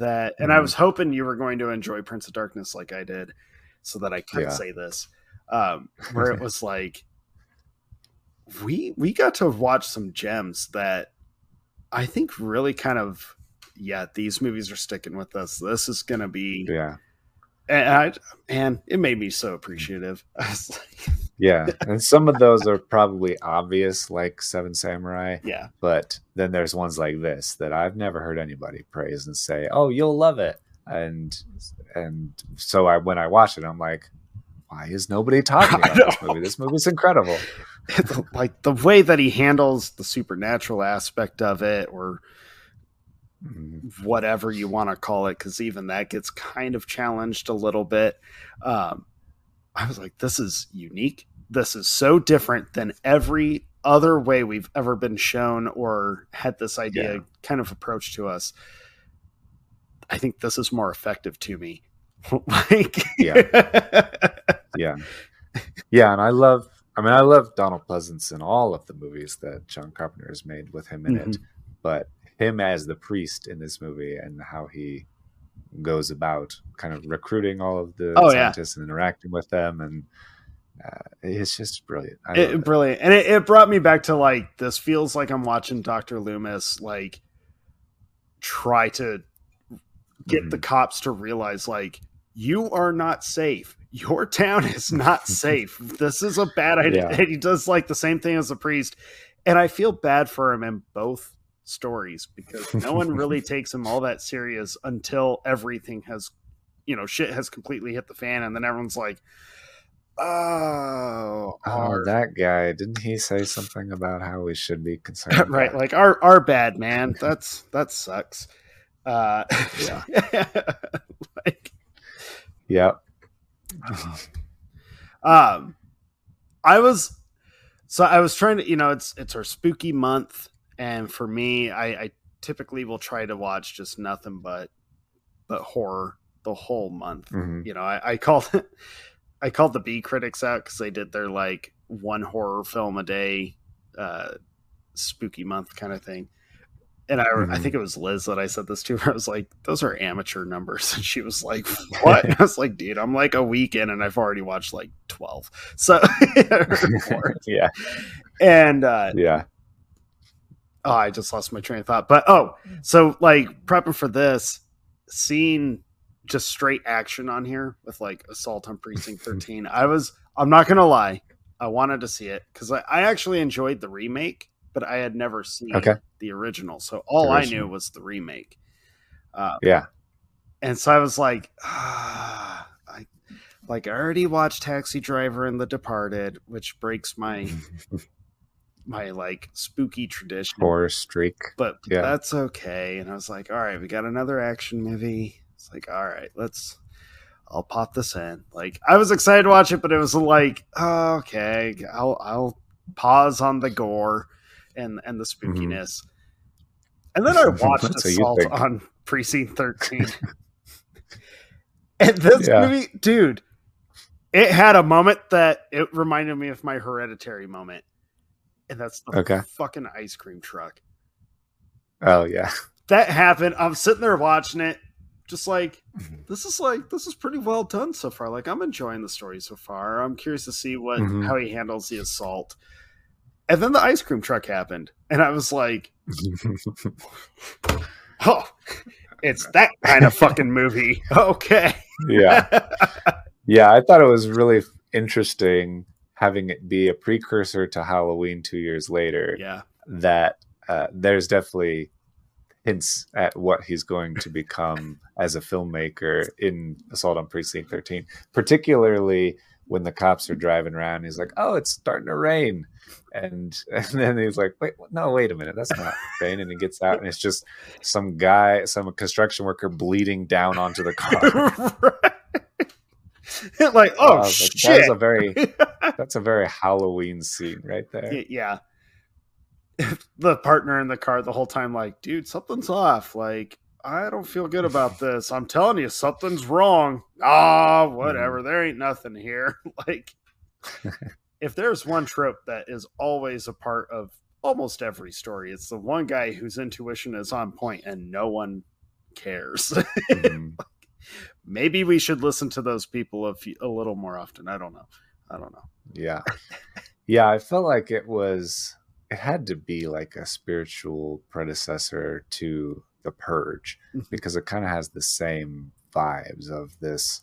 that, and mm. I was hoping you were going to enjoy Prince of Darkness like I did, so that I could yeah. say this, um, where it was like, we, we got to watch some gems that I think really kind of, yeah, these movies are sticking with us. This is going to be, yeah. And I, man, it made me so appreciative. I was like, yeah, and some of those are probably obvious, like Seven Samurai. Yeah, but then there's ones like this that I've never heard anybody praise and say, "Oh, you'll love it." And and so I, when I watch it, I'm like, "Why is nobody talking about this movie? This movie's incredible." Like the way that he handles the supernatural aspect of it, or whatever you want to call it, because even that gets kind of challenged a little bit. um I was like, this is unique, this is so different than every other way we've ever been shown or had this idea yeah. kind of approached to us. I think this is more effective to me. Like yeah yeah yeah and I love I mean I love Donald Pleasance in all of the movies that John Carpenter has made with him in mm-hmm. it, but him as the priest in this movie and how he goes about kind of recruiting all of the oh, scientists yeah. and interacting with them and Uh, it's just brilliant. I it, brilliant. And it, it brought me back to, like, this feels like I'm watching Doctor Loomis, like, try to get mm-hmm. the cops to realize, like, you are not safe. Your town is not safe. This is a bad idea. Yeah. He does, like, the same thing as the priest. And I feel bad for him in both stories because no one really takes him all that serious until everything has, you know, shit has completely hit the fan. And then everyone's like, Oh, oh our, that guy. Didn't he say something about how we should be concerned? Right. Like our, our bad man. That's, that sucks. Uh, yeah. like, yep. um, I was, so I was trying to, you know, it's, it's our spooky month. And for me, I, I typically will try to watch just nothing but, but horror the whole month. Mm-hmm. You know, I, I called it, I called the Bee Critics out because they did their like one horror film a day, uh, spooky month kind of thing. And I, mm-hmm. I think it was Liz that I said this to her. I was like, those are amateur numbers. And she was like, what? And I was like, dude, I'm like a week in and I've already watched like twelve. So yeah. And, uh, yeah. Oh, I just lost my train of thought, but, oh, so like prepping for this, seeing just straight action on here with like Assault on Precinct thirteen. I was, I'm not going to lie. I wanted to see it because I, I actually enjoyed the remake, but I had never seen okay. the original. So all original. I knew was the remake. Uh, yeah. And so I was like, ah, I like, I already watched Taxi Driver and The Departed, which breaks my, my like spooky tradition horror streak, but yeah. that's okay. And I was like, all right, we got another action movie. It's like, all right, let's, I'll pop this in. Like, I was excited to watch it, but it was like, oh, okay, I'll, I'll pause on the gore and, and the spookiness. Mm-hmm. And then I watched Assault on Precinct thirteen. And this yeah. movie, dude, it had a moment that it reminded me of my Hereditary moment. And that's the okay. fucking ice cream truck. Oh yeah. That happened. I'm sitting there watching it. Just like, this is like, this is pretty well done so far. Like, I'm enjoying the story so far. I'm curious to see what, mm-hmm. how he handles the assault. And then the ice cream truck happened. And I was like, oh, it's that kind of fucking movie. Okay. Yeah. Yeah. I thought it was really interesting having it be a precursor to Halloween two years later. Yeah. That uh, there's definitely hints at what he's going to become as a filmmaker in Assault on Precinct thirteen, particularly when the cops are driving around. He's like, oh, it's starting to rain. And, and then he's like, wait, no, wait a minute. That's not rain. And he gets out and it's just some guy, some construction worker bleeding down onto the car. Right. Like, oh, uh, shit. Like, that's a very, that's a very Halloween scene right there. Yeah. The partner in the car the whole time, like, dude, something's off. Like, I don't feel good about this. I'm telling you, something's wrong. Ah, oh, whatever. Mm. There ain't nothing here. Like, if there's one trope that is always a part of almost every story, it's the one guy whose intuition is on point and no one cares. Mm. Like, maybe we should listen to those people a, few, a little more often. I don't know. I don't know. Yeah. Yeah. I felt like it was. It had to be like a spiritual predecessor to The Purge because it kind of has the same vibes of this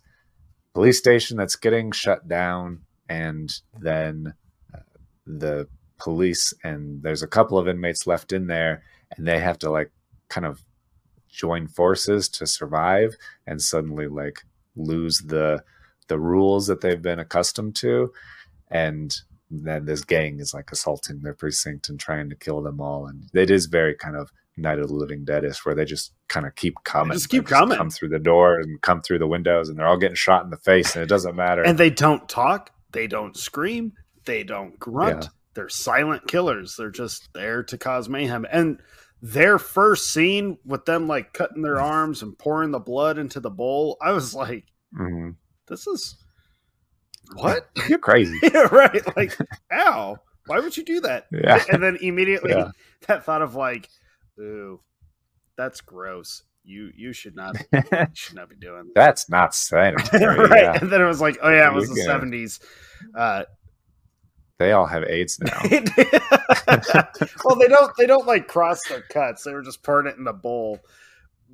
police station that's getting shut down. And then uh, the police, and there's a couple of inmates left in there and they have to like kind of join forces to survive and suddenly like lose the, the rules that they've been accustomed to. And then this gang is like assaulting their precinct and trying to kill them all. And it is very kind of Night of the Living Deadish where they just kind of keep coming. They just keep they coming. Just come through the door and come through the windows and they're all getting shot in the face and it doesn't matter. And they don't talk. They don't scream. They don't grunt. Yeah. They're silent killers. They're just there to cause mayhem. And their first scene with them like cutting their arms and pouring the blood into the bowl. I was like, mm-hmm. this is... What? You're crazy. Yeah, right. Like, ow, why would you do that? Yeah. And then immediately yeah. that thought of like, ooh, that's gross. you you should not you should not be doing that. That's not sanitary. Right. Yeah. And then it was like, oh yeah, it was You're the gonna... seventies. Uh, they all have AIDS now. Well, they don't they don't like cross their cuts. They were just pouring it in the bowl.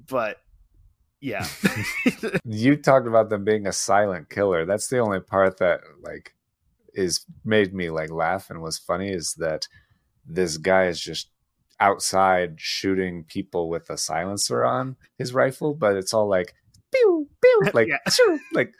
But yeah. You talked about them being a silent killer. That's the only part that like is made me like laugh and was funny, is that this guy is just outside shooting people with a silencer on his rifle, but it's all like pew, pew, like yeah. like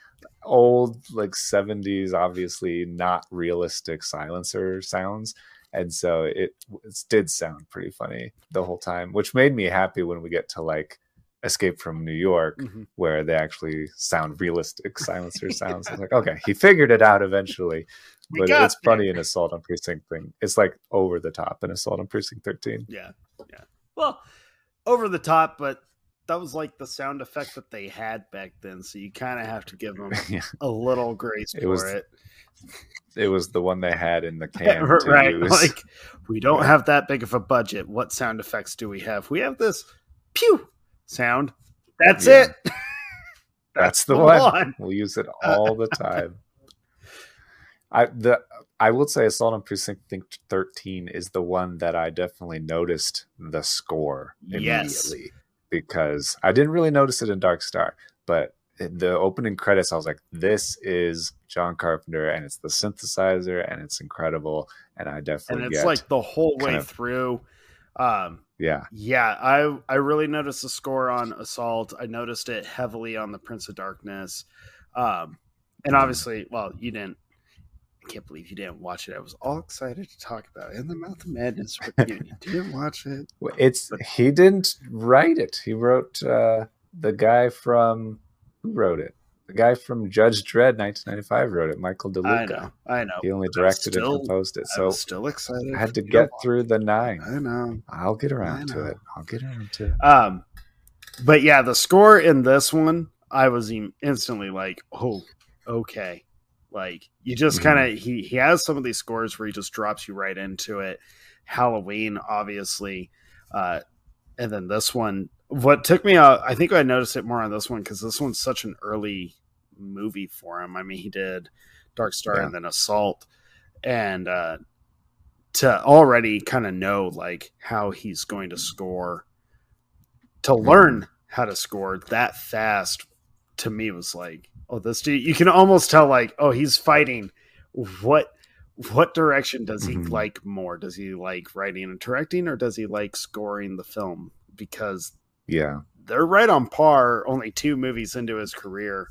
old like seventies, obviously not realistic silencer sounds. And so it, it did sound pretty funny the whole time, which made me happy when we get to like Escape from New York, mm-hmm. where they actually sound realistic silencer sounds. Yeah. I was like, okay, he figured it out eventually. But it's there. Funny in Assault on Precinct thing. It's like over the top in Assault on Precinct thirteen. Yeah, yeah. Well, over the top, but that was like the sound effect that they had back then. So you kind of have to give them yeah. a little grace it for was, it. It was the one they had in the can. Right. Use. Like, we don't yeah. have that big of a budget. What sound effects do we have? We have this pew sound. That's yeah. it. That's, That's the, the one. one. We'll use it all the time. I the I will say Assault on Precinct thirteen is the one that I definitely noticed the score immediately. Yes. Because I didn't really notice it in Dark Star, but in the opening credits, I was like, this is John Carpenter, and it's the synthesizer, and it's incredible. And I definitely And it's get like the whole way of, through. Um, yeah. Yeah, I, I really noticed the score on Assault. I noticed it heavily on the Prince of Darkness. Um, and obviously, well, you didn't. I can't believe you didn't watch it. I was all excited to talk about it. In the Mouth of Madness. You didn't watch it. Well, it's he didn't write it. He wrote uh, the guy from who wrote it? The guy from Judge Dredd, nineteen ninety-five, wrote it. Michael DeLuca. I know. I know. He only directed still, it and composed it. So I was still excited. I had to get through the nine. I know. I'll get around to it. I'll get around to it. Um, but yeah, the score in this one, I was instantly like, oh, okay. Like, you just kind of, he, he has some of these scores where he just drops you right into it. Halloween, obviously. Uh, and then this one, what took me out, I think I noticed it more on this one because this one's such an early movie for him. I mean, he did Dark Star yeah. and then Assault. And uh, to already kind of know, like, how he's going to score, to learn how to score that fast, to me was like, oh, this dude, you can almost tell, like, oh, he's fighting. What what direction does he mm-hmm. like more? Does he like writing and directing, or does he like scoring the film? Because yeah, they're right on par, only two movies into his career.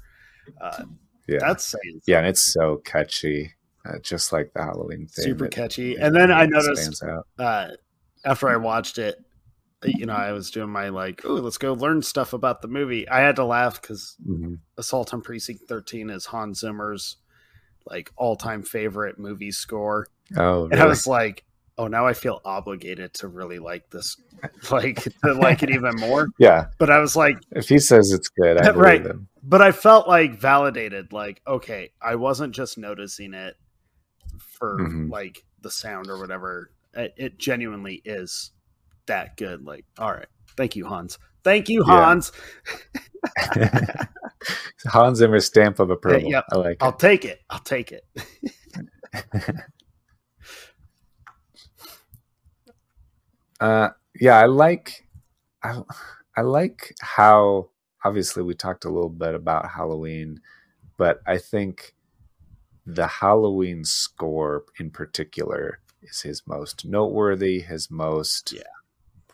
Uh, yeah. That's saying yeah, and it's so catchy. Uh, just like the Halloween thing. Super it, catchy. It, and then I noticed uh, after I watched it, you know, I was doing my like, oh, let's go learn stuff about the movie. I had to laugh because mm-hmm. Assault on Precinct thirteen is Hans Zimmer's like all-time favorite movie score. Oh, and really? I was like, oh, now I feel obligated to really like this, like to like it even more. Yeah, but I was like, if he says it's good, I believe right. him. But I felt like validated, like okay, I wasn't just noticing it for mm-hmm. like the sound or whatever. It, it genuinely is that good. Like, all right, thank you, Hans. Thank you, Hans. Yeah. Hans Zimmer's stamp of approval. Hey, yep. I like I'll it. take it. I'll take it. uh, yeah, I like. I, I like how obviously we talked a little bit about Halloween, but I think the Halloween score in particular is his most noteworthy. His most yeah.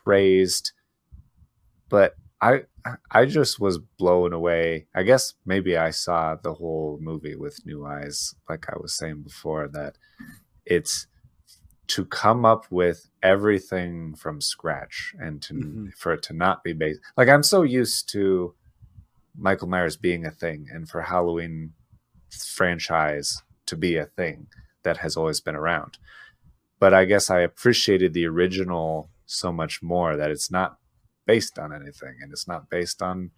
raised, but I I just was blown away. I guess maybe I saw the whole movie with new eyes, like I was saying before, that it's to come up with everything from scratch and to mm-hmm. for it to not be based. Like, I'm so used to Michael Myers being a thing, and for Halloween franchise to be a thing that has always been around. But I guess I appreciated the original so much more, that it's not based on anything, and it's not based on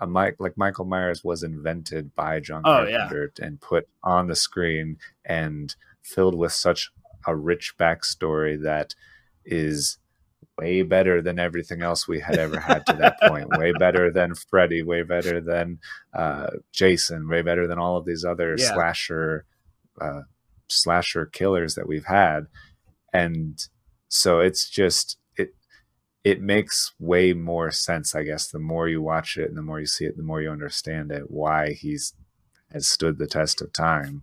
a Mike like Michael Myers was invented by John oh, Carpenter yeah. and put on the screen and filled with such a rich backstory that is way better than everything else we had ever had to that point. Way better than Freddy, way better than uh, Jason, way better than all of these other yeah. slasher uh, slasher killers that we've had. And so it's just, it it makes way more sense, I guess, the more you watch it and the more you see it, the more you understand it, why he's has stood the test of time.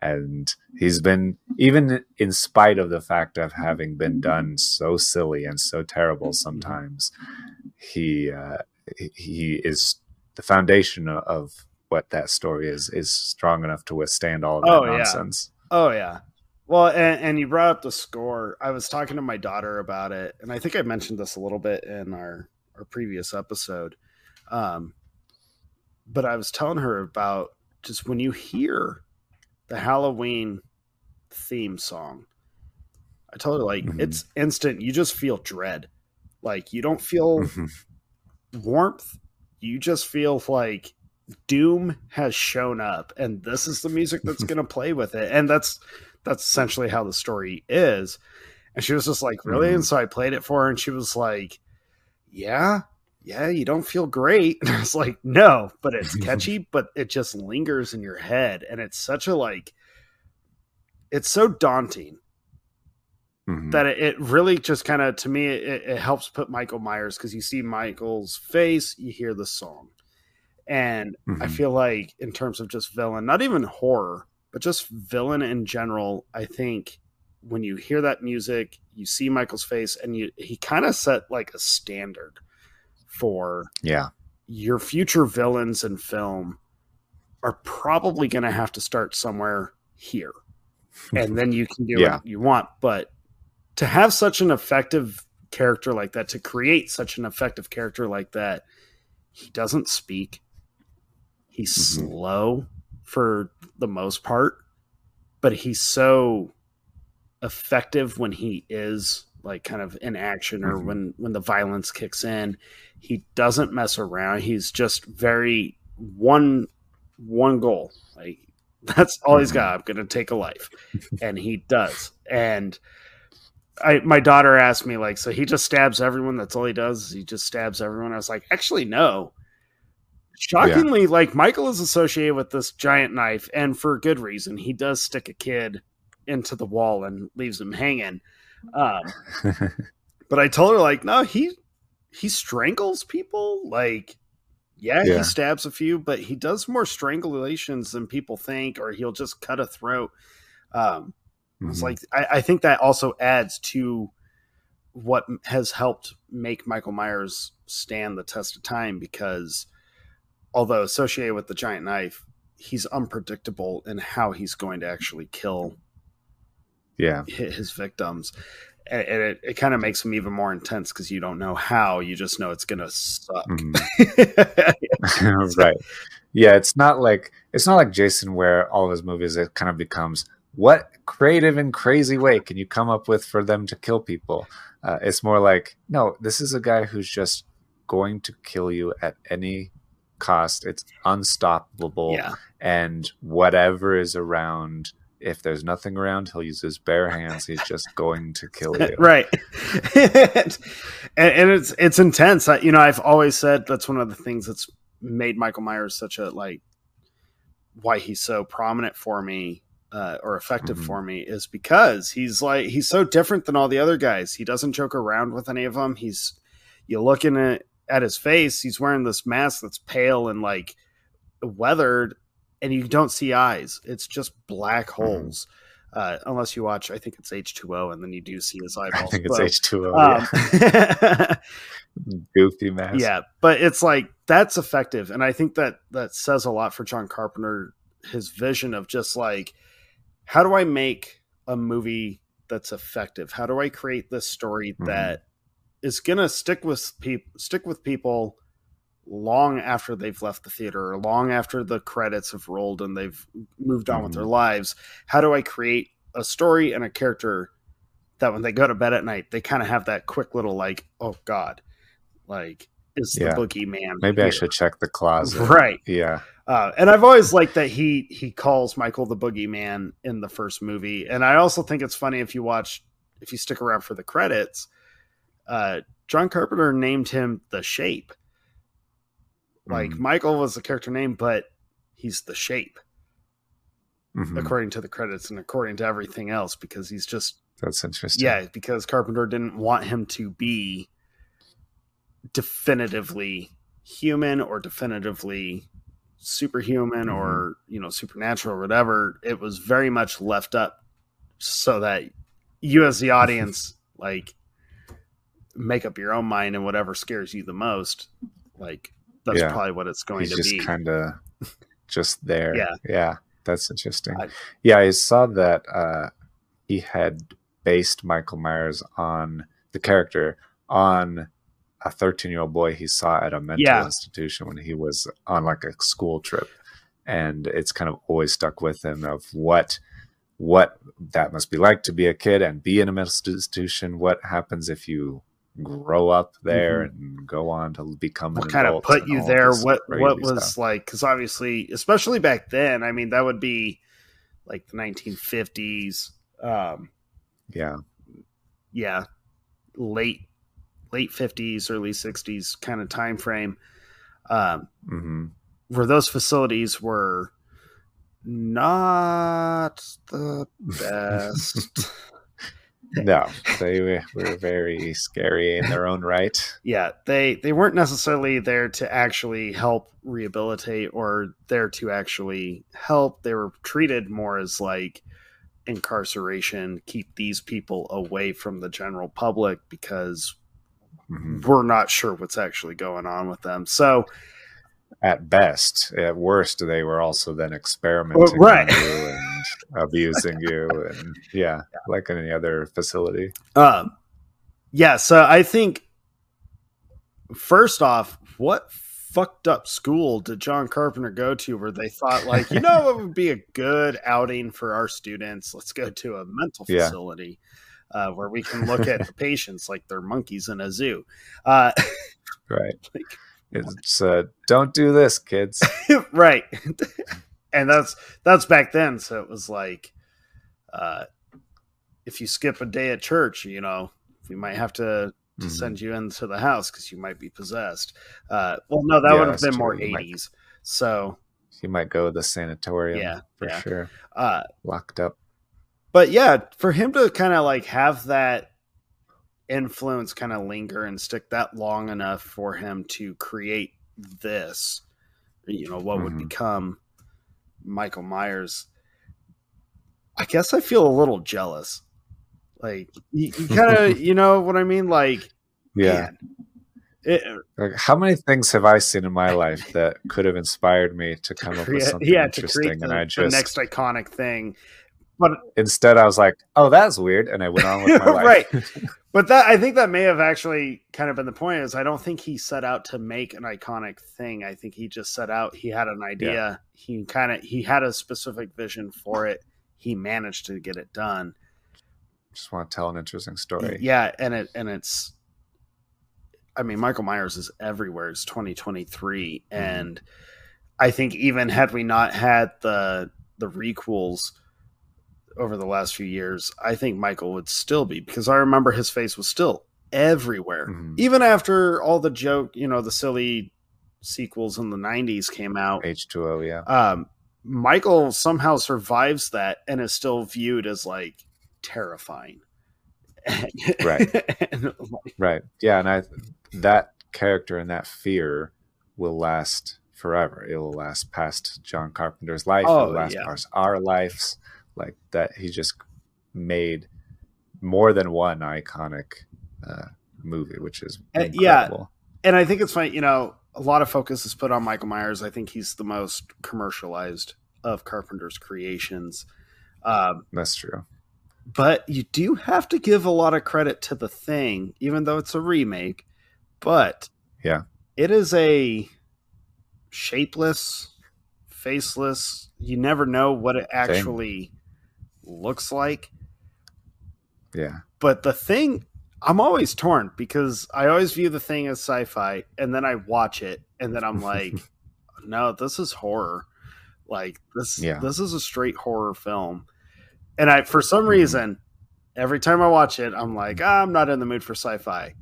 And he's been, even in spite of the fact of having been done so silly and so terrible sometimes, he uh, he is the foundation of what that story is, is strong enough to withstand all of that oh, nonsense. Yeah. Oh, yeah. Well, and, and you brought up the score. I was talking to my daughter about it, and I think I mentioned this a little bit in our, our previous episode. Um, but I was telling her about just when you hear the Halloween theme song, I told her, like, mm-hmm. it's instant. You just feel dread. Like, you don't feel mm-hmm. warmth. You just feel like doom has shown up, and this is the music that's going to play with it. And that's, that's essentially how the story is. And she was just like, really? Mm-hmm. And so I played it for her, and she was like, yeah, yeah, you don't feel great. And I was like, no, but it's catchy, but it just lingers in your head. And it's such a, like, it's so daunting mm-hmm. that it, it really just kind of, to me, it, it helps put Michael Myers, because you see Michael's face, you hear the song. And mm-hmm. I feel like in terms of just villain, not even horror, but just villain in general, I think when you hear that music, you see Michael's face, and you, he kind of set like a standard for yeah your future villains in film are probably going to have to start somewhere here, and then you can do yeah. what you want. But to have such an effective character like that, to create such an effective character like that, he doesn't speak. He's mm-hmm. slow for the most part, but he's so effective when he is like kind of in action, or mm-hmm. when, when the violence kicks in, he doesn't mess around. He's just very one, one goal. Like, that's all he's got. I'm going to take a life. And he does. And I, my daughter asked me, like, so he just stabs everyone. That's all he does. He just stabs everyone. I was like, actually, no. Shockingly, yeah. like, Michael is associated with this giant knife, and for good reason. He does stick a kid into the wall and leaves him hanging. Um, but I told her, like, no, he, he strangles people. Like, yeah, yeah, he stabs a few, but he does more strangulations than people think, or he'll just cut a throat. Um, mm-hmm. it's like, I, I think that also adds to what has helped make Michael Myers stand the test of time, because although associated with the giant knife, he's unpredictable in how he's going to actually kill yeah his victims, and it, it kind of makes them even more intense, because you don't know how, you just know it's gonna suck. Mm-hmm. Right. Yeah, it's not like it's not like Jason, where all of his movies it kind of becomes, what creative and crazy way can you come up with for them to kill people? Uh, it's more like, no, this is a guy who's just going to kill you at any cost. It's unstoppable. Yeah. And whatever is around, if there's nothing around, he'll use his bare hands. He's just going to kill you. Right. and, and it's it's intense. I, you know, I've always said that's one of the things that's made Michael Myers such a, like, why he's so prominent for me uh, or effective mm-hmm. for me, is because he's like, he's so different than all the other guys. He doesn't joke around with any of them. He's, you look in a, at his face, he's wearing this mask that's pale and, like, weathered, and you don't see eyes. It's just black holes. Mm-hmm. Uh, unless you watch, I think it's H two O, and then you do see his eyeballs. I think it's but, H two O, um, yeah. Goofy mask. Yeah, but it's like, that's effective. And I think that that says a lot for John Carpenter, his vision of just like, how do I make a movie that's effective? How do I create this story mm-hmm. that is going to stick with people, stick with people long after they've left the theater, or long after the credits have rolled and they've moved on mm-hmm. with their lives? How do I create a story and a character that when they go to bed at night, they kind of have that quick little, like, oh God, like, is yeah. the boogeyman? Maybe here? I should check the closet. Right. Yeah. Uh, and I've always liked that he, he calls Michael the boogeyman in the first movie. And I also think it's funny if you watch, if you stick around for the credits, uh, John Carpenter named him The Shape. Like, mm-hmm. Michael was the character name, but he's The Shape, mm-hmm. according to the credits and according to everything else, because he's just... That's interesting. Yeah, because Carpenter didn't want him to be definitively human or definitively superhuman, mm-hmm. or, you know, supernatural or whatever. It was very much left up so that you as the audience, like, make up your own mind and whatever scares you the most. Like, that's yeah. probably what it's going He's to just be. Just kind of just there. Yeah. Yeah. That's interesting. I, yeah. I saw that uh, he had based Michael Myers on the character on a thirteen year old boy he saw at a mental yeah. institution when he was on like a school trip. And it's kind of always stuck with him of what, what that must be like to be a kid and be in a mental institution. What happens if you grow up there, mm-hmm. and go on to become what an kind adult of put you there, what what was stuff. Like, because obviously, especially back then, I mean, that would be like the nineteen fifties, um yeah yeah late late fifties, early sixties kind of time frame, um mm-hmm. where those facilities were not the best. No, they were very scary in their own right. Yeah, they, they weren't necessarily there to actually help rehabilitate or there to actually help. They were treated more as like incarceration, keep these people away from the general public because mm-hmm. we're not sure what's actually going on with them. So at best, at worst, they were also then experimenting right. on you and abusing you, and yeah, yeah, like any other facility. Um, yeah. So I think, first off, what fucked up school did John Carpenter go to where they thought, like, you know, it would be a good outing for our students? Let's go to a mental yeah. facility uh, where we can look at the patients like they're monkeys in a zoo. Uh, right. Like, it's uh, don't do this, kids. Right. And that's that's back then. So it was like, uh, if you skip a day at church, you know, we might have to, to mm-hmm. send you into the house because you might be possessed. Uh, well, no, that yeah, would have been true. More eighties. Might, so you might go to the sanatorium yeah, for yeah. sure. Uh, Locked up. But yeah, for him to kind of like have that influence kind of linger and stick that long enough for him to create this, you know, what mm-hmm. would become Michael Myers. I guess I feel a little jealous. Like, you, you kind of, you know what I mean? Like, yeah. Man, it, like, how many things have I seen in my life that could have inspired me to, to come create, up with something yeah, interesting? To create the, and I just the next iconic thing. But instead, I was like, "Oh, that's weird," and I went on with my life. Right, but that I think that may have actually kind of been the point. Is I don't think he set out to make an iconic thing. I think he just set out. He had an idea. Yeah. He kind of he had a specific vision for it. He managed to get it done. Just want to tell an interesting story. Yeah, and it and it's. I mean, Michael Myers is everywhere. It's twenty twenty-three, mm-hmm. and I think even had we not had the the requels over the last few years, I think Michael would still be, because I remember his face was still everywhere. Mm-hmm. Even after all the joke, you know, the silly sequels in the nineties came out. H two O, yeah. Um, Michael somehow survives that and is still viewed as like terrifying. Right. And, like, right. Yeah. And I, that character and that fear will last forever. It will last past John Carpenter's life. Oh, it will last yeah. past our lives. Like that, he just made more than one iconic uh, movie, which is incredible. Yeah, and I think it's funny, you know, a lot of focus is put on Michael Myers. I think he's the most commercialized of Carpenter's creations. Um, That's true. But you do have to give a lot of credit to The Thing, even though it's a remake. But yeah, it is a shapeless, faceless, you never know what it actually... Thing. Looks like. Yeah. But The Thing, I'm always torn because I always view The Thing as sci-fi, and then I watch it and then I'm like, no, this is horror. Like this yeah. this is a straight horror film. And I for some mm-hmm. reason, every time I watch it, I'm like, ah, I'm not in the mood for sci-fi.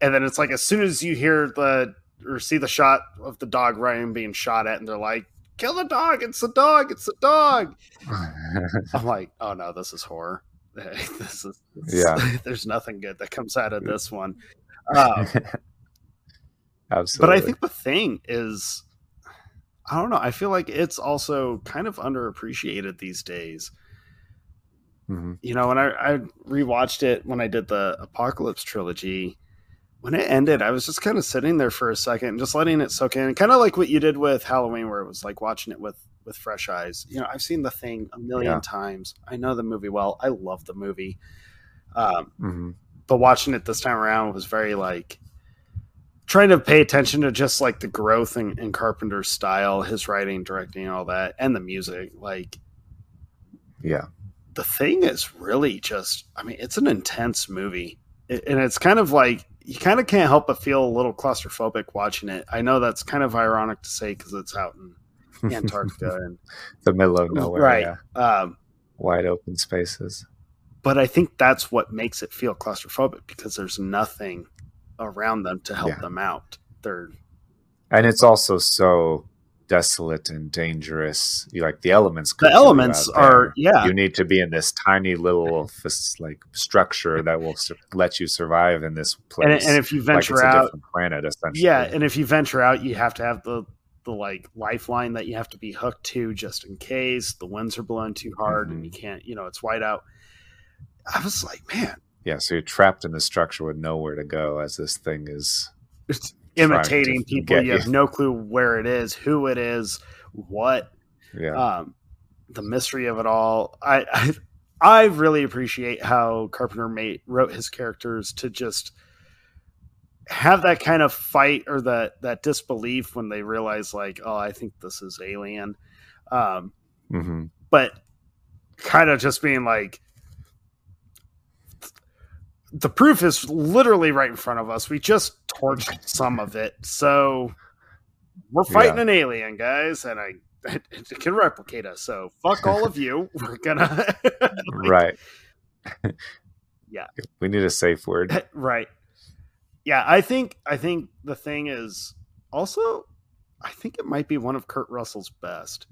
And then it's like, as soon as you hear the, or see the shot of the dog Ryan being shot at, and they're like, kill the dog. It's the dog. It's the dog. I'm like, oh no, this is horror. This is, this, yeah. There's nothing good that comes out of this one. Um, Absolutely. But I think the thing is, I don't know. I feel like it's also kind of underappreciated these days. Mm-hmm. You know, when I, I rewatched it, when I did the Apocalypse trilogy, when it ended, I was just kind of sitting there for a second and just letting it soak in. Kind of like what you did with Halloween, where it was like watching it with, with fresh eyes. You know, I've seen The Thing a million yeah. times. I know the movie well. I love the movie. Um, mm-hmm. But watching it this time around was very like, trying to pay attention to just like the growth in, in Carpenter's style, his writing, directing, all that, and the music. Like, yeah, The Thing is really just, I mean, it's an intense movie, it, and it's kind of like, you kind of can't help but feel a little claustrophobic watching it. I know that's kind of ironic to say, cause it's out in Antarctica and the middle of nowhere, right? Yeah. Um, wide open spaces. But I think that's what makes it feel claustrophobic, because there's nothing around them to help yeah. them out. They're... And it's also so desolate and dangerous. You like the elements. The elements are, yeah. You need to be in this tiny little like structure that will su- let you survive in this place. And, and if you venture like it's out, a different planet, essentially. Yeah, and if you venture out, you have to have the the like lifeline that you have to be hooked to just in case the winds are blowing too hard mm-hmm. and you can't. You know, it's white out. I was like, man. Yeah, so you're trapped in the structure with nowhere to go as this thing is... It's imitating people. You have you. no clue where it is, who it is, what. Yeah. Um, the mystery of it all. I, I I really appreciate how Carpenter made, wrote his characters to just have that kind of fight or that, that disbelief when they realize, like, oh, I think this is alien. Um, mm-hmm. But kind of just being like, the proof is literally right in front of us. We just torched some of it. So we're fighting yeah. an alien, guys, and I it, it can replicate us. So fuck all of you. We're gonna like, right. Yeah. We need a safe word. Right. Yeah, I think I think The Thing is also, I think it might be one of Kurt Russell's best.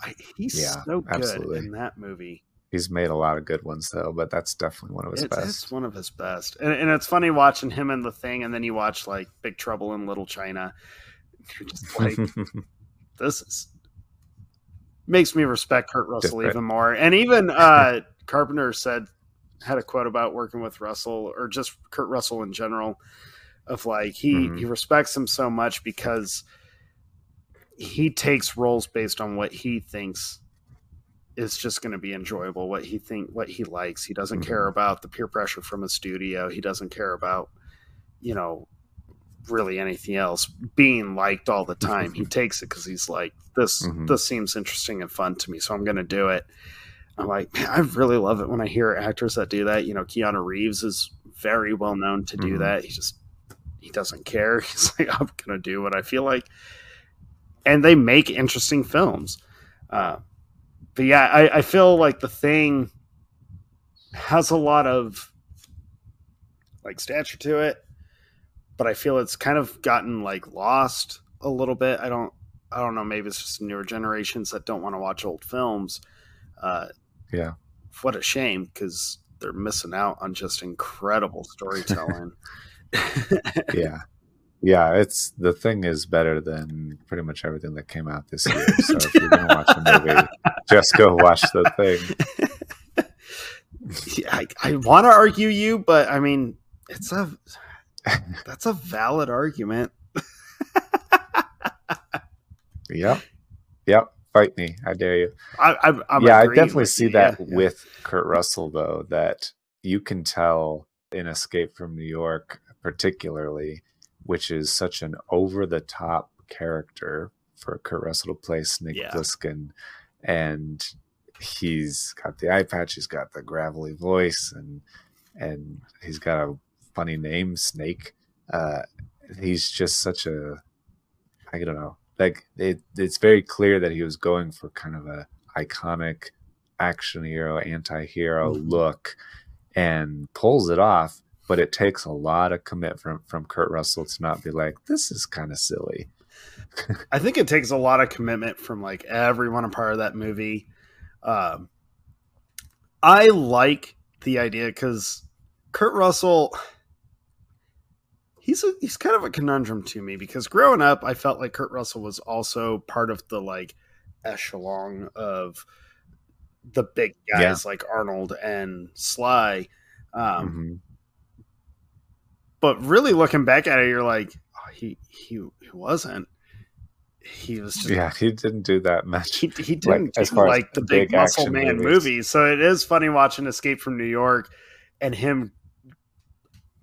I, he's yeah, so good absolutely. in that movie. He's made a lot of good ones, though, but that's definitely one of his it's, best. It's one of his best. And, and it's funny watching him in The Thing, and then you watch, like, Big Trouble in Little China. You're just like, this is... makes me respect Kurt Russell Different. even more. And even uh, Carpenter said, had a quote about working with Russell, or just Kurt Russell in general, of, like, he, mm-hmm. he respects him so much because he takes roles based on what he thinks is just going to be enjoyable, what he think, what he likes. He doesn't mm-hmm. care about the peer pressure from a studio. He doesn't care about, you know, really anything else being liked all the time. He takes it because he's like, this, mm-hmm. this seems interesting and fun to me, so I'm going to do it. I'm like, man, I really love it when I hear actors that do that. You know, Keanu Reeves is very well known to do mm-hmm. that. He just, he doesn't care. He's like, I'm going to do what I feel like. And they make interesting films. Uh, But yeah, I, I feel like The Thing has a lot of like stature to it, but I feel it's kind of gotten like lost a little bit. I don't, I don't know. Maybe it's just newer generations that don't want to watch old films. Uh, yeah. What a shame, because they're missing out on just incredible storytelling. yeah. Yeah, it's The Thing is better than pretty much everything that came out this year. So if you're going to watch a movie, just go watch The Thing. Yeah, I, I want to argue you, but I mean, it's a that's a valid argument. Yep, yep. Fight me, I dare you. I, I'm, I'm yeah, I definitely see you. that yeah, with yeah. Kurt Russell, though, that you can tell in Escape from New York, particularly, which is such an over-the-top character for Kurt Russell to play Snake yeah. Plissken. And he's got the eye patch, he's got the gravelly voice, and and he's got a funny name, Snake. Uh, he's just such a, I don't know, like it, it's very clear that he was going for kind of a iconic action hero, anti-hero mm-hmm. look, and pulls it off. but it takes a lot of commitment from, from Kurt Russell to not be like, this is kind of silly. I think it takes a lot of commitment from like everyone a part of that movie. Um, I like the idea because Kurt Russell, he's a, he's kind of a conundrum to me, because growing up, I felt like Kurt Russell was also part of the like echelon of the big guys, yeah, like Arnold and Sly. Um, mm-hmm. But really looking back at it, you're like, oh, he, he he wasn't. He was just, yeah, he didn't do that much. He, he didn't like, do like the big, big muscle man movies. movies. So it is funny watching Escape from New York and him.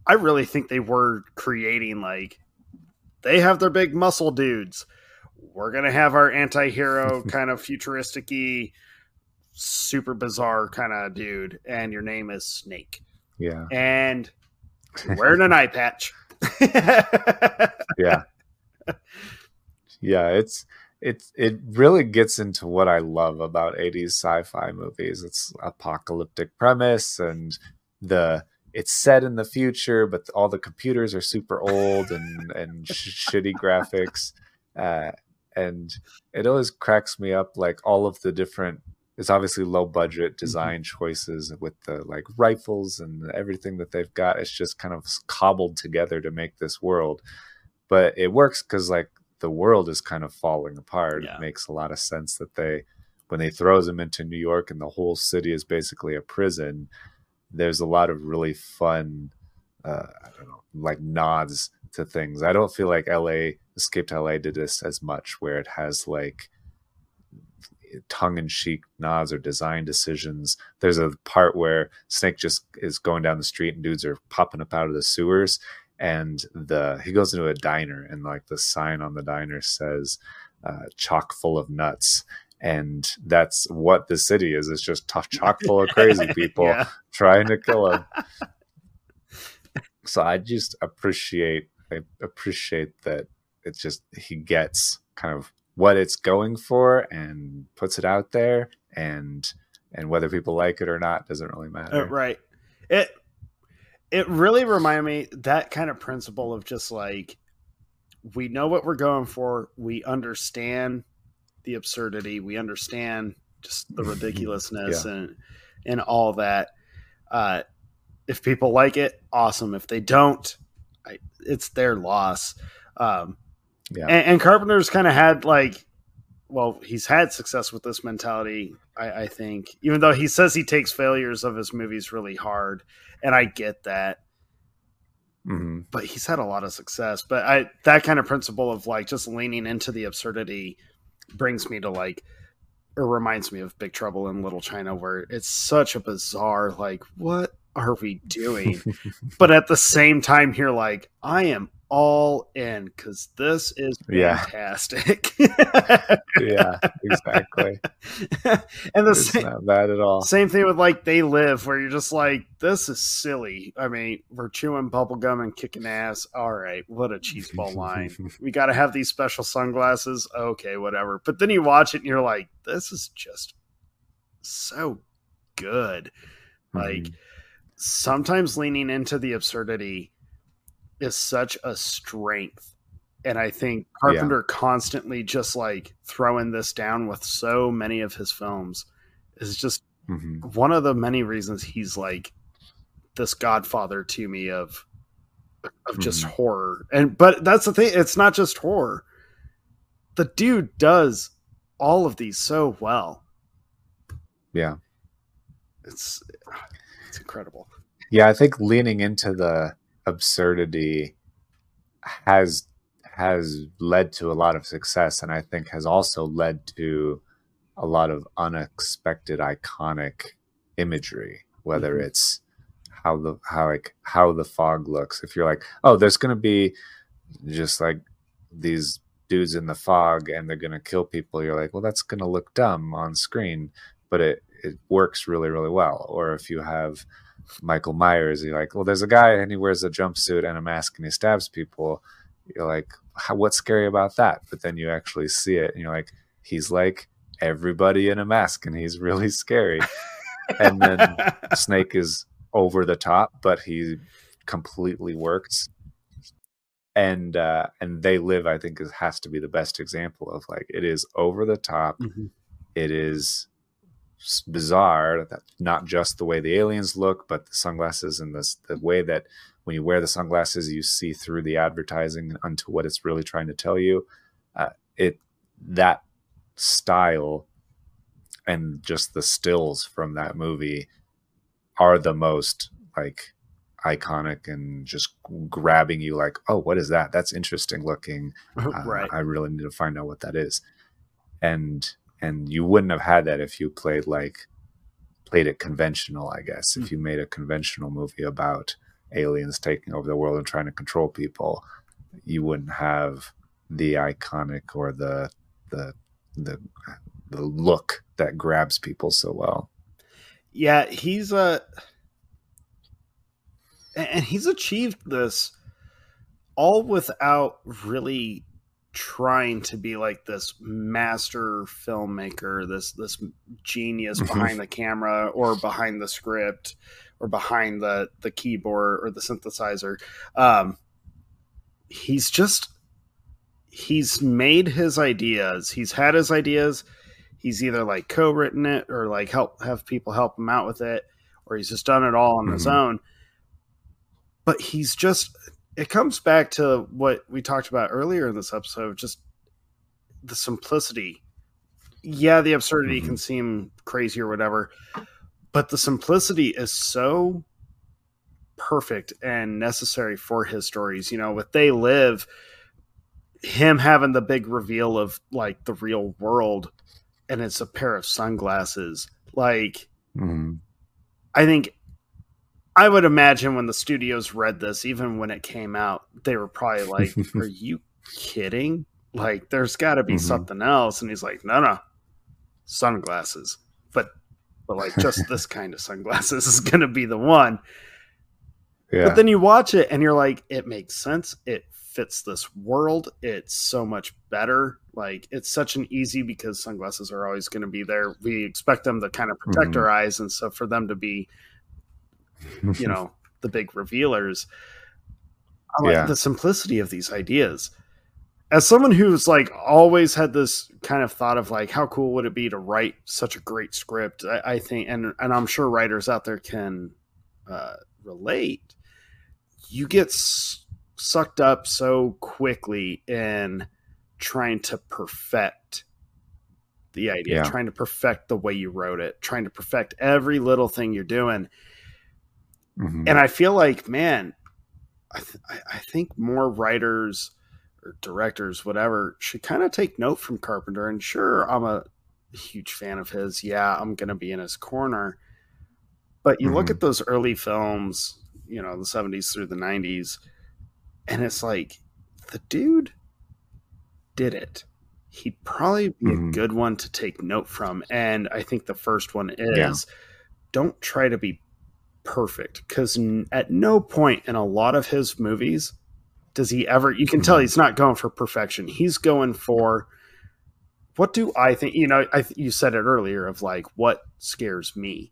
I really think they were creating like, they have their big muscle dudes. We're going to have our anti-hero kind of futuristic-y, super bizarre kind of dude. And your name is Snake. Yeah. And wearing an eye patch. Yeah. Yeah. It's, it's, it really gets into what I love about eighties sci-fi movies. It's apocalyptic premise, and the, it's set in the future, but all the computers are super old and, and sh- shitty graphics. Uh, and it always cracks me up, like all of the different, it's obviously low budget design mm-hmm. choices with the like rifles and everything that they've got. It's just kind of cobbled together to make this world, but it works because like the world is kind of falling apart. Yeah. It makes a lot of sense that they, when they throw them into New York and the whole city is basically a prison, there's a lot of really fun, uh, I don't know, like nods to things. I don't feel like L A, Escape to L A did this as much, where it has like tongue-in-cheek nods or design decisions. There's a part where Snake just is going down the street and dudes are popping up out of the sewers, and the he goes into a diner, and like the sign on the diner says uh, chock full of nuts. And that's what the city is. It's just tough, chock full of crazy people yeah. trying to kill him. So I just appreciate, I appreciate that it's just, he gets kind of what it's going for and puts it out there, and, and whether people like it or not, doesn't really matter. Uh, right. It, it really reminded me that kind of principle of just like, we know what we're going for. We understand the absurdity, we understand just the ridiculousness yeah. and and all that. Uh if people like it, awesome. If they don't, I, it's their loss. Um yeah. and, and Carpenter's kind of had like, well, he's had success with this mentality, I, I think, even though he says he takes failures of his movies really hard, and I get that. Mm-hmm. But he's had a lot of success. But I that kind of principle of like just leaning into the absurdity brings me to like, or reminds me of Big Trouble in Little China, where it's such a bizarre, like, what are we doing? But at the same time, you're like, I am all in because this is fantastic. Yeah, yeah, exactly. And the it's same, not bad at all. Same thing with like They Live, where you're just like, this is silly. I mean, we're chewing bubblegum and kicking ass. All right, what a cheeseball line. We got to have these special sunglasses. Okay, whatever. But then you watch it and you're like, this is just so good. Mm-hmm. Like sometimes leaning into the absurdity is such a strength. And I think Carpenter yeah. constantly just like throwing this down with so many of his films is just mm-hmm. one of the many reasons he's like this godfather to me of, of mm-hmm. just horror. And, but that's the thing. It's not just horror. The dude does all of these so well. Yeah. It's, it's incredible. Yeah. I think leaning into the absurdity has has led to a lot of success, and I think has also led to a lot of unexpected iconic imagery, whether mm-hmm. it's how the how like how the fog looks. If you're like, oh, there's gonna be just like these dudes in the fog and they're gonna kill people, you're like, well, that's gonna look dumb on screen, but it it works really, really well. Or if you have Michael Myers, you're like, well, there's a guy and he wears a jumpsuit and a mask and he stabs people. You're like, how, what's scary about that? But then you actually see it and you're like, he's like everybody in a mask and he's really scary. And then Snake is over the top, but he completely worked. And uh, and They Live, I think, is, has to be the best example of, like, it is over the top. Mm-hmm. It is bizarre, not just the way the aliens look, but the sunglasses and this, the way that when you wear the sunglasses, you see through the advertising onto what it's really trying to tell you. Uh, it that style and just the stills from that movie are the most, like, iconic and just grabbing you, like, oh, what is that? That's interesting looking. Uh, right. I really need to find out what that is. And and you wouldn't have had that if you played like played it conventional, I guess. Mm-hmm. If you made a conventional movie about aliens taking over the world and trying to control people, you wouldn't have the iconic or the the the the look that grabs people so well. Yeah, he's a. And he's achieved this all without really trying to be like this master filmmaker, this this genius behind the camera or behind the script or behind the, the keyboard or the synthesizer. Um, he's just, he's made his ideas. He's had his ideas. He's either like co-written it or like help have people help him out with it, or he's just done it all on mm-hmm. his own. But he's just, it comes back to what we talked about earlier in this episode, just the simplicity. Yeah, the absurdity mm-hmm. can seem crazy or whatever, but the simplicity is so perfect and necessary for his stories. You know, with They Live, him having the big reveal of, like, the real world, and it's a pair of sunglasses. Like, mm-hmm. I think... I would imagine when the studios read this, even when it came out, they were probably like, are you kidding? Like, there's got to be mm-hmm. something else. And he's like, no, no, sunglasses. But, but like, just this kind of sunglasses is going to be the one. Yeah. But then you watch it and you're like, it makes sense. It fits this world. It's so much better. Like, it's such an easy, because sunglasses are always going to be there. We expect them to kind of protect mm-hmm. our eyes. And so for them to be, you know, the big revealers. I like yeah. the simplicity of these ideas. As someone who's, like, always had this kind of thought of, like, how cool would it be to write such a great script? I, I think, and, and I'm sure writers out there can uh, relate. You get s- sucked up so quickly in trying to perfect the idea, yeah. trying to perfect the way you wrote it, trying to perfect every little thing you're doing. Mm-hmm. And I feel like, man, I, th- I think more writers or directors, whatever, should kind of take note from Carpenter. And sure, I'm a huge fan of his. Yeah, I'm going to be in his corner. But you mm-hmm. look at those early films, you know, the seventies through the nineties, and it's like, the dude did it. He'd probably be mm-hmm. a good one to take note from. And I think the first one is yeah. don't try to be perfect, because n- at no point in a lot of his movies does he ever, you can tell he's not going for perfection. He's going for, what do I think, you know, I th- you said it earlier of, like, what scares me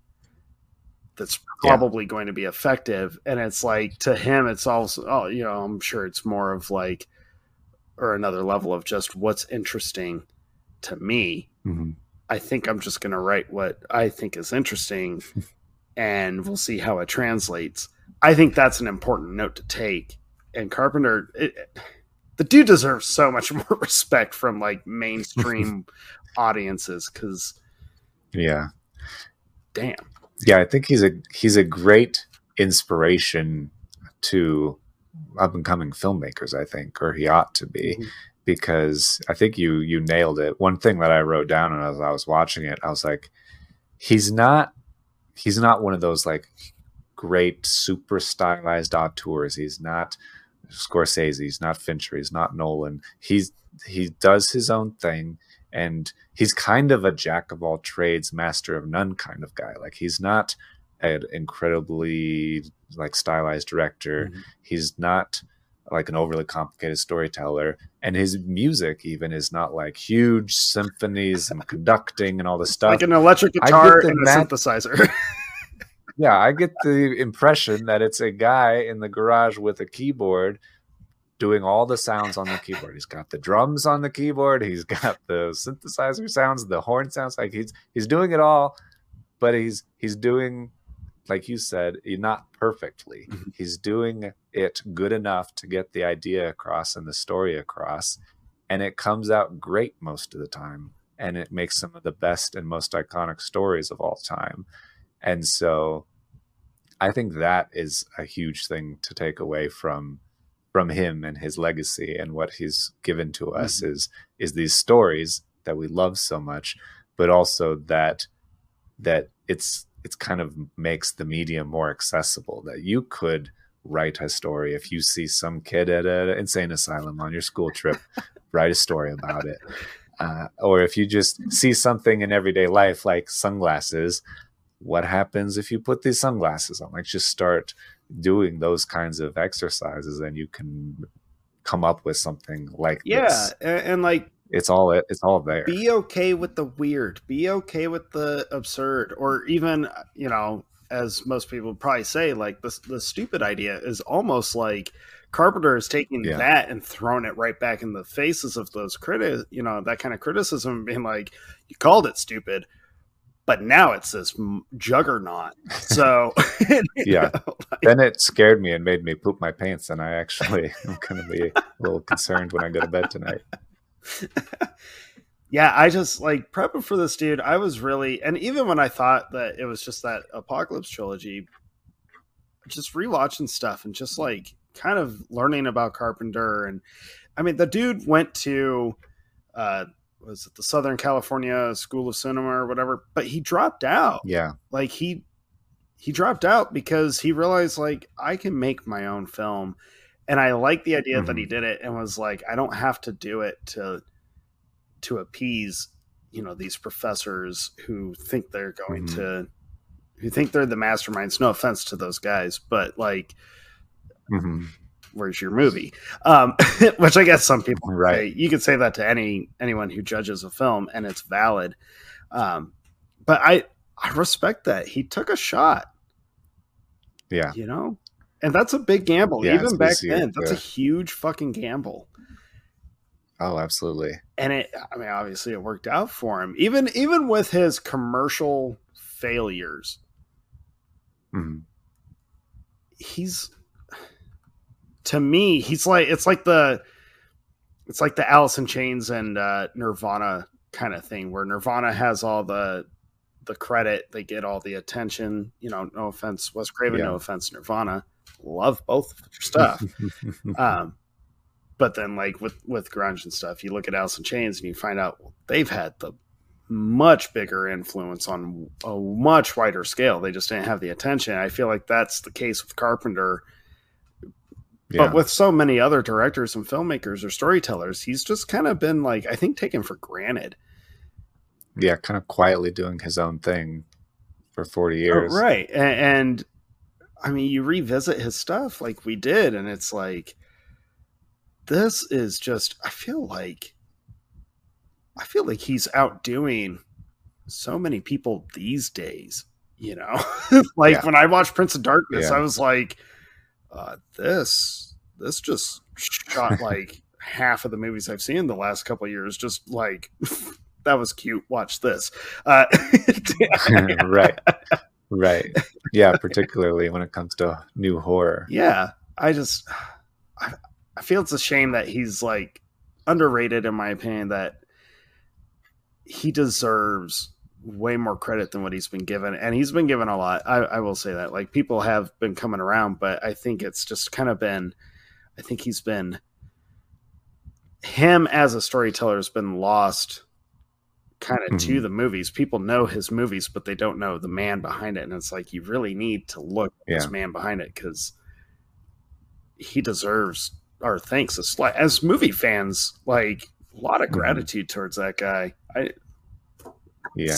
that's probably yeah. going to be effective. And it's like, to him, it's also, oh, you know, I'm sure it's more of like, or another level of just what's interesting to me. Mm-hmm. I think I'm just going to write what I think is interesting and we'll see how it translates. I think that's an important note to take. And Carpenter, it, the dude deserves so much more respect from, like, mainstream audiences. Cause yeah, damn. Yeah. I think he's a, he's a great inspiration to up and coming filmmakers, I think, or he ought to be, mm-hmm. because I think you, you nailed it. One thing that I wrote down, and as I was watching it, I was like, he's not, He's not one of those, like, great super stylized auteurs. He's not Scorsese. He's not Fincher. He's not Nolan. He's he does his own thing, and he's kind of a jack of all trades, master of none kind of guy. Like, he's not an incredibly, like, stylized director. Mm-hmm. He's not like an overly complicated storyteller, and his music even is not like huge symphonies and conducting and all this stuff. Like an electric guitar and a synthesizer. Yeah, I get the impression that it's a guy in the garage with a keyboard doing all the sounds on the keyboard. He's got the drums on the keyboard. He's got the synthesizer sounds, the horn sounds. Like he's he's doing it all, but he's he's doing, like you said, not perfectly. Mm-hmm. He's doing it good enough to get the idea across and the story across, and it comes out great most of the time. And it makes some of the best and most iconic stories of all time. And so I think that is a huge thing to take away from from him and his legacy and what he's given to us, mm-hmm. is is these stories that we love so much, but also that that it's it's kind of makes the medium more accessible, that you could write a story. If you see some kid at an insane asylum on your school trip, write a story about it. Uh, or if you just see something in everyday life, like sunglasses, what happens if you put these sunglasses on? Like, just start doing those kinds of exercises and you can come up with something like yeah, this. Yeah, and, and like, it's all it, it's all there. Be okay with the weird. Be okay with the absurd. Or even, you know, as most people probably say, like, the, the stupid idea is almost like Carpenter is taking yeah. that and throwing it right back in the faces of those critics, you know, that kind of criticism, being like, you called it stupid, but now it's this juggernaut. So yeah, know, like, then it scared me and made me poop my pants. And I actually am going to be a little concerned when I go to bed tonight. Yeah, I just, like, prepping for this dude, I was really, and even when I thought that it was just that Apocalypse trilogy, just rewatching stuff and just like, kind of learning about Carpenter. And I mean, the dude went to uh was it the Southern California School of Cinema or whatever, but he dropped out. Yeah, like he he dropped out because he realized, like, I can make my own film, and I like the idea mm-hmm. that he did it and was like, I don't have to do it to to appease, you know, these professors who think they're going mm-hmm. to who think they're the masterminds. No offense to those guys, but like, mm-hmm. where's your movie? Um, which I guess some people, right? Say. You could say that to any anyone who judges a film, and it's valid. Um, but I I respect that he took a shot. Yeah, you know, and that's a big gamble. Yeah, even back then, that's yeah. a huge fucking gamble. Oh, absolutely. And it, I mean, obviously, it worked out for him. Even even with his commercial failures, mm-hmm. he's. To me, he's like, it's like the, it's like the Alice in Chains and uh, Nirvana kind of thing, where Nirvana has all the, the credit, they get all the attention. You know, no offense, Wes Craven, yeah. no offense, Nirvana. Love both of your stuff, um, but then like with with grunge and stuff, you look at Alice in Chains and you find out, well, they've had the much bigger influence on a much wider scale. They just didn't have the attention. I feel like that's the case with Carpenter. But yeah. with so many other directors and filmmakers or storytellers, he's just kind of been like, I think, taken for granted. Yeah, kind of quietly doing his own thing for forty years. Oh, right. And, and I mean, you revisit his stuff like we did, and it's like, this is just, I feel like, I feel like he's outdoing so many people these days, you know? Like yeah. when I watched Prince of Darkness, yeah. I was like, Uh, this this just shot like half of the movies I've seen the last couple of years. Just like, that was cute. Watch this. Uh, right. Right. Yeah. Particularly when it comes to new horror. Yeah. I just, I, I feel it's a shame that he's like underrated, in my opinion, that he deserves way more credit than what he's been given, and he's been given a lot. I, I will say that, like, people have been coming around, but I think it's just kind of been, I think he's been, him as a storyteller has been lost kind of mm-hmm. to the movies. People know his movies, but they don't know the man behind it. And it's like, you really need to look at yeah. this man behind it, because he deserves our thanks as, as movie fans. Like, a lot of gratitude mm-hmm. towards that guy. I, Yeah.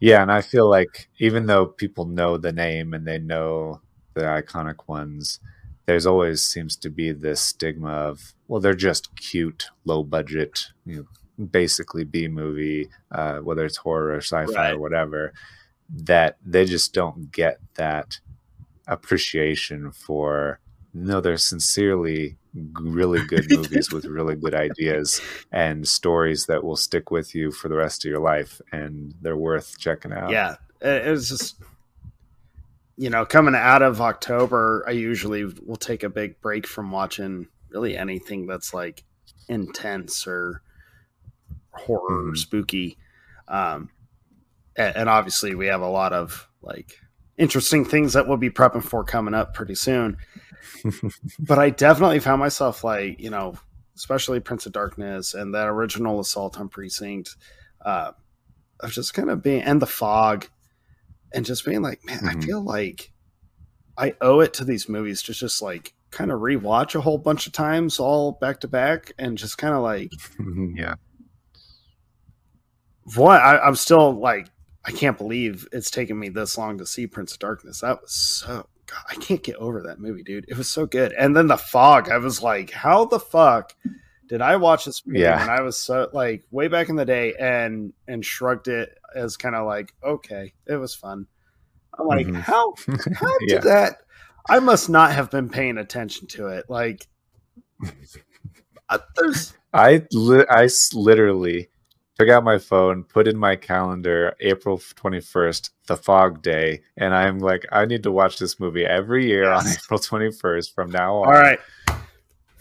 Yeah. And I feel like, even though people know the name and they know the iconic ones, there's always seems to be this stigma of, well, they're just cute, low budget, you know, basically B movie, uh, whether it's horror or sci-fi right. or whatever. that they just don't get that appreciation for, no, they're sincerely really good movies with really good ideas and stories that will stick with you for the rest of your life, and they're worth checking out. Yeah. It was just, you know, coming out of October, I usually will take a big break from watching really anything that's like intense or horror mm-hmm. or spooky. Um, and, and obviously we have a lot of like interesting things that we'll be prepping for coming up pretty soon. But I definitely found myself like, you know, especially Prince of Darkness and that original Assault on Precinct, uh, of just kind of being, and The Fog, and just being like, man, mm-hmm. I feel like I owe it to these movies to just like kind of rewatch a whole bunch of times all back to back and just kind of like, yeah. What I, I'm still like, I can't believe it's taken me this long to see Prince of Darkness. That was so, God, I can't get over that movie, dude. It was so good. And then The Fog, I was like, how the fuck did I watch this movie yeah. when I was so like way back in the day, and, and shrugged it as kind of like, okay, it was fun. I'm like, mm-hmm. how, how did yeah. that, I must not have been paying attention to it. Like uh, there's, I, li- I literally took out my phone, put in my calendar, April twenty-first, The Fog Day. And I'm like, I need to watch this movie every year yes. on April twenty-first from now on. All right.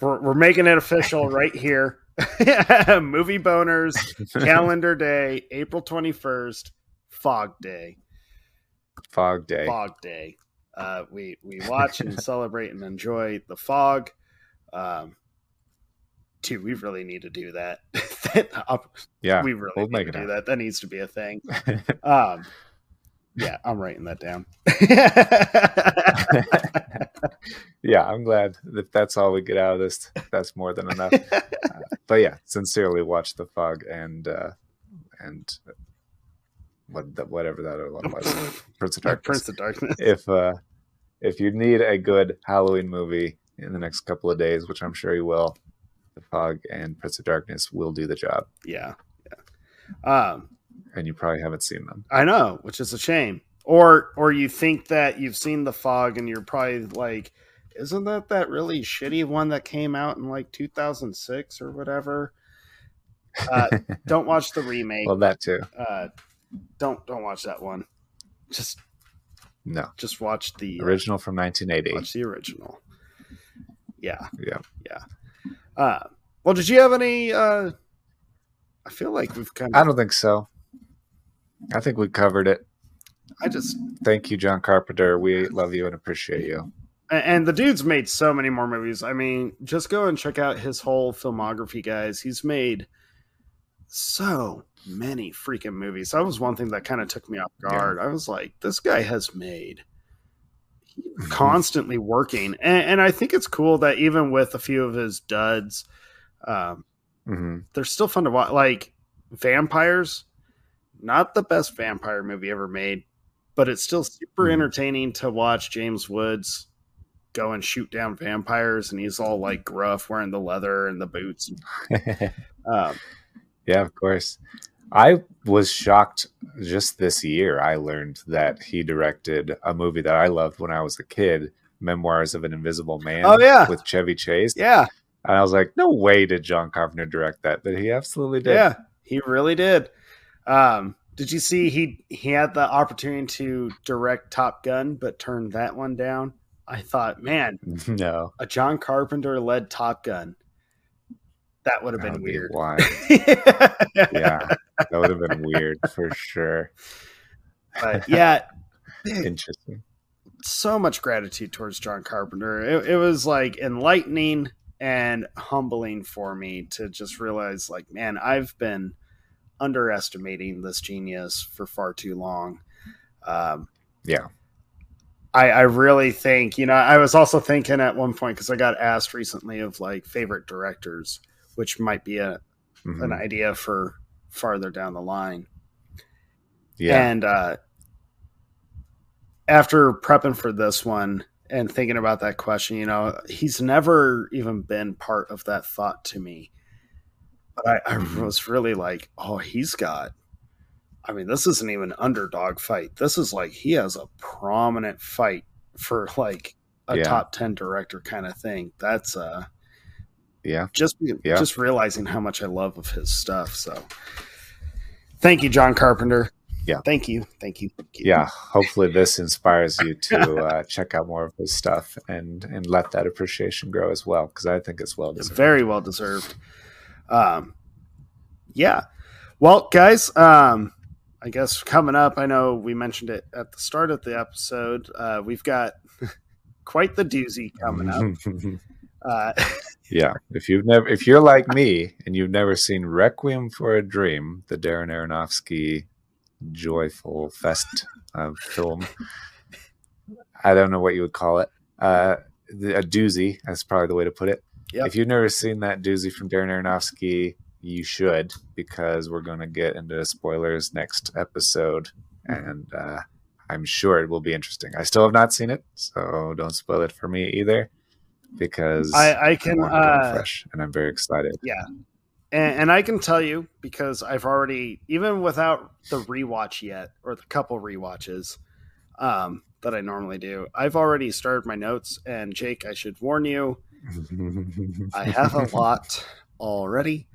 We're, we're making it official right here. Movie Boners, calendar day, April twenty-first, Fog Day. Fog Day. Fog Day. Uh, we, we watch and celebrate and enjoy The Fog. Um, dude, we really need to do that. yeah, we really we'll need to do out. that. That needs to be a thing. Um, yeah, I'm writing that down. Yeah, I'm glad that that's all we get out of this. That's more than enough. Uh, but yeah, sincerely watch The Fog and uh, and what the, whatever that other one was, Prince of Darkness. Prince of Darkness. If uh, if you need a good Halloween movie in the next couple of days, which I'm sure you will, The Fog and Prince of Darkness will do the job. Yeah, yeah. Um, and you probably haven't seen them. I know, which is a shame. Or, or you think that you've seen The Fog and you're probably like, isn't that that really shitty one that came out in like two thousand six or whatever? Uh, don't watch the remake. Well, that too. Uh, don't don't watch that one. Just no. Just watch the original uh, from nineteen eighty. Watch the original. Yeah, yeah, yeah. Uh, well, did you have any? Uh, I feel like we've kind of. I don't think so. I think we covered it. I just thank you, John Carpenter. We love you and appreciate you. And the dude's made so many more movies. I mean, just go and check out his whole filmography, guys. He's made so many freaking movies. That was one thing that kind of took me off guard. Yeah. I was like, this guy has made constantly working. And, and I think it's cool that even with a few of his duds, um, mm-hmm. they're still fun to watch. Like Vampires, not the best vampire movie ever made, but it's still super mm-hmm. entertaining to watch James Woods go and shoot down vampires, and he's all like gruff wearing the leather and the boots. um, yeah, of course. I was shocked just this year. I learned that he directed a movie that I loved when I was a kid, Memoirs of an Invisible Man. Oh, yeah. With Chevy Chase. Yeah. And I was like, no way did John Carpenter direct that, but he absolutely did. Yeah, he really did. Um, did you see he, he had the opportunity to direct Top Gun, but turned that one down? I thought, man, no, a John Carpenter led Top Gun. That would have been weird. Why? Yeah, that would have been weird for sure. But yeah, interesting. So much gratitude towards John Carpenter. It, it was like enlightening and humbling for me to just realize, like, man, I've been underestimating this genius for far too long. Um, yeah. I, I really think, you know, I was also thinking at one point, because I got asked recently of like favorite directors, which might be a mm-hmm. an idea for farther down the line. Yeah. And uh, after prepping for this one and thinking about that question, you know, he's never even been part of that thought to me. But I, I was really like, oh, he's got I mean, this isn't even an underdog fight. This is like he has a prominent fight for like a yeah. top ten director kind of thing. That's uh, yeah, just yeah. just realizing how much I love of his stuff. So, thank you, John Carpenter. Yeah, thank you, thank you. Thank you. Yeah, hopefully this inspires you to uh, check out more of his stuff and and let that appreciation grow as well, because I think it's well deserved. It's very well deserved. Um, yeah. Well, guys, um, I guess coming up, I know we mentioned it at the start of the episode. Uh, we've got quite the doozy coming up. uh, yeah, if you've never, if you're like me and you've never seen Requiem for a Dream, the Darren Aronofsky joyful fest of film, I don't know what you would call it. Uh, a doozy, that's probably the way to put it. Yep. If you've never seen that doozy from Darren Aronofsky, you should, because we're going to get into spoilers next episode, and uh, I'm sure it will be interesting. I still have not seen it, so don't spoil it for me either, because I, I can I uh, fresh, and I'm very excited. Yeah, and, and I can tell you, because I've already, even without the rewatch yet, or the couple rewatches um, that I normally do, I've already started my notes. And Jake, I should warn you, I have a lot already.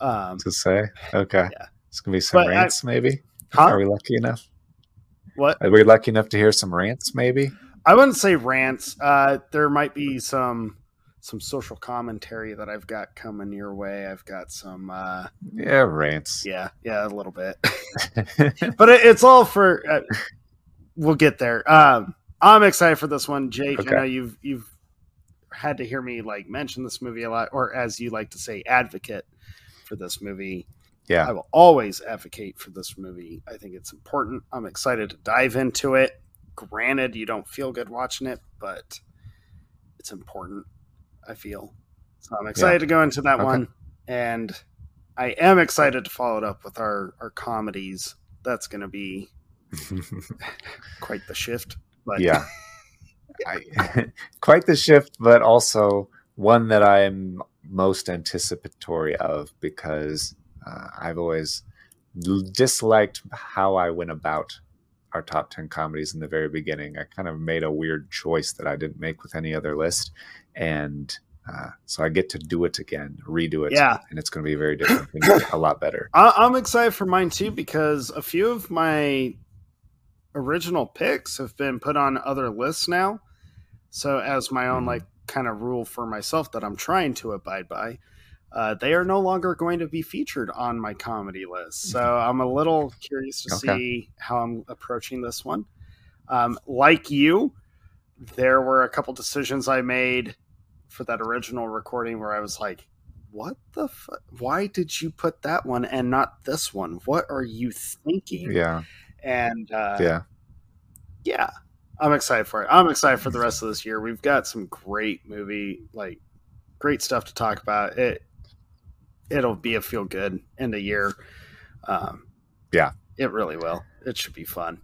Um, to say, okay, yeah. It's gonna be some but rants, I, maybe. Huh? Are we lucky enough? What are we lucky enough to hear some rants? Maybe I wouldn't say rants. Uh, there might be some some social commentary that I've got coming your way. I've got some uh, yeah rants. Yeah, yeah, a little bit. But it, it's all for. Uh, we'll get there. Um, I'm excited for this one, Jake. Okay. I know you've you've had to hear me like mention this movie a lot, or as you like to say, advocate for this movie. Yeah, I will always advocate for this movie. I think it's important. I'm excited to dive into it. Granted, you don't feel good watching it, but it's important, I feel. So I'm excited yeah. to go into that okay. one, and I am excited to follow it up with our our comedies. That's going to be quite the shift. But yeah, I, quite the shift, but also one that I am most anticipatory of, because uh, I've always disliked how I went about our top ten comedies in the very beginning. I kind of made a weird choice that I didn't make with any other list. And uh, so I get to do it again, redo it. Yeah. And it's going to be very different and a lot better. I- I'm excited for mine too, because a few of my original picks have been put on other lists now. So as my own, mm-hmm. like, kind of rule for myself that I'm trying to abide by, uh they are no longer going to be featured on my comedy list, so I'm a little curious to okay. see how I'm approaching this one. Um like you, there were a couple decisions I made for that original recording where I was like, what the fu- why did you put that one and not this one? What are you thinking? Yeah. And uh yeah yeah I'm excited for it. I'm excited for the rest of this year. We've got some great movie, like great stuff to talk about. It, it'll be a feel good end of year. Um, yeah, it really will. It should be fun.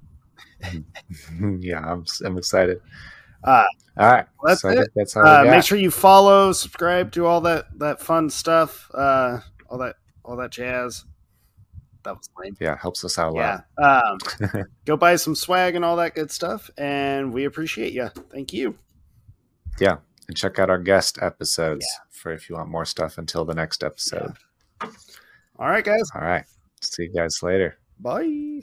Yeah, I'm I'm excited. Uh, all right, well, that's so it. I that's how uh, make sure you follow, subscribe, do all that that fun stuff. Uh, all that all that jazz. That was lame. Yeah, it helps us out a lot. Yeah. Um, go buy some swag and all that good stuff, and we appreciate you. Thank you. Yeah, and check out our guest episodes yeah. for if you want more stuff until the next episode. Yeah. All right, guys. All right. See you guys later. Bye.